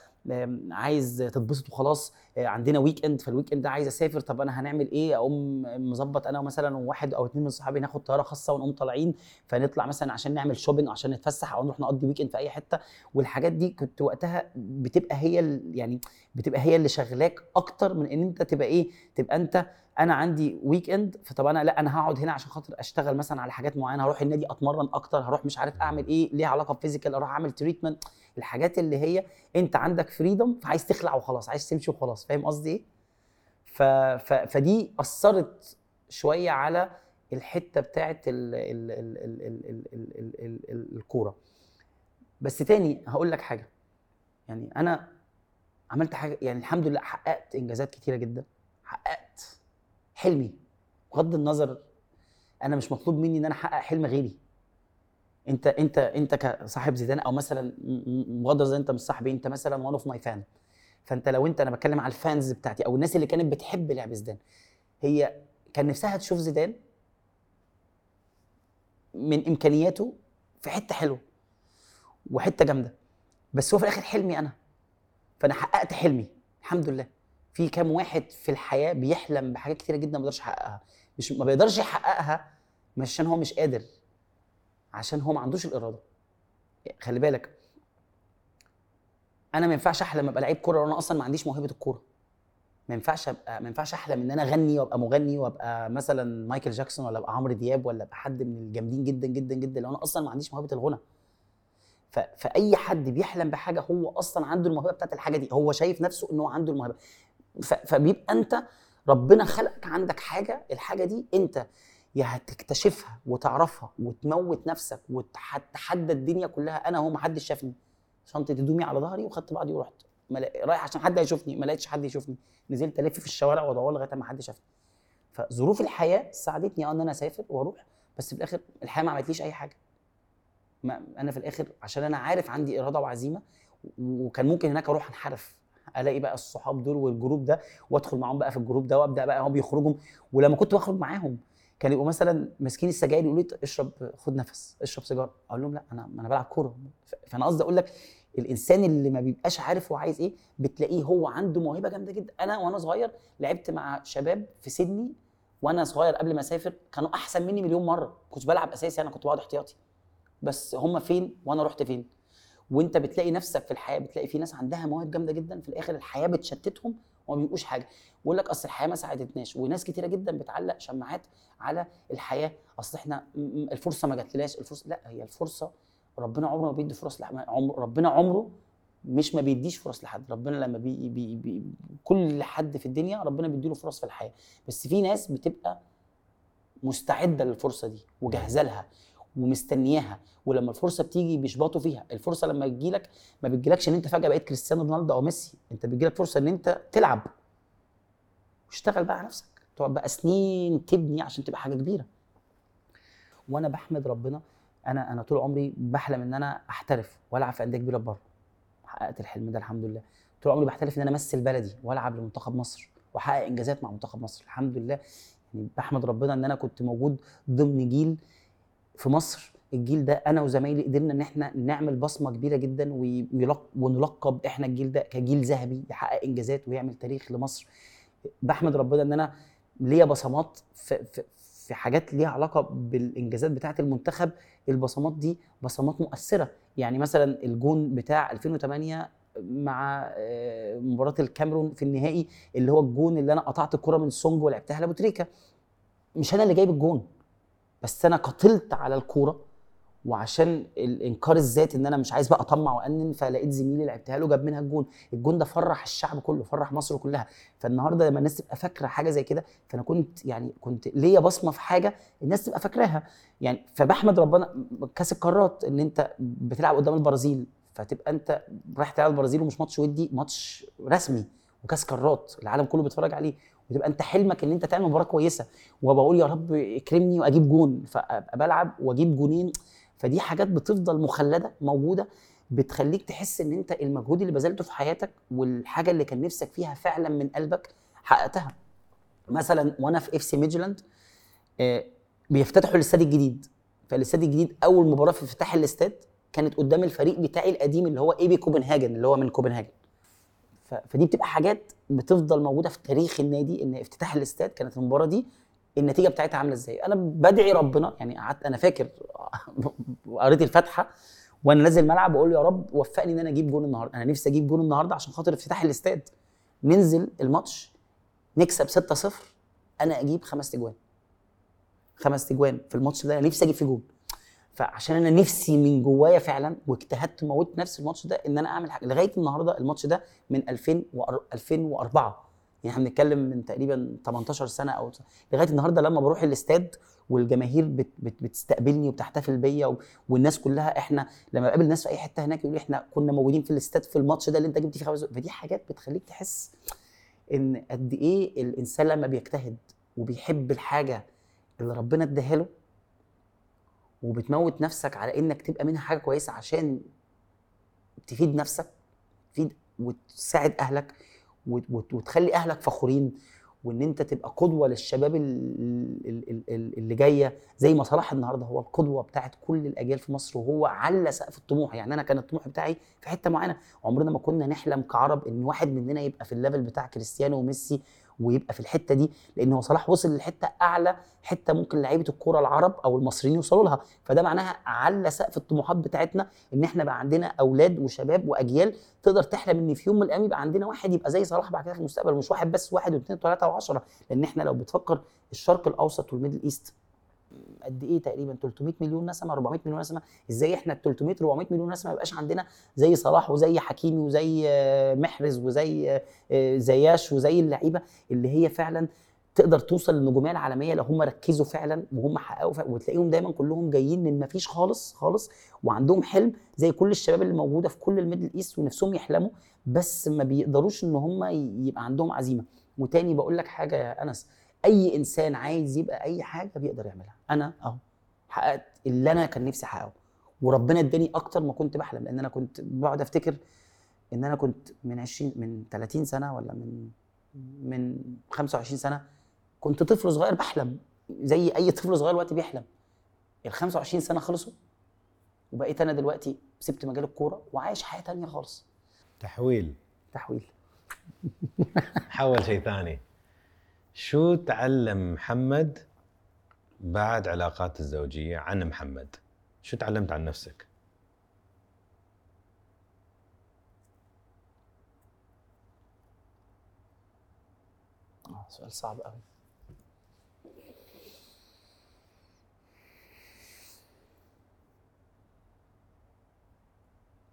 عايز تتبسط وخلاص، عندنا ويك اند فالويك اند عايز اسافر، طب انا هنعمل ايه؟ اقوم مظبط انا مثلا وواحد او اتنين من صحابي ناخد طياره خاصه ونقوم طالعين فنطلع مثلا عشان نعمل شوبينج عشان نتفسح او نروح نقضي ويك اند في اي حته. والحاجات دي كنت وقتها بتبقى هي يعني بتبقى هي اللي شغلاك اكتر من ان انت تبقى تبقى انت انا عندي ويك اند فطب انا لا انا هقعد هنا عشان خاطر اشتغل مثلا على حاجات معينه، هروح النادي اتمرن اكتر، هروح مش عارف اعمل ليها علاقه بفيزيكال، اروح اعمل تريتمنت. الحاجات اللي هي انت عندك فريدم فعايز تخلع وخلاص، عايز تمشي وخلاص، فاهم قصدي ايه؟ فدي اثرت شويه على الحته بتاعه الكوره. بس تاني هقول لك حاجه، يعني انا عملت حاجه يعني الحمد لله حققت انجازات كتيره جدا، حققت حلمي بغض النظر انا مش مطلوب مني ان انا احقق حلم غيري. انت كصاحب زيدان او مثلا مغادر زي انت مش صاحبي، انت مثلا وان اوف ماي فان، فانت لو انا بتكلم على الفانز بتاعتي او الناس اللي كانت بتحب لعب زيدان، هي كان نفسها تشوف زيدان من امكانياته في حته حلوه وحته جامده، بس هو في الاخر حلمي انا، فانا حققت حلمي الحمد لله. في كام واحد في الحياه بيحلم بحاجات كتيره جدا ما بيقدرش يحققها، مش ما بيقدرش يحققها مش عشان هو مش قادر، عشان هو ما عندوش الاراده. خلي بالك انا ما ينفعش احلم ابقى لعيب كوره وانا اصلا ما عنديش موهبه الكوره، ما ينفعش احلم ان انا اغني وابقى مغني وابقى مثلا مايكل جاكسون ولا ابقى عمرو دياب ولا ابقى حد من الجامدين جدا جدا جدا لو انا اصلا ما عنديش موهبه الغنى. فاي حد بيحلم بحاجه هو اصلا عنده الموهبه بتاعت الحاجه دي، هو شايف نفسه ان هو عنده الموهبه، فبيبقى انت ربنا خلقك عندك حاجه، الحاجه دي انت يا هتكتشفها وتعرفها وتموت نفسك وتتحدى الدنيا كلها. انا هو ما حدش شافني، شنطه هدومي على ظهري وخدت بعضي ورحت رايح عشان حد هيشوفني، ما لقيتش حد يشوفني، نزلت الف في الشوارع وادور لغايه ما حد شافني. فظروف الحياه ساعدتني ان انا اسافر واروح، بس في الاخر الحياه ما عملتليش اي حاجه، ما انا في الاخر عشان انا عارف عندي اراده وعزيمه، وكان ممكن هناك اروح انحرف الاقي بقى الصحاب دول والجروب ده وادخل معاهم بقى في الجروب ده وابدا بقى هم بيخرجوا، ولما كنت بخرج معاهم كان يبقوا مثلا ماسكين السجاير يقولوا لي اشرب خد نفس اشرب سيجاره، اقول لهم لا انا بلعب كوره. فانا قصدي اقول لك الانسان اللي ما بيبقاش عارف هو عايز ايه بتلاقيه هو عنده موهبه جامده جدا. انا وانا صغير لعبت مع شباب في سيدني وانا صغير قبل ما اسافر كانوا احسن مني مليون مره، كنت بلعب اساسي انا كنت بقعد احتياطي، بس هم فين وانا رحت فين؟ وانت بتلاقي نفسك في الحياه بتلاقي في ناس عندها مواهب جامده جدا في الاخر الحياه بتشتتهم وما بيبقوش حاجه، بقول لك اصل الحياه ما ساعدتناش. وناس كتيره جدا بتعلق شماعات على الحياه، اصل احنا الفرصه ما جاتلناش الفرصه، لا هي الفرصه ربنا عمره ما بيدي فرص لحد، ربنا عمره مش ما بيديش فرص لحد، ربنا لما بي كل حد في الدنيا ربنا بيديله فرص في الحياه، بس في ناس بتبقى مستعده للفرصه دي وجاهزه لها ومستنياها، ولما الفرصه بتيجي بيشبطوا فيها. الفرصه لما تجيلك ما بتجيلكش ان انت فجاه بقيت كريستيانو رونالدو او ميسي، انت بتجيلك فرصه ان انت تلعب واشتغل بقى على نفسك، تقعد بقى سنين تبني عشان تبقى حاجه كبيره. وانا بحمد ربنا انا طول عمري بحلم ان انا احترف والعب في انديه كبيره بره، حققت الحلم ده الحمد لله. طول عمري بحترف ان انا امثل بلدي والعب لمنتخب مصر واحقق انجازات مع منتخب مصر الحمد لله. يعني بحمد ربنا ان انا كنت موجود ضمن جيل في مصر، الجيل ده انا وزمايلي قدرنا ان احنا نعمل بصمه كبيره جدا ونلقب احنا الجيل ده كجيل ذهبي يحقق انجازات ويعمل تاريخ لمصر. بحمد ربنا ان انا ليا بصمات في حاجات ليها علاقه بالانجازات بتاعه المنتخب، البصمات دي بصمات مؤثره. يعني مثلا الجون بتاع 2008 مع مباراه الكاميرون في النهائي، اللي هو الجون اللي انا قطعت الكره من سونج ولعبتها لابو تريكه، مش انا اللي جايب الجون بس انا قاتلت على الكوره، وعشان الانكار الذاتي ان انا مش عايز بقى اطمع وانن، فلقيت زميلي لعبتها له جاب منها الجون. الجون ده فرح الشعب كله، فرح مصر كلها. فالنهارده لما الناس تبقى فاكره حاجه زي كده، فانا كنت ليا بصمه في حاجه الناس تبقى فاكراها. يعني فبحمد ربنا كاس القارات ان انت بتلعب قدام البرازيل، فتبقى انت رايح تلعب البرازيل ومش ماتش ودي، ماتش رسمي وكاس قارات العالم كله بيتفرج عليه، وتبقى انت حلمك ان انت تعمل مباراه كويسه. وبقول يا رب اكرمني واجيب جون، فابقى بلعب واجيب جونين. فدي حاجات بتفضل مخلده موجوده، بتخليك تحس ان انت المجهود اللي بذلته في حياتك والحاجه اللي كان نفسك فيها فعلا من قلبك حققتها. مثلا وانا في اف سي ميدلاند بيفتتحوا الاستاد الجديد، فالاستاد الجديد اول مباراه في افتتاح الاستاد كانت قدام الفريق بتاعي القديم اللي هو إي بي كوبنهاجن اللي هو من كوبنهاجن. فدي بتبقى حاجات بتفضل موجوده في تاريخ النادي، ان افتتاح الاستاد كانت المباراه دي النتيجه بتاعتها عامله ازاي. انا بدعي ربنا، يعني قعدت انا فاكر قريت الفاتحه وانا نازل الملعب بقول يا رب وفقني ان انا اجيب جون النهارده، انا نفسي اجيب جون النهارده عشان خاطر افتتاح الاستاد. ننزل الماتش نكسب 6-0، انا اجيب 5 تجوان في الماتش ده، انا نفسي اجيب فيه جون. فعشان انا نفسي من جوايا فعلا واجتهدت موت نفس الماتش ده ان انا اعمل حاجه لغايه النهارده. الماتش ده من 2004، يعني احنا بنتكلم من تقريبا 18 سنه او لغايه النهارده. لما بروح الاستاد والجماهير بتستقبلني وبتحتفل بيا والناس كلها، احنا لما بقابل ناس في اي حته هناك يقول احنا كنا موجودين في الاستاد في الماتش ده اللي انت جبت فيه 5. فدي حاجات بتخليك تحس ان قد ايه الانسان لما بيجتهد وبيحب الحاجه اللي ربنا اداها له، وبتموت نفسك على انك تبقى منها حاجه كويسه عشان تفيد نفسك، تفيد وتساعد اهلك وتخلي اهلك فخورين، وان انت تبقى قدوه للشباب اللي جايه. زي ما صلاح النهارده هو القدوه بتاعت كل الاجيال في مصر، وهو على سقف الطموح. يعني انا كان الطموح بتاعي في حته معينه، عمرنا ما كنا نحلم كعرب ان واحد مننا يبقى في الليفل بتاع كريستيانو وميسي ويبقى في الحته دي، لان هو صلاح وصل للحته اعلى حته ممكن لعيبه الكوره العرب او المصريين يوصلوا لها. فده معناها على سقف الطموحات بتاعتنا، ان احنا بقى عندنا اولاد وشباب واجيال تقدر تحلم ان في يوم من الايام يبقى عندنا واحد يبقى زي صلاح بعد كده في المستقبل، مش واحد بس، 1 و2 و3 و10. لان احنا لو بتفكر الشرق الاوسط والميدل ايست قد ايه، تقريبا 300 مليون نسمه 400 مليون نسمه. ازاي احنا ال 300 400 مليون نسمه ما يبقاش عندنا زي صلاح وزي حكيمي وزي محرز وزي زياش وزي اللعيبه اللي هي فعلا تقدر توصل للنجوميه العالميه لو هم ركزوا فعلا وهم حققوا وتلاقيهم دايما كلهم جايين من ما فيش خالص خالص، وعندهم حلم زي كل الشباب اللي موجوده في كل الميدل ايست ونفسهم يحلموا، بس ما بيقدروش ان هم يبقى عندهم عزيمه. وتاني بقول لك حاجه يا انس، اي انسان عايز يبقى اي حاجه بيقدر يعملها. انا اهو حققت اللي انا كان نفسي احققه، وربنا اداني اكتر ما كنت بحلم. لان انا كنت بقعد افتكر ان انا كنت من 30 سنه ولا من 25 سنه كنت طفل صغير بحلم زي اي طفل صغير دلوقتي بيحلم. ال 25 سنه خلصوا وبقيت انا دلوقتي سبت مجال الكوره وعايش حياه تانية خالص. تحويل حول شيء ثاني. شو تعلم محمد بعد علاقات الزوجية عن محمد؟ شو تعلمت عن نفسك؟ سؤال صعب قوي.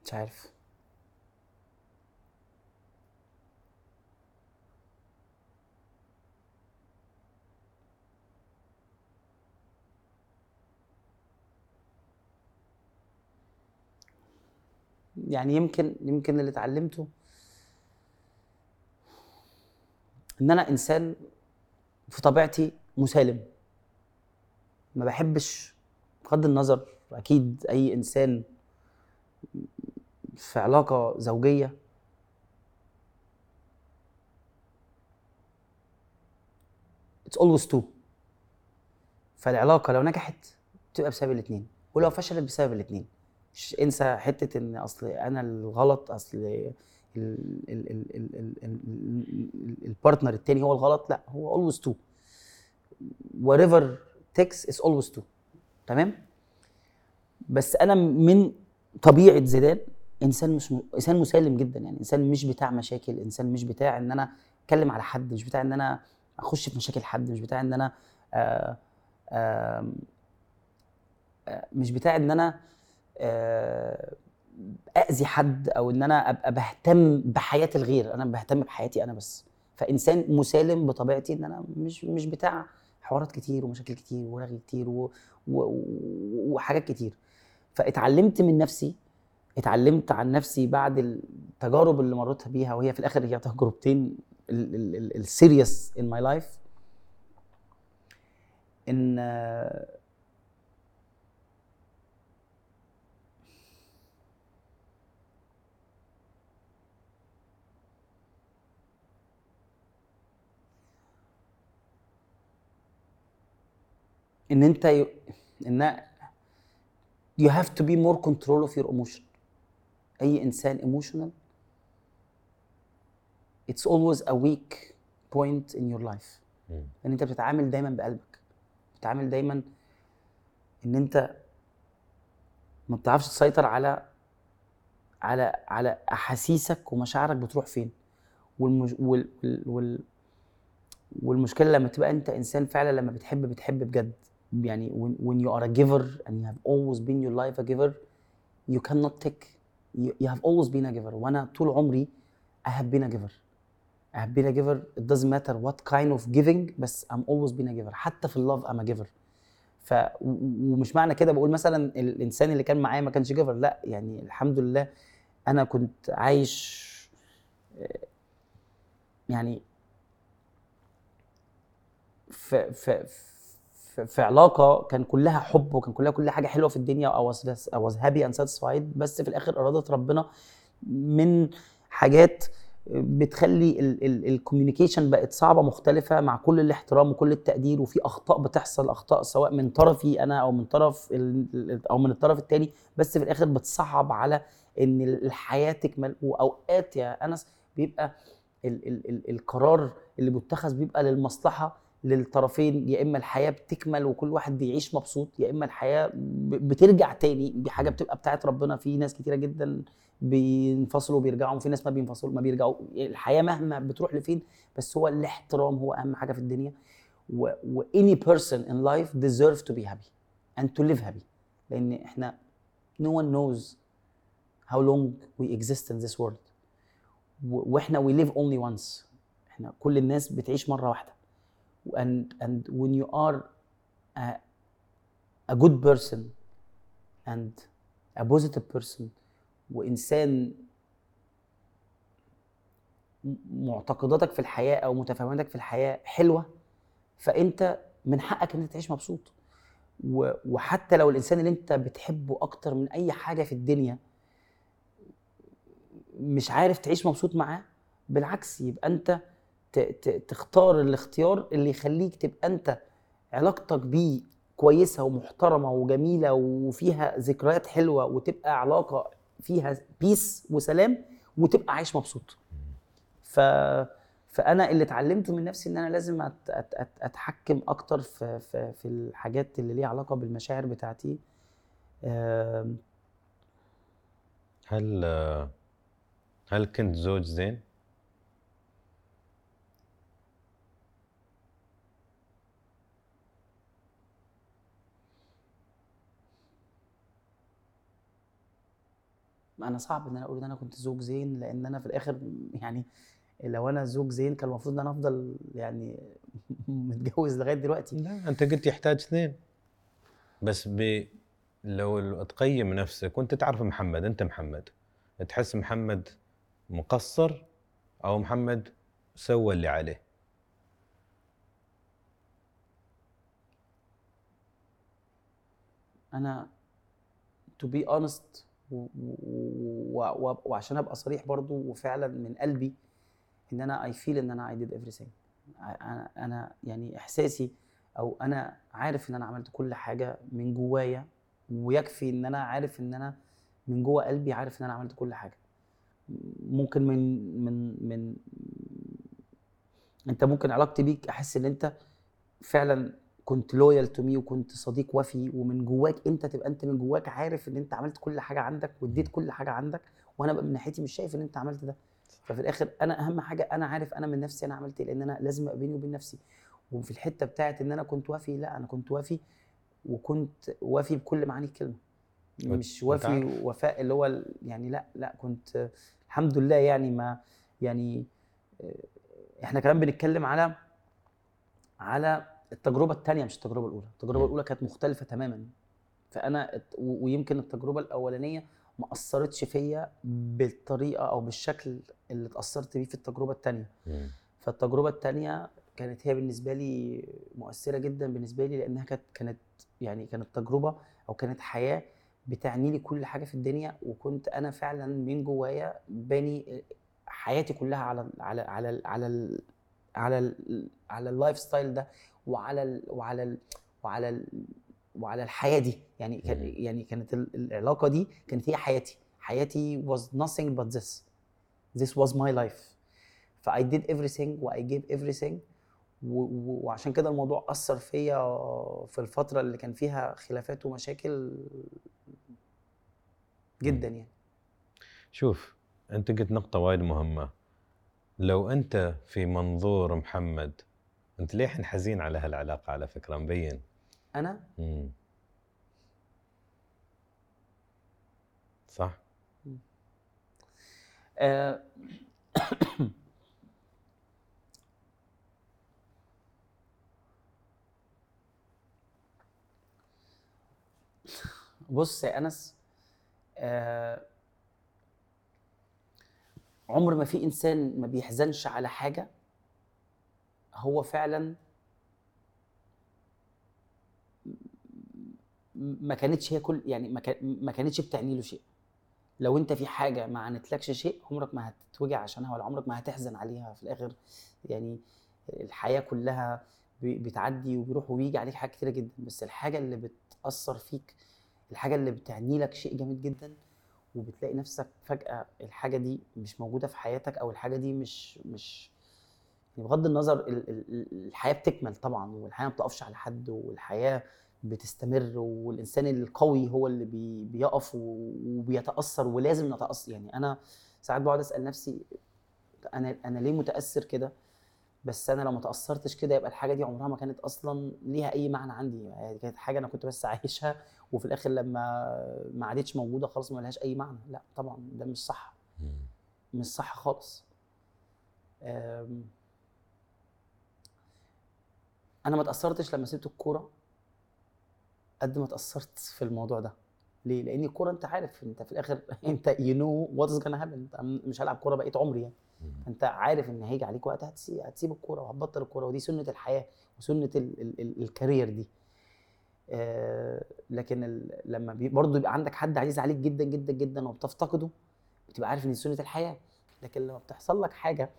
مش عارف. يعني يمكن اللي اتعلمته ان انا انسان في طبيعتي مسالم، ما بحبش بغض النظر. اكيد اي انسان في علاقة زوجية؟ It's always two. فالعلاقة لو نجحت تبقى بسبب الاتنين، ولو فشلت بسبب الاتنين. مش انسى حتة ان اصل انا الغلط، اصل البارتنر التاني هو الغلط، لا، هو always two. whatever takes is always two. تمام؟ بس انا من طبيعة زيدان انسان مسالم جدا، يعني انسان مش بتاع مشاكل، انسان مش بتاع ان انا اتكلم على حد، مش بتاع ان انا اخش في مشاكل حد، مش بتاع ان انا مش بتاع ان انا اذي حد، او ان انا ابقى بهتم بحياة الغير، انا بهتم بحياتي انا بس. فانسان مسالم بطبيعتي، ان انا مش بتاع حوارات كتير ومشاكل كتير ورغي كتير وحاجات كتير. فاتعلمت من نفسي، اتعلمت عن نفسي بعد التجارب اللي مريتها بيها، وهي في الاخر هي تجربتين السيريس in my life، ان ان you have to be more control of your emotion. اي انسان emotional it's always a weak point in your life. ان انت بتتعامل دايما بقلبك، بتتعامل دايما ان انت ما بتعرفش تسيطر على احاسيسك ومشاعرك بتروح فين. والمشكله لما تبقى انت انسان فعلا لما بتحب بجد، يعني when you are a giver and you have always been your life a giver, you cannot take. You have always been a giver. وانا طول عمري I have been a giver. I have been a giver. It doesn't matter what kind of giving, بس I'm always been a giver. حتى في love I'm a giver. ومش معنى كده بقول مثلا الانسان اللي كان معايا ما كانش giver، لا، يعني الحمد لله انا كنت عايش يعني في علاقه كان كلها حب، وكان كلها كل حاجه حلوه في الدنيا، او I was happy and satisfied. بس في الاخر اراده ربنا من حاجات بتخلي الكوميونيكيشن بقت صعبه مختلفه، مع كل الاحترام وكل التقدير، وفي اخطاء بتحصل، اخطاء سواء من طرفي انا او من طرف او من الطرف الثاني، بس في الاخر بتصعب على ان الحياه تكمل. واوقات يا انس بيبقى القرار اللي بيتخذ بيبقى للمصلحه للطرفين، يا اما الحياه بتكمل وكل واحد بيعيش مبسوط، يا اما الحياه بترجع تاني بحاجه بتبقى بتاعت ربنا. في ناس كتيره جدا بينفصلوا وبيرجعوا، وفي ناس ما بينفصلوا ما بيرجعوا. الحياه مهما بتروح لفين، بس هو الاحترام هو اهم حاجه في الدنيا. واني بيرسون ان لايف ديزيرف تو بي هابي اند تو ليف هابي، لان احنا no one knows how long we exist in this world. واحنا we live only once، احنا كل الناس بتعيش مره واحده. And when you are a good person and a positive person وإنسان معتقداتك في الحياة أو متفاهماتك في الحياة حلوة، فأنت من حقك أن تعيش مبسوط. وحتى لو الإنسان اللي أنت بتحبه أكتر من أي حاجة في الدنيا مش عارف تعيش مبسوط معاه، بالعكس يبقى أنت تختار الاختيار اللي يخليك تبقى انت علاقتك بيه كويسه ومحترمه وجميله وفيها ذكريات حلوه، وتبقى علاقه فيها بيس وسلام، وتبقى عايش مبسوط. فانا اللي اتعلمته من نفسي ان انا لازم اتحكم اكتر في الحاجات اللي ليها علاقه بالمشاعر بتاعتي. هل كنت زوج زين؟ انا صعب ان انا اقول ان انا كنت زوج زين، لان انا في الاخر يعني لو انا زوج زين كان المفروض ان انا افضل يعني متجوز لغايه دلوقتي. لا، انت قلت يحتاج اثنين بس. لو تقيم نفسك وانت تعرف محمد، انت محمد، تحس محمد مقصر او محمد سوى اللي عليه؟ انا to be honest وعشان ابقى صريح برضو وفعلا من قلبي ان انا اي فيل ان انا I did everything. انا يعني احساسي او انا عارف ان انا عملت كل حاجه من جوايا، ويكفي ان انا عارف ان انا من جوه قلبي عارف ان انا عملت كل حاجه. ممكن من انت ممكن علاقتي بيك احس ان انت فعلا كنت لويال تو مي وكنت صديق وفي، ومن جواك انت تبقى انت من جواك عارف ان انت عملت كل حاجه عندك واديت كل حاجه عندك، وانا بقى من ناحيتي مش شايف ان انت عملت ده. ففي الاخر انا اهم حاجه انا عارف انا من نفسي انا عملت ايه، لان انا لازم ابيني وبين نفسي. وفي الحته بتاعت ان انا كنت وافي، لا انا كنت وافي وكنت وافي بكل معاني الكلمه، مش وافي وفاء اللي هو يعني لا كنت الحمد لله. يعني ما يعني احنا كمان بنتكلم على التجربه الثانيه مش التجربه الاولى. التجربه الاولى كانت مختلفه تماما، فانا ويمكن التجربه الاولانيه ما اثرتش فيا بالطريقه او بالشكل اللي اتاثرت بيه في التجربه الثانيه. فالتجربه الثانيه كانت هي بالنسبه لي مؤثره جدا بالنسبه لي، لانها كانت يعني كانت تجربه او كانت حياه بتعني لي كل حاجه في الدنيا، وكنت انا فعلا من جوايا باني حياتي كلها على اللايف ستايل ده وعلى ال وعلى ال وعلى ال وعلى الحياه دي. يعني كانت العلاقه دي كانت هي حياتي was nothing but this was my life. ف I did everything و I gave everything، وعشان كده الموضوع اثر فيا في الفتره اللي كان فيها خلافات ومشاكل جدا. يعني شوف، انت قلت نقطه وايد مهمه. لو انت في منظور محمد، انت ليه حزين على هالعلاقه؟ على فكره مبين انا صح. بص يا انس، عمر ما في انسان ما بيحزنش على حاجه هو فعلا ما كانتش هي كل، يعني ما كانتش بتعني له شيء. لو انت في حاجه ما عنتلكش شيء، عمرك ما هتتوجع عشانها ولا عمرك ما هتحزن عليها. في الاخر يعني الحياه كلها بتعدي وبيروح وبيجي عليك حاجات كتيره جدا، بس الحاجه اللي بتاثر فيك، الحاجه اللي بتعني لك شيء جامد جدا، وبتلاقي نفسك فجاه الحاجه دي مش موجوده في حياتك، او الحاجه دي مش يعني بغض النظر الحياه بتكمل طبعا، والحياه ما بتقفش على حد، والحياه بتستمر، والانسان القوي هو اللي بيقف وبيتاثر، ولازم نتاثر. يعني انا ساعات بقعد اسال نفسي انا ليه متاثر كده؟ بس انا لو ما تاثرتش كده يبقى الحاجه دي عمرها ما كانت اصلا ليها اي معنى عندي. يعني كانت حاجه انا كنت بس عايشها، وفي الاخر لما ما عادتش موجوده خلاص ما لهاش اي معنى. لا طبعا ده مش صح، مش صح خالص. انا ما تاثرتش لما سبت الكوره قد ما تاثرت في الموضوع ده. ليه؟ لان الكوره انت عارف انت في الاخر انت وات از جونا هابن، مش هلعب كوره بقيت عمري. يعني انت عارف ان هيجي عليك وقت هتسيب الكوره وهتبطل الكوره، ودي سنه الحياه وسنه الكارير دي. لكن لما برضه يبقى عندك حد عزيز عليك جدا جدا جدا وبتفتقده، بتبقى عارف ان سنه الحياه. لكن لما بتحصل لك حاجه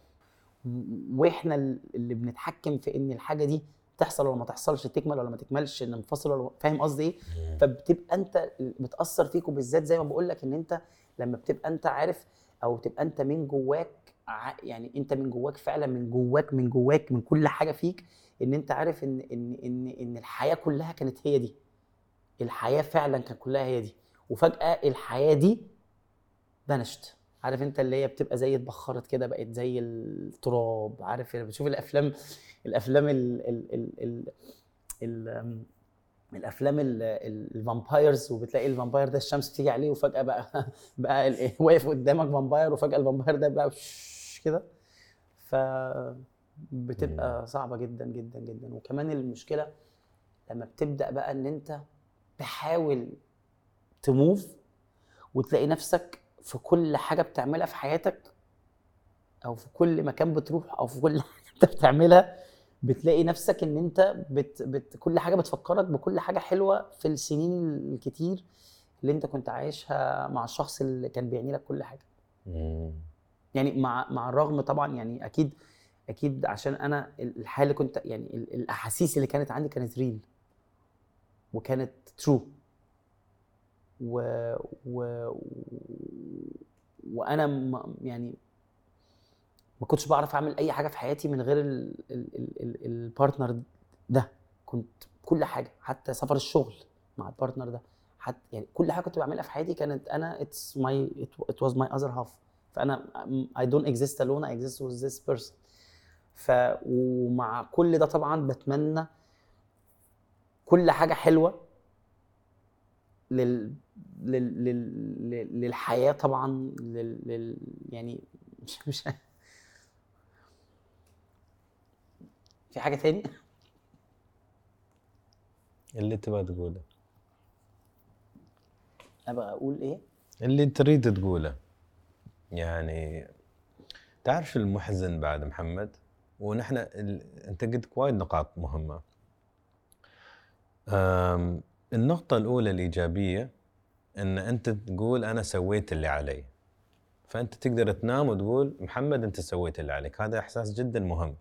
واحنا اللي بنتحكم في ان الحاجه دي تحصل ولا ما تحصلش، تكمل ولا ما تكملش، ننفصل ولا، فاهم قصدي ايه؟ فبتبقى انت بتاثر فيك، وبالذات زي ما بقول لك ان انت لما بتبقى انت عارف او تبقى انت من جواك، يعني انت من جواك فعلا من جواك من كل حاجه فيك، ان انت عارف ان ان ان ان الحياه كلها كانت هي دي. الحياه فعلا كانت كلها هي دي، وفجاه الحياه دي بنشت. عارف انت اللي هي بتبقى زي اتبخرت كده، بقت زي التراب. عارف لما بتشوف الافلام ال ال ال ال ال الافلام الفامبايرز، وبتلاقي الفامباير ده الشمس بتيجي عليه وفجاه بقى واقف قدامك فامباير، وفجاه الفامباير ده بقى كده. فبتبقى صعبه جدا جدا جدا. وكمان المشكله لما بتبدا بقى ان انت تحاول تموف، وتلاقي نفسك في كل حاجه بتعملها في حياتك، او في كل مكان بتروح، او في كل حاجه انت بتعملها، بتلاقي نفسك ان انت كل حاجه بتفكرك بكل حاجه حلوه في السنين الكتير اللي انت كنت عايشها مع الشخص اللي كان بيعني لك كل حاجه. يعني مع الرغم طبعا يعني اكيد عشان انا الحاله اللي كنت يعني الاحاسيس اللي كانت عندي كانت ريل وكانت ترو وانا يعني ما كنتش بعرف اعمل اي حاجه في حياتي من غير البارتنر ده. كنت كل حاجه حتى سفر الشغل مع البارتنر ده حتى يعني كل حاجه كنت بعملها في حياتي كانت انا it was my other half. فانا I don't exist alone, I exist with this person. ومع كل ده طبعا بتمنى كل حاجه حلوه للحياه طبعا يعني مش في حاجه تاني اللي تبغى تقوله. ابغى اقول ايه اللي تريد تقوله. يعني تعرف المحزن بعد محمد ونحن انت قلت وايد نقاط مهمه. النقطة الأولى الإيجابية إن أنت تقول أنا سويت اللي علي. فأنت تقدر تنام وتقول محمد أنت سويت اللي عليك. هذا إحساس جدا مهم.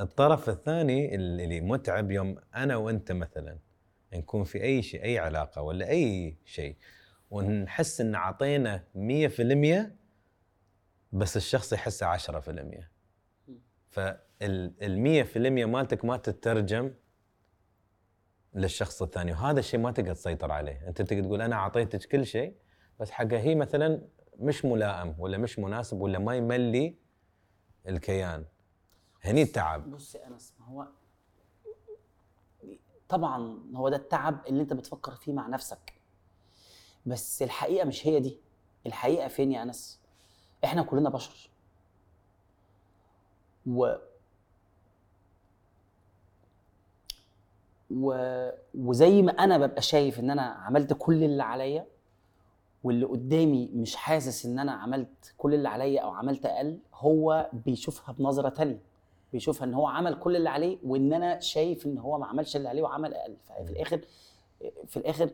الطرف الثاني اللي متعب يوم أنا وأنت مثلا نكون في أي شيء أي علاقة ولا أي شيء ونحس إن عطينا 100% بس الشخص يحس 10%. فال100% مالتك ما تترجم للشخص الثاني وهذا الشيء ما تقدر تسيطر عليه. انت تقدر تقول انا اعطيتك كل شيء بس حقه هي مثلا مش ملائم ولا مش مناسب ولا ما يملي الكيان. هني التعب. بصي انا اسمع هو طبعا هو ده التعب اللي انت بتفكر فيه مع نفسك بس الحقيقه مش هي دي. الحقيقه فين يا انس؟ احنا كلنا بشر وزي ما انا ببقى شايف ان انا عملت كل اللي عليا واللي قدامي مش حاسس ان انا عملت كل اللي عليا او عملت اقل هو بيشوفها بنظرة تانية. بيشوفها ان هو عمل كل اللي عليه وان انا شايف ان هو ما عملش اللي عليه وعمل اقل. ففي الاخر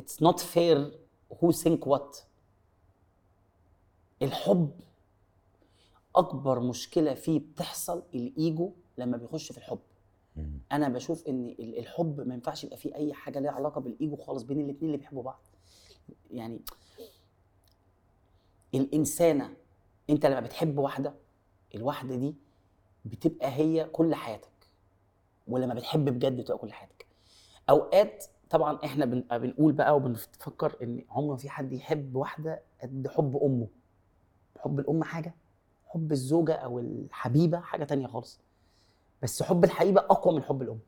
it's not fair who think what. الحب اكبر مشكلة فيه بتحصل الايجو لما بيخش في الحب. انا بشوف ان الحب ما ينفعش يبقى فيه اي حاجه ليها علاقه بالايجو خالص بين الاثنين اللي بيحبوا بعض. يعني الانسانه انت لما بتحب واحده الواحده دي بتبقى هي كل حياتك ولما بتحب بجد بتبقى كل حياتك. اوقات طبعا احنا بنقول بقى وبنفكر ان عمره ما في حد يحب واحده قد حب امه. حب الام حاجه حب الزوجه او الحبيبه حاجه تانية خالص بس حب الحبيبه اقوى من حب الام.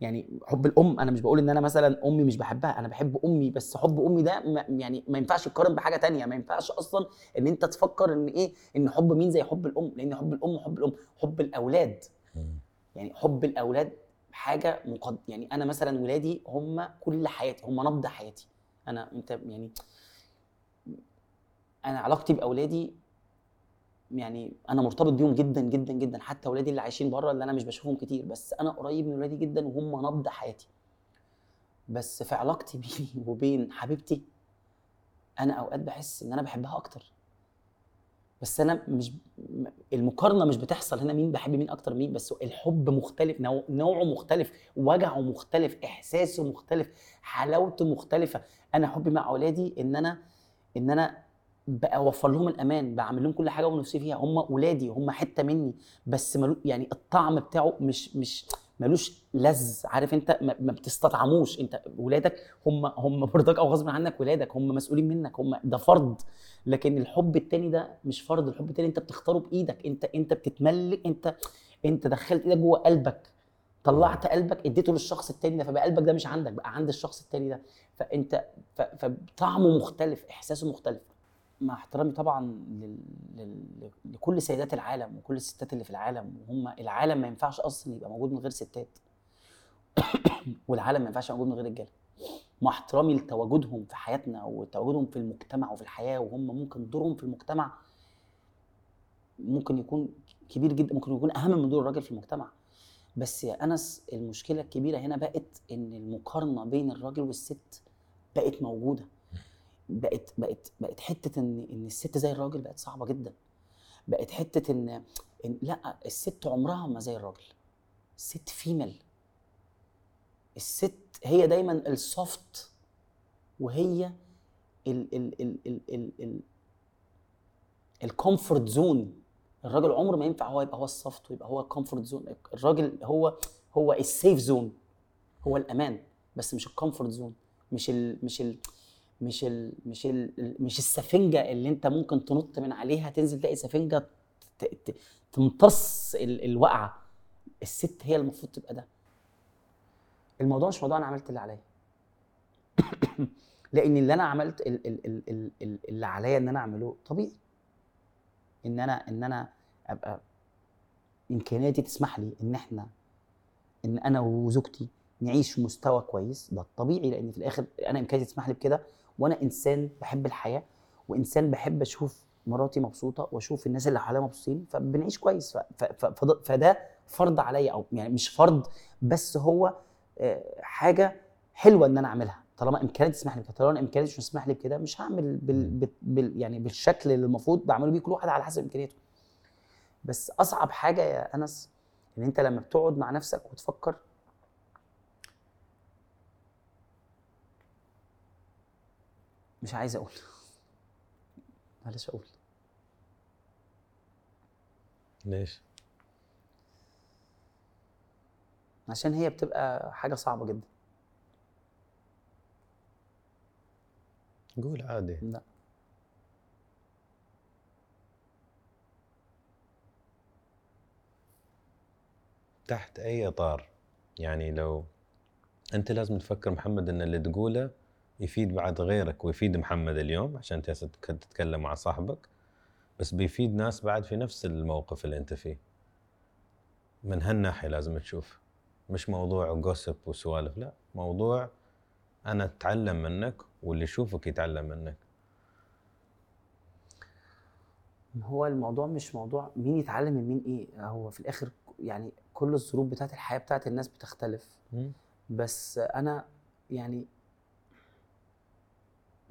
يعني حب الام انا مش بقول ان انا مثلا امي مش بحبها انا بحب امي بس حب امي ده يعني ما ينفعش يقارن بحاجه تانية. ما ينفعش اصلا ان انت تفكر ان ايه ان حب مين زي حب الام لان حب الام حب الاولاد. يعني حب الاولاد حاجه يعني انا مثلا ولادي هم كل حياتي هم نبض حياتي. انا انت يعني انا علاقتي باولادي يعني انا مرتبط بيهم جدا جدا جدا حتى اولادي اللي عايشين بره اللي انا مش بشوفهم كتير بس انا قريب من اولادي جدا وهم نبض حياتي. بس في علاقتي بيني وبين حبيبتي انا اوقات بحس ان انا بحبها اكتر بس انا مش المقارنه مش بتحصل هنا مين بحب مين اكتر مين بس الحب مختلف نوعه مختلف وجعه مختلف احساسه مختلف حلاوته مختلفه. انا حبي مع اولادي ان انا بوفر لهم الامان بعمل لهم كل حاجه ونفسي فيها. هم اولادي هم حته مني بس يعني الطعم بتاعه مش ملوش لذ. عارف انت ما بتستطعموش انت ولادك هم برضك او غصب عنك ولادك هم مسؤولين منك هم ده فرض. لكن الحب التاني ده مش فرض. الحب التاني انت بتختاره بايدك انت بتتملك انت دخلت ايدك جوه قلبك طلعت قلبك اديته للشخص التاني ده فبقى قلبك ده مش عندك بقى عند الشخص التاني ده فانت فطعمه مختلف احساسه مختلف. مع احترامي طبعا لكل سيدات العالم وكل الستات اللي في العالم وهم العالم ما ينفعش اصلا يبقى موجود من غير ستات والعالم ما ينفعش يبقى موجود من غير رجاله. مع احترامي لتواجدهم في حياتنا وتواجدهم في المجتمع وفي الحياه وهم ممكن دورهم في المجتمع ممكن يكون كبير جدا ممكن يكون اهم من دور الراجل في المجتمع بس يا أنس المشكلة الكبيرة هنا بقت إن المقارنة بين الراجل والست بقت موجودة. بقت حتة إن الست زي الراجل بقت صعبة جدا. بقت حتة إن لا الست عمرها ما زي الراجل. الست فيميل. الست هي دايما السوفت وهي ال الكومفورت زون. الراجل عمره ما ينفع هو يبقى هو السوفت ويبقى هو الكومفورت زون. الراجل هو السيف زون، هو الامان، بس مش الكومفورت زون، مش السفنجه اللي انت ممكن تنط من عليها، تنزل تلاقي سفنجه تمتص الوقعه. الست هي المفروض تبقى ده. الموضوع مش موضوع انا عملت اللي عليا لان اللي انا عملت اللي عليا ان انا اعمله طبيعي، ان انا ابقى امكانياتي تسمح لي ان انا وزوجتي نعيش في مستوى كويس. ده الطبيعي، لان في الاخر انا امكانياتي تسمح لي بكده، وانا انسان بحب الحياه، وانسان بحب اشوف مراتي مبسوطه واشوف الناس اللي حواليا مبسوطين، فبنعيش كويس. فده فرض عليا، او يعني مش فرض بس هو حاجه حلوه ان انا اعملها طالما امكانياتي تسمح لي بكده. طالما امكانياتي مش مسمح لي بكده مش هعمل يعني بالشكل اللي المفروض بعمله بيه. كل واحد على حسب امكانياته. بس اصعب حاجه يا انس ان انت لما بتقعد مع نفسك وتفكر مش عايز اقول، معلش اقول ليش، عشان هي بتبقى حاجه صعبه جدا. قول عادي. لا تحت اي اطار، يعني لو انت لازم تفكر محمد ان اللي تقوله يفيد بعد غيرك ويفيد محمد اليوم، عشان انت تتكلم مع صاحبك بس بيفيد ناس بعد في نفس الموقف اللي انت فيه. من هالناحيه لازم تشوف، مش موضوع جوسب وسوالف، لا موضوع انا اتعلم منك واللي يشوفك يتعلم منك. هو الموضوع مش موضوع مين يتعلم من مين ايه، هو في الاخر يعني كل الظروف بتاعت الحياه بتاعت الناس بتختلف. بس انا يعني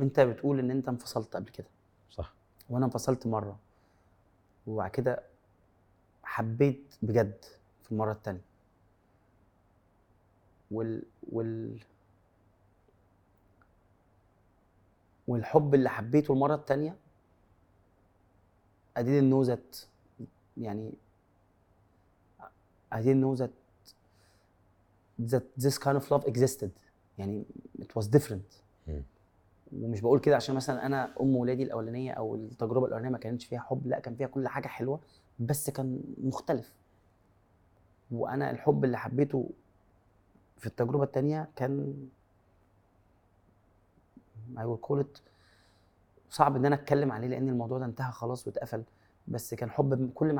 انت بتقول ان انت انفصلت قبل كده، صح؟ وانا انفصلت مره وبعد كده حبيت بجد في المره الثانيه. والحب اللي حبيته المره الثانيه I didn't know that this kind of love existed. يعني it was different. ومش بقول كده عشان مثلا انا ام ولادي الاولانيه او التجربه الاولانيه ما كانتش فيها حب، لا كان فيها كل حاجه حلوه بس كان مختلف. وانا الحب اللي حبيته في التجربه الثانيه كان صعب ان انا اتكلم عليه لان الموضوع ده انتهى خلاص واتقفل. بس كان حب بكل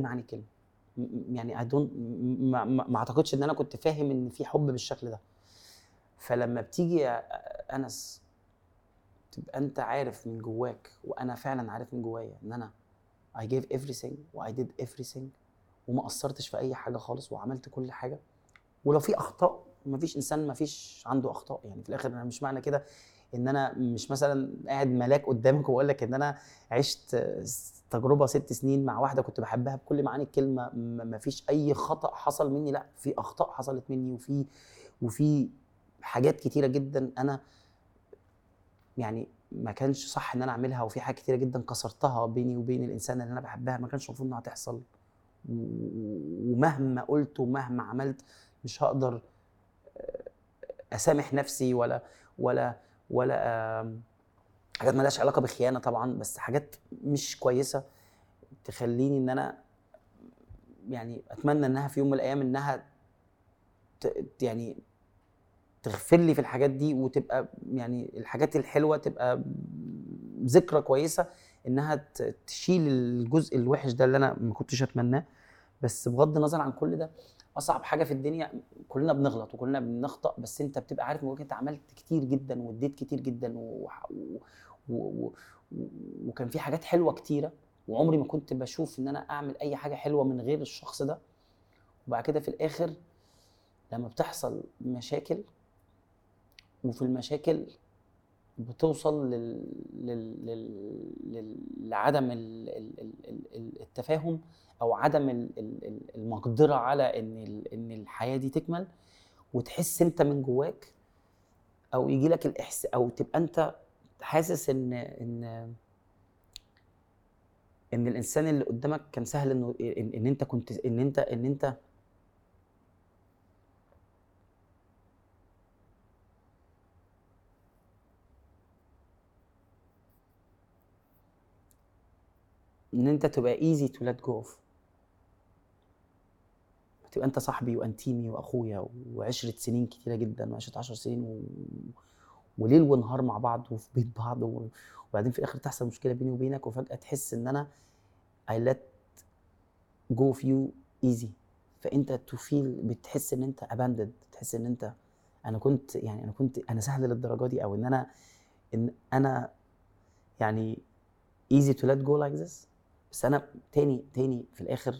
معنى الكلمه. يعني ما اعتقدش ان انا كنت فاهم ان في حب بالشكل ده. فلما بتيجي يا انس تبقى انت عارف من جواك، وانا فعلا عارف من جوايا ان انا I gave everything و I did everything وما قصرتش في اي حاجه خالص وعملت كل حاجه. ولو في اخطاء، مفيش انسان مفيش عنده اخطاء، يعني في الاخر انا مش معنى كده ان انا مش مثلا قاعد ملاك قدامك واقول لك ان انا عشت تجربه 6 سنين مع واحده كنت بحبها بكل معاني الكلمه، مفيش اي خطا حصل مني. لا، في اخطاء حصلت مني وفي حاجات كتيره جدا انا يعني ما كانش صح ان انا اعملها، وفي حاجات كتيره جدا كسرتها بيني وبين الانسان اللي انا بحبها، ما كانش المفروض انها تحصل. ومهما قلت ومهما عملت مش هقدر اسامح نفسي ولا حاجات مالهاش علاقه بخيانه طبعا، بس حاجات مش كويسه تخليني ان انا يعني اتمنى انها في يوم من الايام انها يعني تغفر لي في الحاجات دي، وتبقى يعني الحاجات الحلوه تبقى ذكرى كويسه انها تشيل الجزء الوحش ده اللي انا ما كنتش اتمناه. بس بغض النظر عن كل ده، اصعب حاجه في الدنيا كلنا بنغلط وكلنا بنخطأ، بس انت بتبقى عارف انك انت عملت كتير جدا واديت كتير جدا وكان في حاجات حلوه كتيره، وعمري ما كنت بشوف ان انا اعمل اي حاجه حلوه من غير الشخص ده. وبعد كده في الاخر لما بتحصل مشاكل، وفي المشاكل بتوصل لعدم التفاهم او عدم المقدره على ان الحياه دي تكمل، وتحس انت من جواك او يجي لك الاحساس او تبقى انت حاسس ان الانسان اللي قدامك كان سهل انه ان انت كنت ان انت ان انت ان انت تبقى ايزي تو ليت جو اوف، تبقى انت صاحبي وانتيمي واخويا وعشره سنين كتيره جدا، وعشره 10 سنين وليل ونهار مع بعض وفي بيت بعض، وبعدين في الاخر تحصل مشكله بيني وبينك، وفجاه تحس ان انا I let go of you easy، فانت تو فيل، بتحس ان انت abandoned، بتحس ان انت انا كنت سهل للدرجه دي، او ان انا يعني easy to let go like this. بس انا تاني في الاخر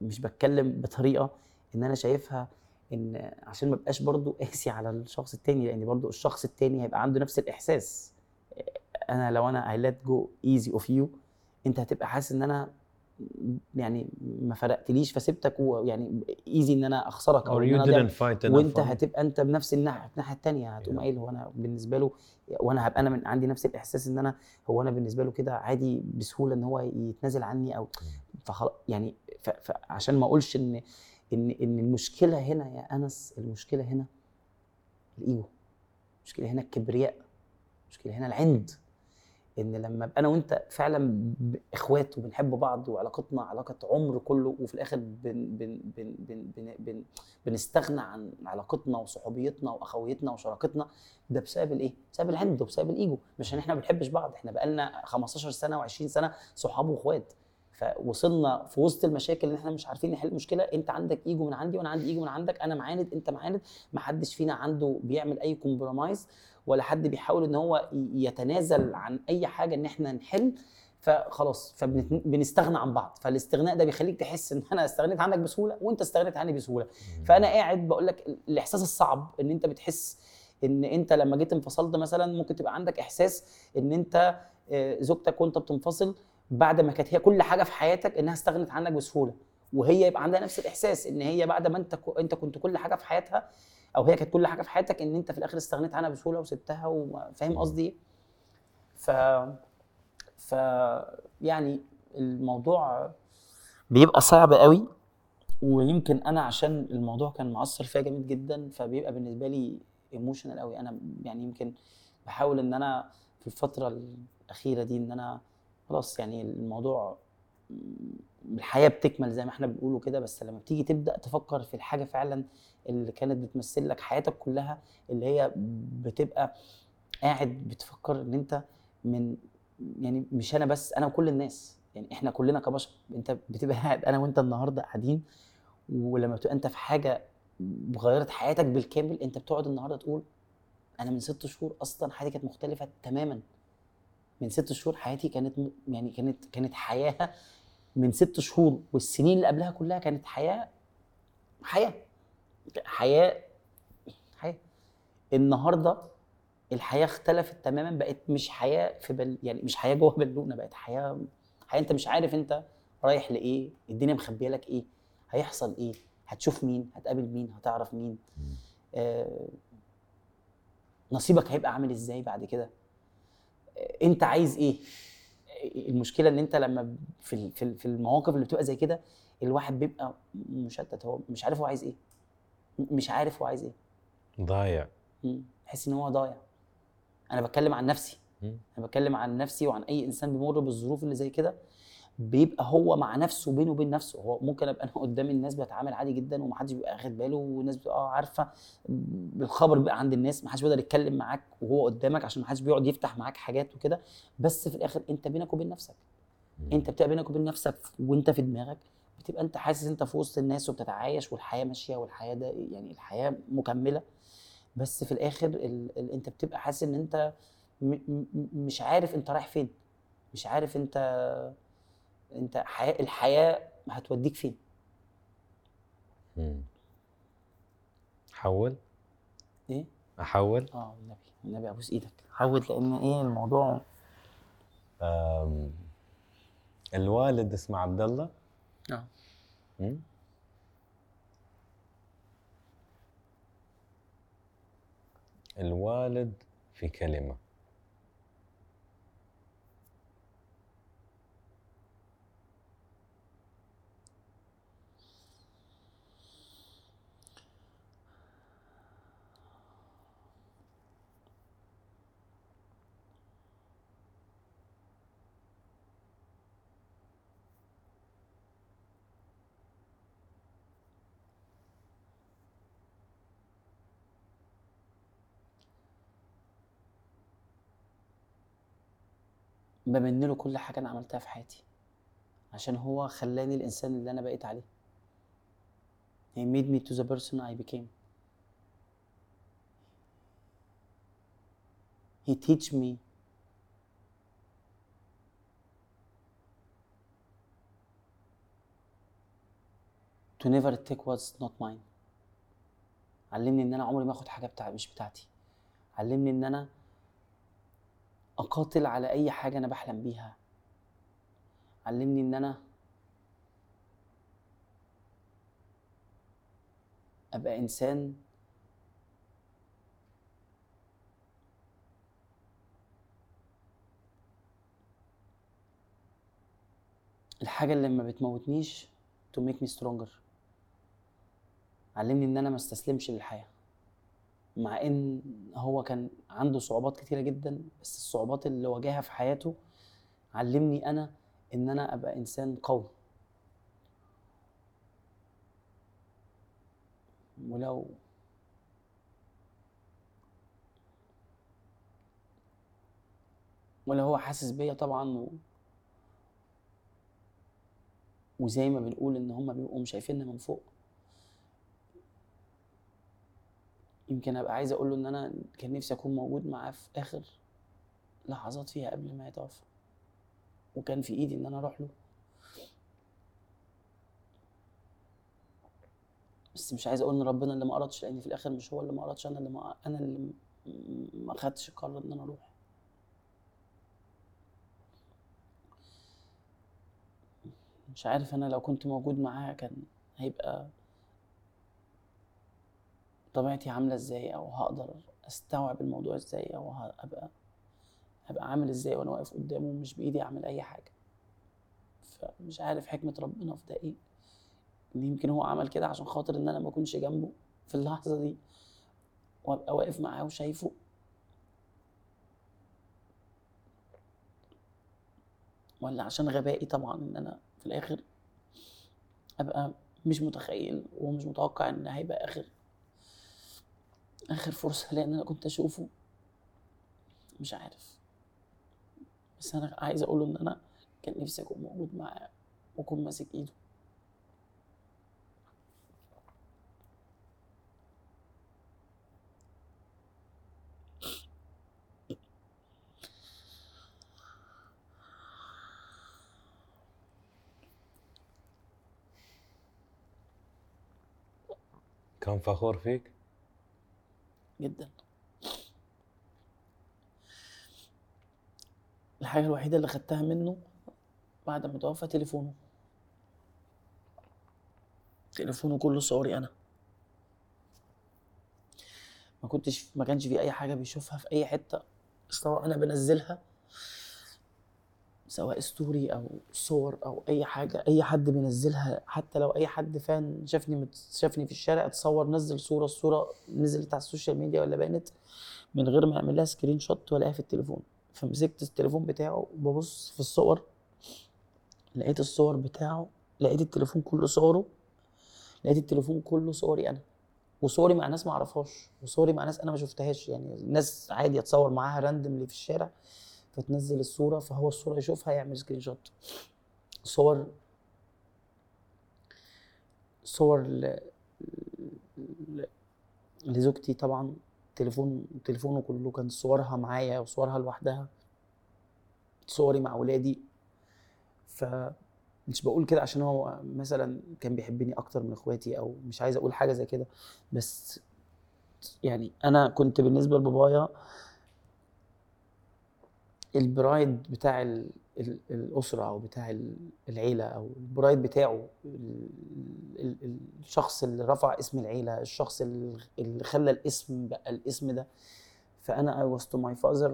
مش بتكلم بطريقه ان انا شايفها ان عشان ما بقاش برضو قاسي على الشخص التاني، لان برضو الشخص التاني هيبقى عنده نفس الاحساس. انا لو انا I let go easy of you، انت هتبقى حاسس ان انا يعني ما فرقتليش فسيبتك، ويعني easy ان انا اخسرك او ان انا وانت هتبقى انت بنفس الناحيه التانيه، هتقوم قايل هو انا بالنسبه له، وانا هبقى انا من عندي نفس الاحساس ان انا هو انا بالنسبه له كده عادي بسهوله ان هو يتنازل عني، او يعني عشان ما اقولش ان المشكله هنا يا انس، المشكله هنا الايجو، المشكله هنا الكبرياء، المشكله هنا العند، ان لما ابقى انا وانت فعلا اخوات وبنحب بعض وعلاقتنا علاقه عمر كله، وفي الاخر بنستغنى عن علاقتنا وصحوبيتنا واخويتنا وشراكتنا، ده بسبب الايه؟ بسبب العند وبسبب الايجو، مش ان احنا ما بنحبش بعض، احنا بقالنا 15 سنه و20 سنه صحاب واخوات، فوصلنا في وسط المشاكل ان احنا مش عارفين نحل المشكله، انت عندك ايجو من عندي وانا عندي ايجو من عندك، انا معاند انت معاند، محدش فينا عنده بيعمل اي كومبرومايز، ولا حد بيحاول ان هو يتنازل عن اي حاجه ان احنا نحل، فخلاص فبنستغنى عن بعض، فالاستغناء ده بيخليك تحس ان انا استغنيت عنك بسهوله وانت استغنيت عني بسهوله. فانا قاعد بقول لك الاحساس الصعب ان انت بتحس ان انت لما جيت انفصلت مثلا، ممكن تبقى عندك احساس ان انت زوجتك وانت بتنفصل بعد ما كانت هي كل حاجه في حياتك انها استغنت عنك بسهوله، وهي يبقى عندها نفس الاحساس ان هي بعد ما انت كنت كل حاجه في حياتها، او هي كانت كل حاجه في حياتك، ان انت في الاخر استغنيت عنها بسهوله وسبتها، وفاهم قصدي. ف يعني الموضوع بيبقى صعب قوي، ويمكن انا عشان الموضوع كان مؤثر فيا جامد جدا، فبيبقى بالنسبه لي ايموشنال قوي. انا يعني يمكن بحاول ان انا في الفتره الاخيره دي ان انا خلاص يعني الموضوع الحياه بتكمل زي ما احنا بنقوله كده، بس لما بتيجي تبدا تفكر في الحاجه فعلا اللي كانت بتمثل لك حياتك كلها، اللي هي بتبقى قاعد بتفكر ان انت من يعني مش انا بس، انا وكل الناس، يعني احنا كلنا كبشر، انت بتبقى قاعد انا وانت النهارده قاعدين، ولما تبقى انت في حاجه غيرت حياتك بالكامل، انت بتقعد النهارده تقول انا من 6 شهور اصلا حياتي كانت مختلفه تماما، من 6 شهور حياتي كانت يعني كانت حياه، من 6 شهور والسنين اللي قبلها كلها كانت حياه. النهارده الحياه اختلفت تماما، بقت مش حياه في يعني مش حياه جوه بالونه، بقت حياه انت مش عارف انت رايح لايه، الدنيا مخبيه لك ايه، هيحصل ايه، هتشوف مين، هتقابل مين، هتعرف مين، نصيبك هيبقى عامل ازاي بعد كده، انت عايز ايه. المشكله ان انت لما في المواقف اللي بتبقى زي كده، الواحد بيبقى مشتت، هو مش عارف هو عايز ايه، ضايع، تحس ان هو ضايع. انا بتكلم عن نفسي، وعن اي انسان بيمر بالظروف اللي زي كده، بيبقى هو مع نفسه، بينه وبين نفسه. هو ممكن ابقى انا قدام الناس بتعامل عادي جدا ومحدش بيبقى اخد باله، والناس بتبقى عارفه بالخبر بقى عند الناس، محدش بيقدر يتكلم معاك وهو قدامك، عشان محدش بيقعد يفتح معاك حاجات وكده، بس في الاخر انت بينك وبين نفسك، انت بتبقى بينك وبين نفسك وانت في دماغك، بتبقى انت حاسس انت في وسط الناس وبتتعايش، والحياه ماشيه، والحياه ده يعني الحياه مكمله، بس في الاخر انت بتبقى حاسس ان انت مش عارف انت رايح فين، مش عارف انت الحياه هتوديك فين. حول ايه؟ احول؟ والنبي والنبي ابوس ايدك حول، لان ايه الموضوع. الوالد اسمه عبد الله. الوالد في كلمة. بمن له كل حاجة أنا عملتها في حياتي، عشان هو خلاني الإنسان اللي أنا بقيت عليه. He made me to the person I became. He teach me to never take what's not mine. علمني إن أنا عمري ما أخد حاجة مش بتاعتي. علمني إن أنا اقاتل على اي حاجه انا بحلم بيها. علمني ان انا ابقى انسان الحاجه اللي ما بتموتنيش to make me stronger. علمني ان انا ما استسلمش للحياه، مع ان هو كان عنده صعوبات كتيرة جدا، بس الصعوبات اللي واجهها في حياته علمني انا ان انا ابقى انسان قوي. ولو هو حاسس بيا طبعا، وزي ما بنقول ان هم بيبقوا شايفيننا من فوق، يمكن ابقى عايز اقول له ان انا كان نفسي اكون موجود معاه في اخر لحظات فيها قبل ما يتوفى، وكان في ايدي ان انا اروح له، بس مش عايز اقول ان ربنا اللي ما ارادش، لان في الاخر مش هو اللي ما ارادش، انا اللي ما خدتش قرار ان انا اروح. مش عارف، انا لو كنت موجود معاه كان هيبقى طبيعتي عامله ازاي، او هقدر استوعب الموضوع ازاي، او هبقى عامل ازاي وانا واقف قدامه ومش بايدي اعمل اي حاجه. فمش عارف حكمه ربنا في ده ايه، ان يمكن هو عمل كده عشان خاطر ان انا ما اكونش جنبه في اللحظه دي، وابقى واقف معاه وشايفه. ولا عشان غبائي طبعا، ان انا في الاخر ابقى مش متخيل ومش متوقع ان هيبقى اخر فرصه لان انا كنت اشوفه. مش عارف، بس انا عايز اقوله ان انا كان نفسي اكون موجود معاه واكون ماسك ايده. كان فخور فيك جدا. الحاجة الوحيدة اللي خدتها منه بعد ما توفى تليفونه كله صوري انا. ما كانش في اي حاجة بيشوفها في اي حتة، سواء انا بنزلها، سواء ستوري او صور او اي حاجة اي حد بينزلها. حتى لو اي حد فان شافني في الشارع اتصور، نزل صورة، الصورة نزلت على السوشيال ميديا ولا بانت، من غير ما اعمل لها سكرين شوت ولا في التليفون. فمسكت التليفون بتاعه وببص في الصور، لقيت الصور بتاعه، لقيت التليفون كله صوره، لقيت التليفون كله صوري انا، وصوري مع ناس ما اعرفهاش، وصوري مع ناس انا ما شفتهاش. يعني ناس عادي اتصور معاها راندملي في الشارع، فتنزل الصورة، فهو الصورة يشوفها يعمل سكرين شوت. صور لزوجتي طبعا، تليفونه كله كان صورها معايا وصورها لوحدها، صوري مع ولادي. مش بقول كده عشان هو مثلا كان بيحبني اكتر من اخواتي او مش عايز اقول حاجه زي كده، بس يعني انا كنت بالنسبه لبابايا البرايد بتاع الاسره او بتاع العيله، او البرايد بتاعه الشخص اللي رفع اسم العيله، الشخص اللي خلى الاسم بقى الاسم ده. فانا I was to my father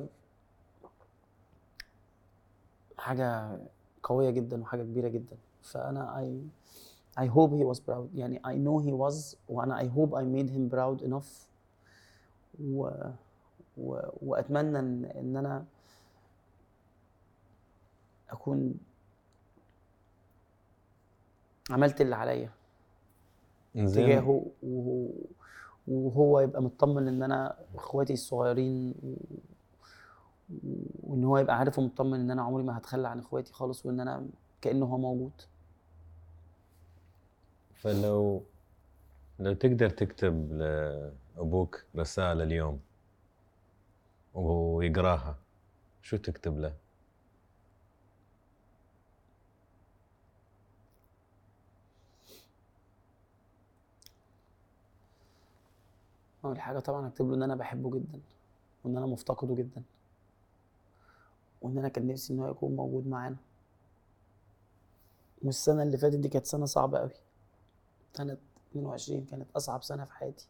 حاجه قويه جدا وحاجه كبيره جدا. فانا I hope he was proud، يعني I know he was، وانا I hope I made him proud enough، واتمنى ان انا اكون عملت اللي عليا تجاهه، وهو يبقى مطمن ان انا اخواتي الصغيرين، وان هو يبقى عارف ومطمن ان انا عمري ما هتخلى عن اخواتي خالص، وان انا كأنه هو موجود. فلو تقدر تكتب لأبوك رسالة اليوم ويقراها، شو تكتب له؟ اول حاجة طبعا هكتب له ان انا بحبه جدا، وان انا مفتقده جدا، وان انا كان نفسي ان هو يكون موجود معانا. والسنة اللي فاتت دي كانت سنة صعبة قوي، سنة 22 كانت اصعب سنة في حياتي،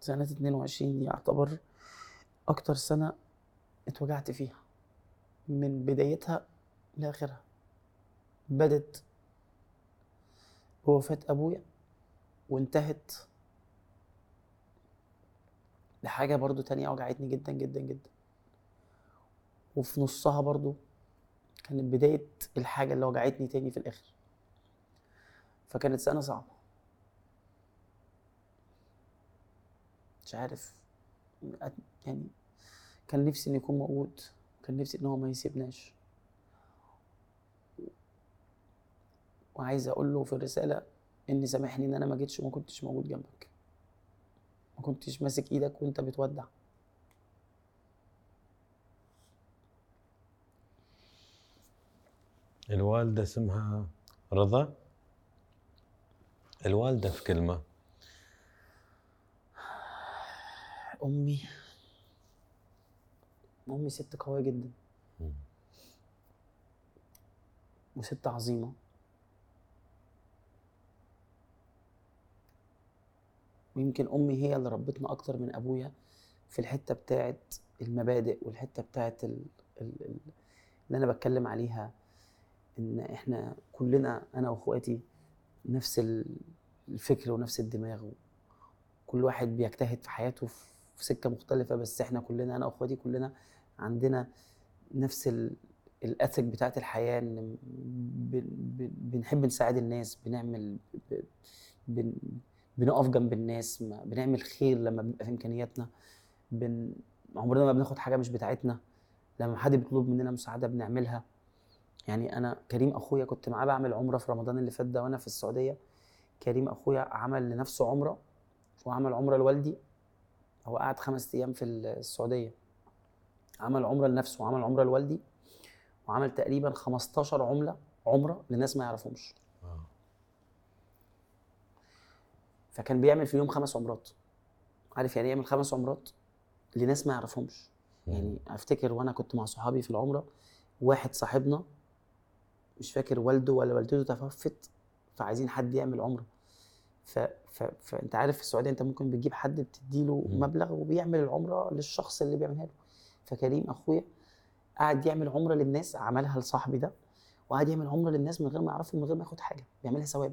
سنة 22 دي يعتبر اكتر سنة اتوجعت فيها من بدايتها لاخرها. بدت بوفاة ابويا وانتهت لحاجة برضو تانية وجعتني جدا جدا جدا، وفي نصها برضو كانت بداية الحاجة اللي وجعتني تاني في الاخر. فكانت سنة صعبة، مش عارف يعني، كان نفسي ان يكون موجود، كان نفسي ان هو ما يسيبناش، وعايز اقول له في الرسالة اني سامحني ان انا ما جيتش وما كنتش موجود جنبك، ما كنتش ماسك ايدك وانت بتودع. الوالدة اسمها رضا. الوالدة في كلمة. امي ست قوية جدا، وست عظيمة، ويمكن امي هي اللي ربتنا اكتر من ابويا في الحته بتاعه المبادئ، والحته بتاعه اللي انا بتكلم عليها، ان احنا كلنا انا واخواتي نفس الفكر ونفس الدماغ، وكل واحد بيجتهد في حياته في سكه مختلفه، بس احنا كلنا انا واخواتي كلنا عندنا نفس الاثق بتاعه الحياه، ان بنحب نساعد الناس، بنقف جنب الناس، بنعمل خير لما بنبقى في امكانياتنا، عمرنا ما بناخد حاجه مش بتاعتنا، لما حد بيطلب مننا مساعده بنعملها. يعني انا كريم اخويا كنت معاه بعمل عمره في رمضان اللي فات ده وانا في السعوديه، كريم اخويا عمل لنفسه عمره، وعمل عمره لوالدي، هو قعد 5 ايام في السعوديه، عمل عمره لنفسه وعمل عمره لوالدي، وعمل تقريبا 15 عمره لناس ما يعرفهمش. فكان بيعمل في اليوم 5 عمرات، عارف يعني يعمل 5 عمرات لناس ما يعرفهمش. يعني افتكر وانا كنت مع صحابي في العمره، واحد صاحبنا مش فاكر والده ولا والدته توفت، فعايزين حد يعمل عمره، فانت عارف في السعوديه انت ممكن بتجيب حد بتديله مبلغ وبيعمل العمره للشخص اللي بيعملها له. فكريم اخويا قاعد يعمل عمره للناس، عملها لصاحبي ده، وقاعد يعمل عمره للناس من غير ما يعرفهم، من غير ما ياخد حاجه، بيعملها ثواب،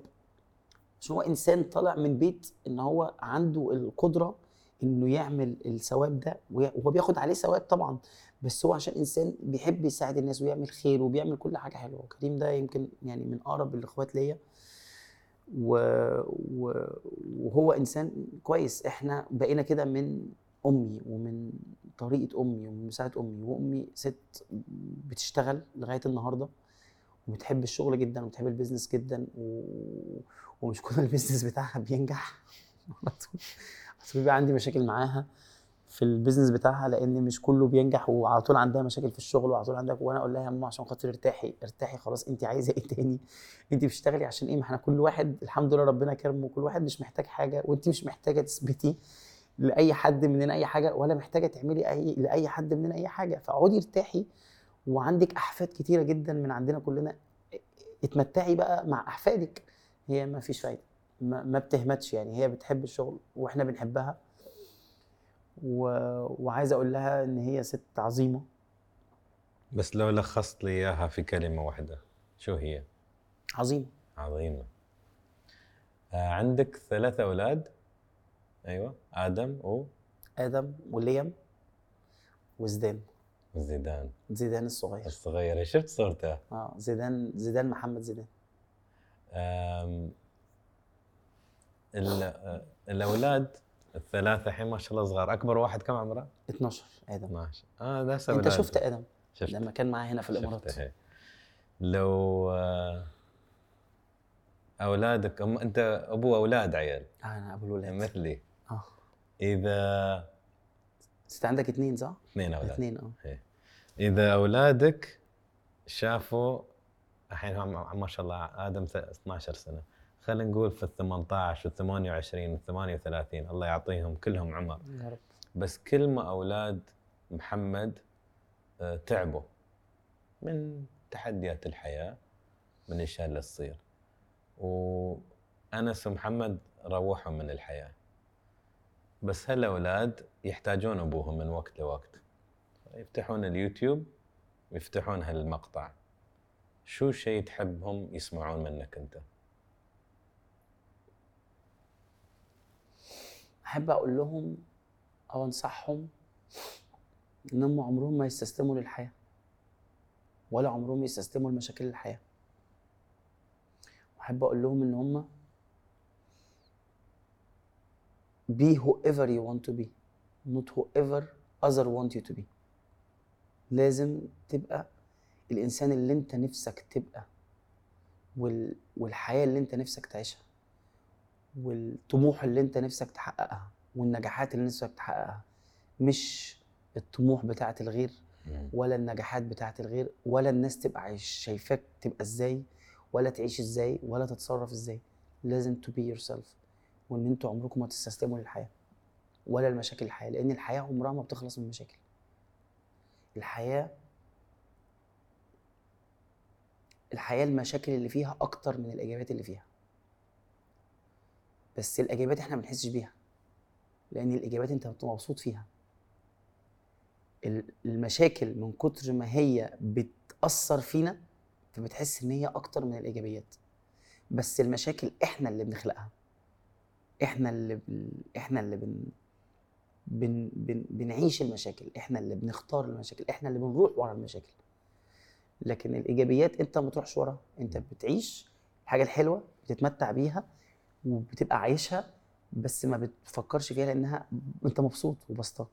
عشان هو انسان طالع من بيت ان هو عنده القدره انه يعمل الثواب ده، وهو بياخد عليه ثواب طبعا، بس هو عشان انسان بيحب يساعد الناس ويعمل خير وبيعمل كل حاجه حلوه. كريم ده يمكن يعني من اقرب الاخوات ليا، وهو انسان كويس. احنا بقينا كده من امي، ومن طريقه امي، ومن مساعده امي. وامي ست بتشتغل لغايه النهارده، وبتحب الشغل جدا، وبتحب البيزنس جدا، ومش كل البيزنس بتاعها بينجح، بيبقى عندي مشاكل معاها. في البيزنس بتاعها، لان مش كله بينجح، وعلى طول عندها مشاكل في الشغل وعلى طول عندها. وانا اقول لها يا ماما عشان خاطر ارتاحي ارتاحي، خلاص انت عايزه ايه تاني؟ انت بتشتغلي عشان ايه؟ ما احنا كل واحد الحمد لله ربنا كرمه، كل واحد مش محتاج حاجه، وانت مش محتاجه تثبتي لاي حد مننا اي حاجه، ولا محتاجه تعملي اي لاي حد مننا اي حاجه، فاقعدي ارتاحي. وعندك احفاد كتيره جدا من عندنا كلنا، اتمتعي بقى مع احفادك. هي ما فيش فايده، ما بتهمتش يعني، هي بتحب الشغل واحنا بنحبها. وعايز اقول لها ان هي ست عظيمه. بس لو لخصت لي اياها في كلمه واحده شو هي؟ عظيمه. عظيمه. عندك 3 اولاد. ايوه، ادم وليام وزيدان الصغير. شفت صورته؟ زيدان محمد زيدان. الاولاد ال3 الحين ما شاء الله صغار. اكبر واحد كم عمره؟ 12. ادم 12. ده سبب انت شفت ادم لما كان معاه هنا في الامارات. لو اولادك انت ابو اولاد عيال. انا ابو الاولاد مثلي. اذا انت عندك 2 صح؟ 2 اولاد. 2 اذا اولادك شافوا الحين ما شاء الله ادم 12 سنه، خلينا نقول في 18 و28 و38، الله يعطيهم كلهم عمر يا رب. بس كل ما اولاد محمد تعبوا من تحديات الحياه، من الاشياء اللي تصير، وانس ومحمد روحوا من الحياه. بس هالاولاد يحتاجون ابوهم من وقت لوقت، يفتحون اليوتيوب ويفتحون هالمقطع. شو شيء تحبهم يسمعون منك انت؟ احب اقول لهم او انصحهم انهم عمرهم ما يستسلموا للحياه، ولا عمرهم يستسلموا لمشاكل الحياه. واحب اقول لهم ان هم be whoever you want to be, not whoever other want you to be. لازم تبقى الانسان اللي انت نفسك تبقى، والحياه اللي انت نفسك تعيشها، والطموح اللي انت نفسك تحققها، والنجاحات اللي نفسك تحققها، مش الطموح بتاعت الغير، ولا النجاحات بتاعت الغير، ولا الناس تبقى شايفاك تبقى ازاي، ولا تعيش ازاي، ولا تتصرف ازاي. لازم to be yourself، وان انتوا عمركم ما تستسلموا للحياه ولا لمشاكل الحياه، لان الحياه عمرها ما بتخلص من مشاكل. الحياه المشاكل اللي فيها اكتر من الاجابات اللي فيها، بس الاجابات احنا ما بنحسش بيها، لان الاجابات انت بتبقى مبسوط فيها. المشاكل من كتر ما هي بتاثر فينا فبتحس ان هي اكتر من الايجابيات، بس المشاكل احنا اللي بنخلقها، احنا اللي بنعيش المشاكل، احنا اللي بنختار المشاكل، احنا اللي بنروح ورا المشاكل. لكن الايجابيات انت ما بتروحش وراها، انت بتعيش الحاجه الحلوه، بتتمتع بيها وبتبقى عايشها، بس ما بتفكرش فيها لانها انت مبسوط وبسطك.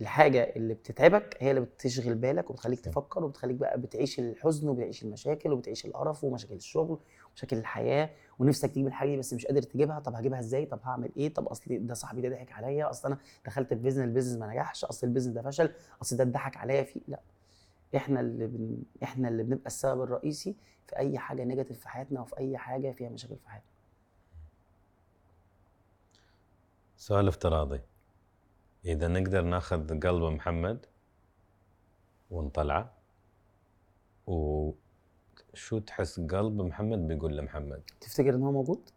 الحاجه اللي بتتعبك هي اللي بتشغل بالك وبتخليك تفكر، وبتخليك بقى بتعيش الحزن وبتعيش المشاكل وبتعيش القرف ومشاكل الشغل ومشاكل الحياه، ونفسك تجيب الحاجه بس مش قادر تجيبها. طب هجيبها ازاي؟ طب هعمل ايه؟ طب اصل ده صاحبي ده ضحك عليا، اصل انا دخلت البيزنس ما نجحش، اصل البيزنس ده فشل، اصل ده اتضحك عليا فيه. لا، احنا اللي بنبقى السبب الرئيسي في اي حاجه نيجاتيف في حياتنا، وفي اي حاجه فيها مشاكل في حياتنا. سؤال افتراضي، إذا نقدر ناخذ قلب محمد ونطلعه، وشو تحس قلب محمد بيقول لمحمد؟ تفتكر إن هو موجود؟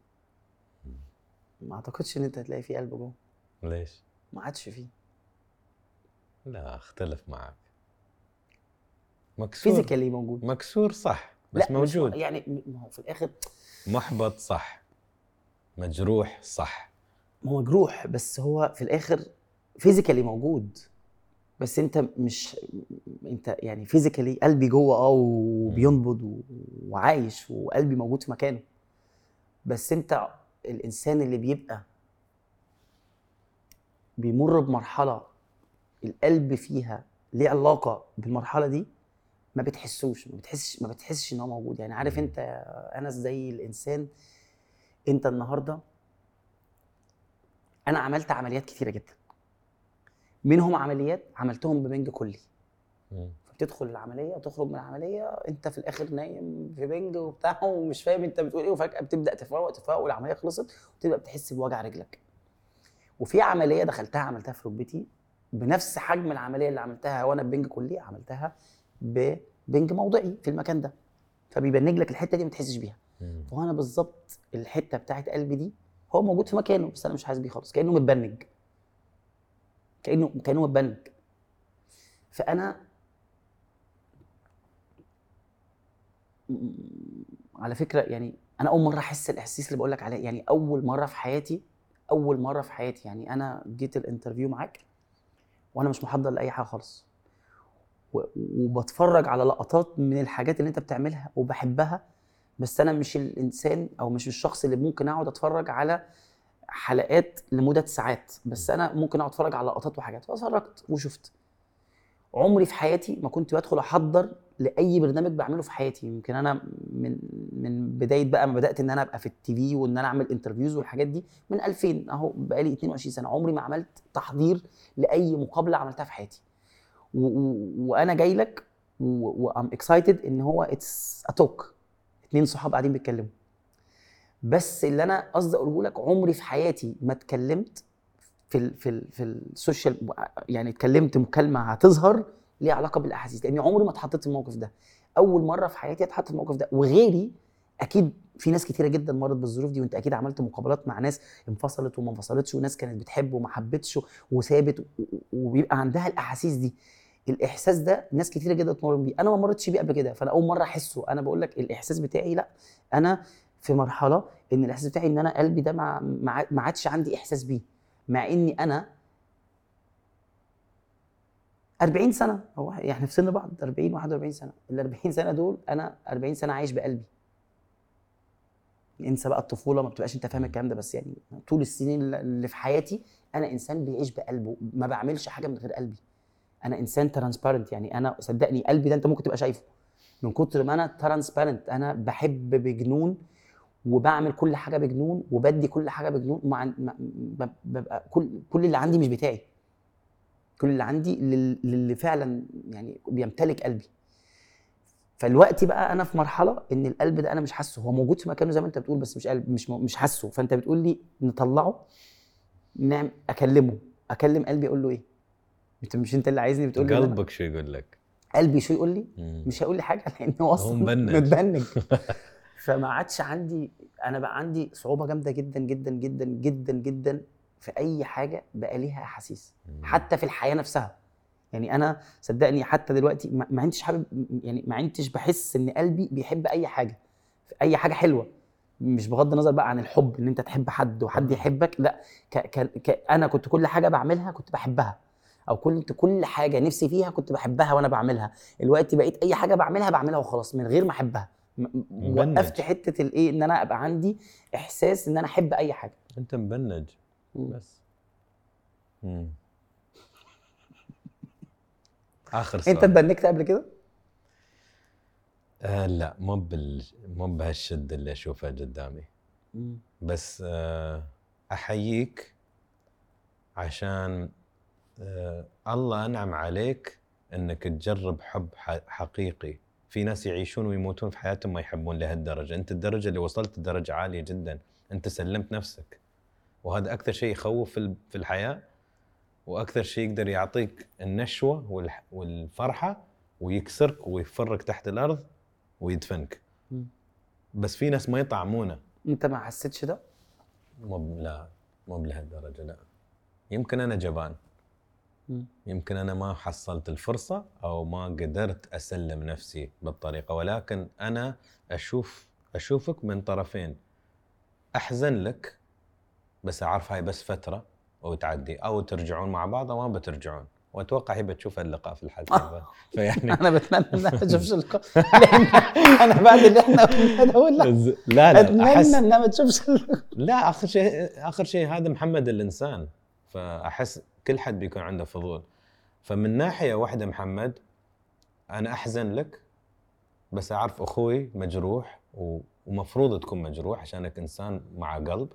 ما أعتقدش إن أنت هتلاقي فيه قلب جوه. ليش؟ ما عادش فيه. لا، أختلف معك. مكسور. فيزيكالي موجود. مكسور صح، بس موجود. يعني ما هو في الآخر محبط صح، مجروح صح. هو مجروح بس هو في الآخر فيزيكالي موجود، بس انت مش انت يعني فيزيكالي قلبي جوه وبينبض وعايش وقلبي موجود في مكانه، بس انت الانسان اللي بيبقى بيمر بمرحله القلب فيها ليه علاقه بالمرحله دي ما بتحسوش، ما بتحسش ان هو موجود. يعني عارف انت انا زي الانسان، انت النهارده انا عملت عمليات كتيره جدا، منهم عمليات عملتهم ببنج كلي. فبتدخل العمليه وتخرج من العمليه انت في الاخر نايم في بنج وبتاع ومش فاهم انت بتقول ايه، وفجاه بتبدا تفوق والعمليه خلصت وتبدا بتحس بوجع رجلك. وفي عمليه دخلتها عملتها في ركبتي بنفس حجم العمليه اللي عملتها وانا ببنج كلي، عملتها ببنج موضعي في المكان ده، فبيبنج لك الحته دي ما تحسش بيها. وانا بالظبط الحته بتاعت قلبي دي هو موجود في مكانه بس انا مش حاسس بيه خالص، كانه متبنج، كانه متبنج. فانا على فكره يعني انا اول مره احس الاحساس اللي بقول لك عليه، يعني اول مره في حياتي يعني انا جيت الانترفيو معاك وانا مش محضر لاي حاجه خالص، وبتفرج على لقطات من الحاجات اللي انت بتعملها وبحبها، بس انا مش الانسان او مش الشخص اللي ممكن اقعد اتفرج على حلقات لمده ساعات، بس انا ممكن اقعد اتفرج على لقطات وحاجات. فاتفرجت وشفت. عمري في حياتي ما كنت بدخل احضر لاي برنامج بعمله في حياتي. يمكن انا من بدايه بقى ما بدات ان انا ابقى في التي في وان انا اعمل انترفيوز والحاجات دي من 2000 اهو بقالي 22 سنه، عمري ما عملت تحضير لاي مقابله عملتها في حياتي. وانا جاي لك وام اكسايتد ان هو اتس اتوك، اتنين صحاب قاعدين بيتكلموا. بس اللي انا قصدي اقوله لك عمري في حياتي ما اتكلمت في السوشيال، يعني اتكلمت مكالمه هتظهر ليها علاقه بالاحاسيس، لان عمري ما اتحطيت في الموقف ده. اول مره في حياتي اتحط في الموقف ده، وغيري اكيد في ناس كتيره جدا مرت بالظروف دي، وانت اكيد عملت مقابلات مع ناس انفصلت وما انفصلتش، وناس كانت بتحب وما حبتش وسابت، وبيبقى عندها الاحاسيس دي. الاحساس ده ناس كتيره جدا اتمرت بيه، انا ما مرتش بيه قبل كده، فانا اول مره احسه. انا بقول لك الاحساس بتاعي، لا انا في مرحله ان الاحساس بتاعي ان انا قلبي ده ما عادش عندي احساس بيه، مع اني انا 40 سنه، هو احنا في سن بعض 40 41 سنه. ال 40 سنه دول انا 40 سنه عايش بقلبي. انسى بقى الطفوله، ما بتبقاش انت فاهم الكلام ده، بس يعني طول السنين اللي في حياتي انا انسان بيعيش بقلبه، ما بعملش حاجه من غير قلبي. انا انسان ترانسبارنت، يعني انا صدقني قلبي ده انت ممكن تبقى شايفه من كتر ما انا ترانسبارنت. انا بحب بجنون وبعمل كل حاجه بجنون وبدي كل حاجه بجنون، ببقى كل اللي عندي مش بتاعي، كل اللي عندي اللي فعلا يعني بيمتلك قلبي. فالوقت بقى انا في مرحله ان القلب ده انا مش حاسه، هو موجود في مكانه زي ما انت بتقول بس مش قلب، مش حاسه. فانت بتقول لي نطلعه، نعم اكلم قلبي اقول له ايه؟ انت مش انت اللي عايزني بتقول لي قلبك شو يقول لك؟ قلبي شو يقول لي؟ مش هيقول لي حاجه لان هو اصلا متبنج. فما عادش عندي، انا بقى عندي صعوبه جامده جدا جدا جدا جدا جدا في اي حاجه بقى ليها احاسيس، حتى في الحياه نفسها. يعني انا صدقني حتى دلوقتي ما عنديش حابب، يعني ما عنديش بحس ان قلبي بيحب اي حاجه، اي حاجه حلوه، مش بغض النظر بقى عن الحب ان انت تحب حد وحد يحبك، لا انا كنت كل حاجه بعملها كنت بحبها، او كل حاجه نفسي فيها كنت بحبها وانا بعملها. الوقت بقيت اي حاجه بعملها وخلاص من غير ما احبها. وقفت حته الايه ان انا ابقى عندي احساس ان انا احب اي حاجه. انت مبنج بس. اخر سؤال، انت اتبنكت قبل كده؟ لا، مو بهالشده اللي اشوفها قدامي. بس احييك عشان الله انعم عليك انك تجرب حب حقيقي. في ناس يعيشون ويموتون في حياتهم ما يحبون لهالدرجه، انت الدرجه اللي وصلت لدرجه عاليه جدا، انت سلمت نفسك. وهذا اكثر شيء يخوف في الحياه، واكثر شيء يقدر يعطيك النشوه والفرحه ويكسرك ويفرك تحت الارض ويدفنك. بس في ناس ما يطعمونه. انت ما حسيتش ده؟ لا، مو بلهالدرجه، لا. يمكن انا جبان، يمكن انا ما حصلت الفرصه او ما قدرت اسلم نفسي بالطريقه، ولكن انا اشوفك من طرفين. احزن لك بس اعرف هاي بس فتره وتعدي، او ترجعون مع بعض او ما بترجعون. واتوقع هي بتشوف اللقاء في الحلقه. فيعني انا بتمنى ان انا اشوفش اللقاء، لان انا بعد اللي احنا قلنا لا اتمنى ان ما تشوفش اللقاء. لا، اخر شيء هذا محمد الانسان، فاحس كل حد بيكون عنده فضول. فمن ناحيه واحده محمد، انا احزن لك بس اعرف اخوي مجروح ومفروض تكون مجروح عشانك انسان مع قلب.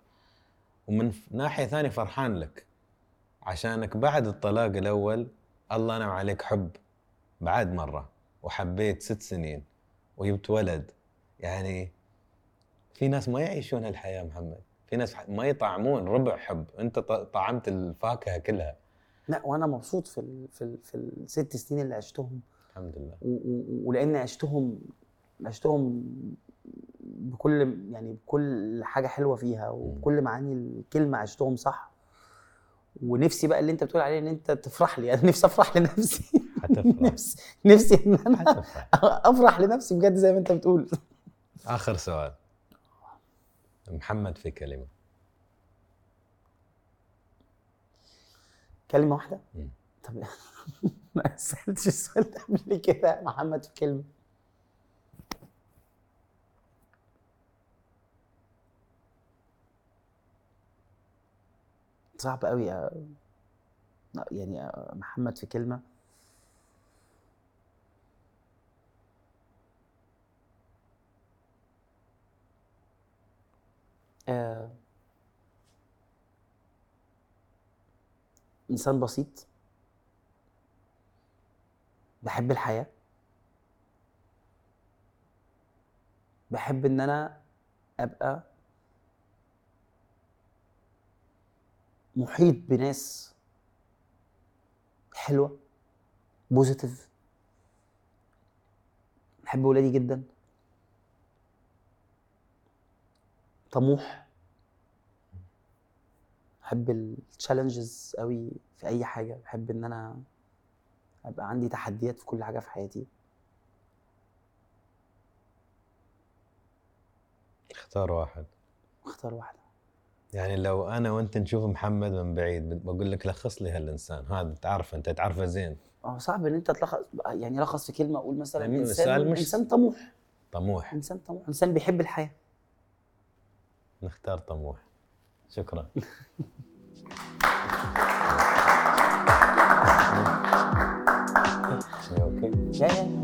ومن ناحيه ثانيه فرحان لك عشانك بعد الطلاق الأول الله أنعم عليك حب بعد مرة، وحبيت 6 سنين وجبت ولد. يعني في ناس ما يعيشون هالحياة محمد، في ناس ما يطعمون ربع حب، أنت طعمت الفاكهة كلها. لا وأنا مبسوط في ال6 سنين اللي عشتهم الحمد لله، ولأن عشتهم بكل يعني بكل حاجة حلوة فيها وبكل معاني الكلمة عشتهم صح. ونفسي بقى اللي انت بتقول عليه ان انت تفرح لي، انا نفسي افرح لنفسي نفسي ان انا افرح لنفسي بجد زي ما انت بتقول. اخر سؤال محمد، في كلمة واحدة. طب ما سألتش السؤال ده قبل كده محمد، في كلمة. صعب قوي يعني محمد، في كلمة. إنسان بسيط، بحب الحياة، بحب إن أنا أبقى محيط بناس حلوة بوزيتيف، بحب ولادي جدا، طموح، بحب التشالنجز قوي في اي حاجة، بحب ان انا ابقى عندي تحديات في كل حاجة في حياتي. اختار واحد. يعني لو انا وانت نشوف محمد من بعيد بقول لك لخص لي هالانسان هذا، تعرفه انت تعرفه زين. صعب ان انت تلخص يعني لخص في كلمه. اقول مثلا يعني انسان طموح، انسان بيحب الحياه. نختار طموح. شكرا اوكي.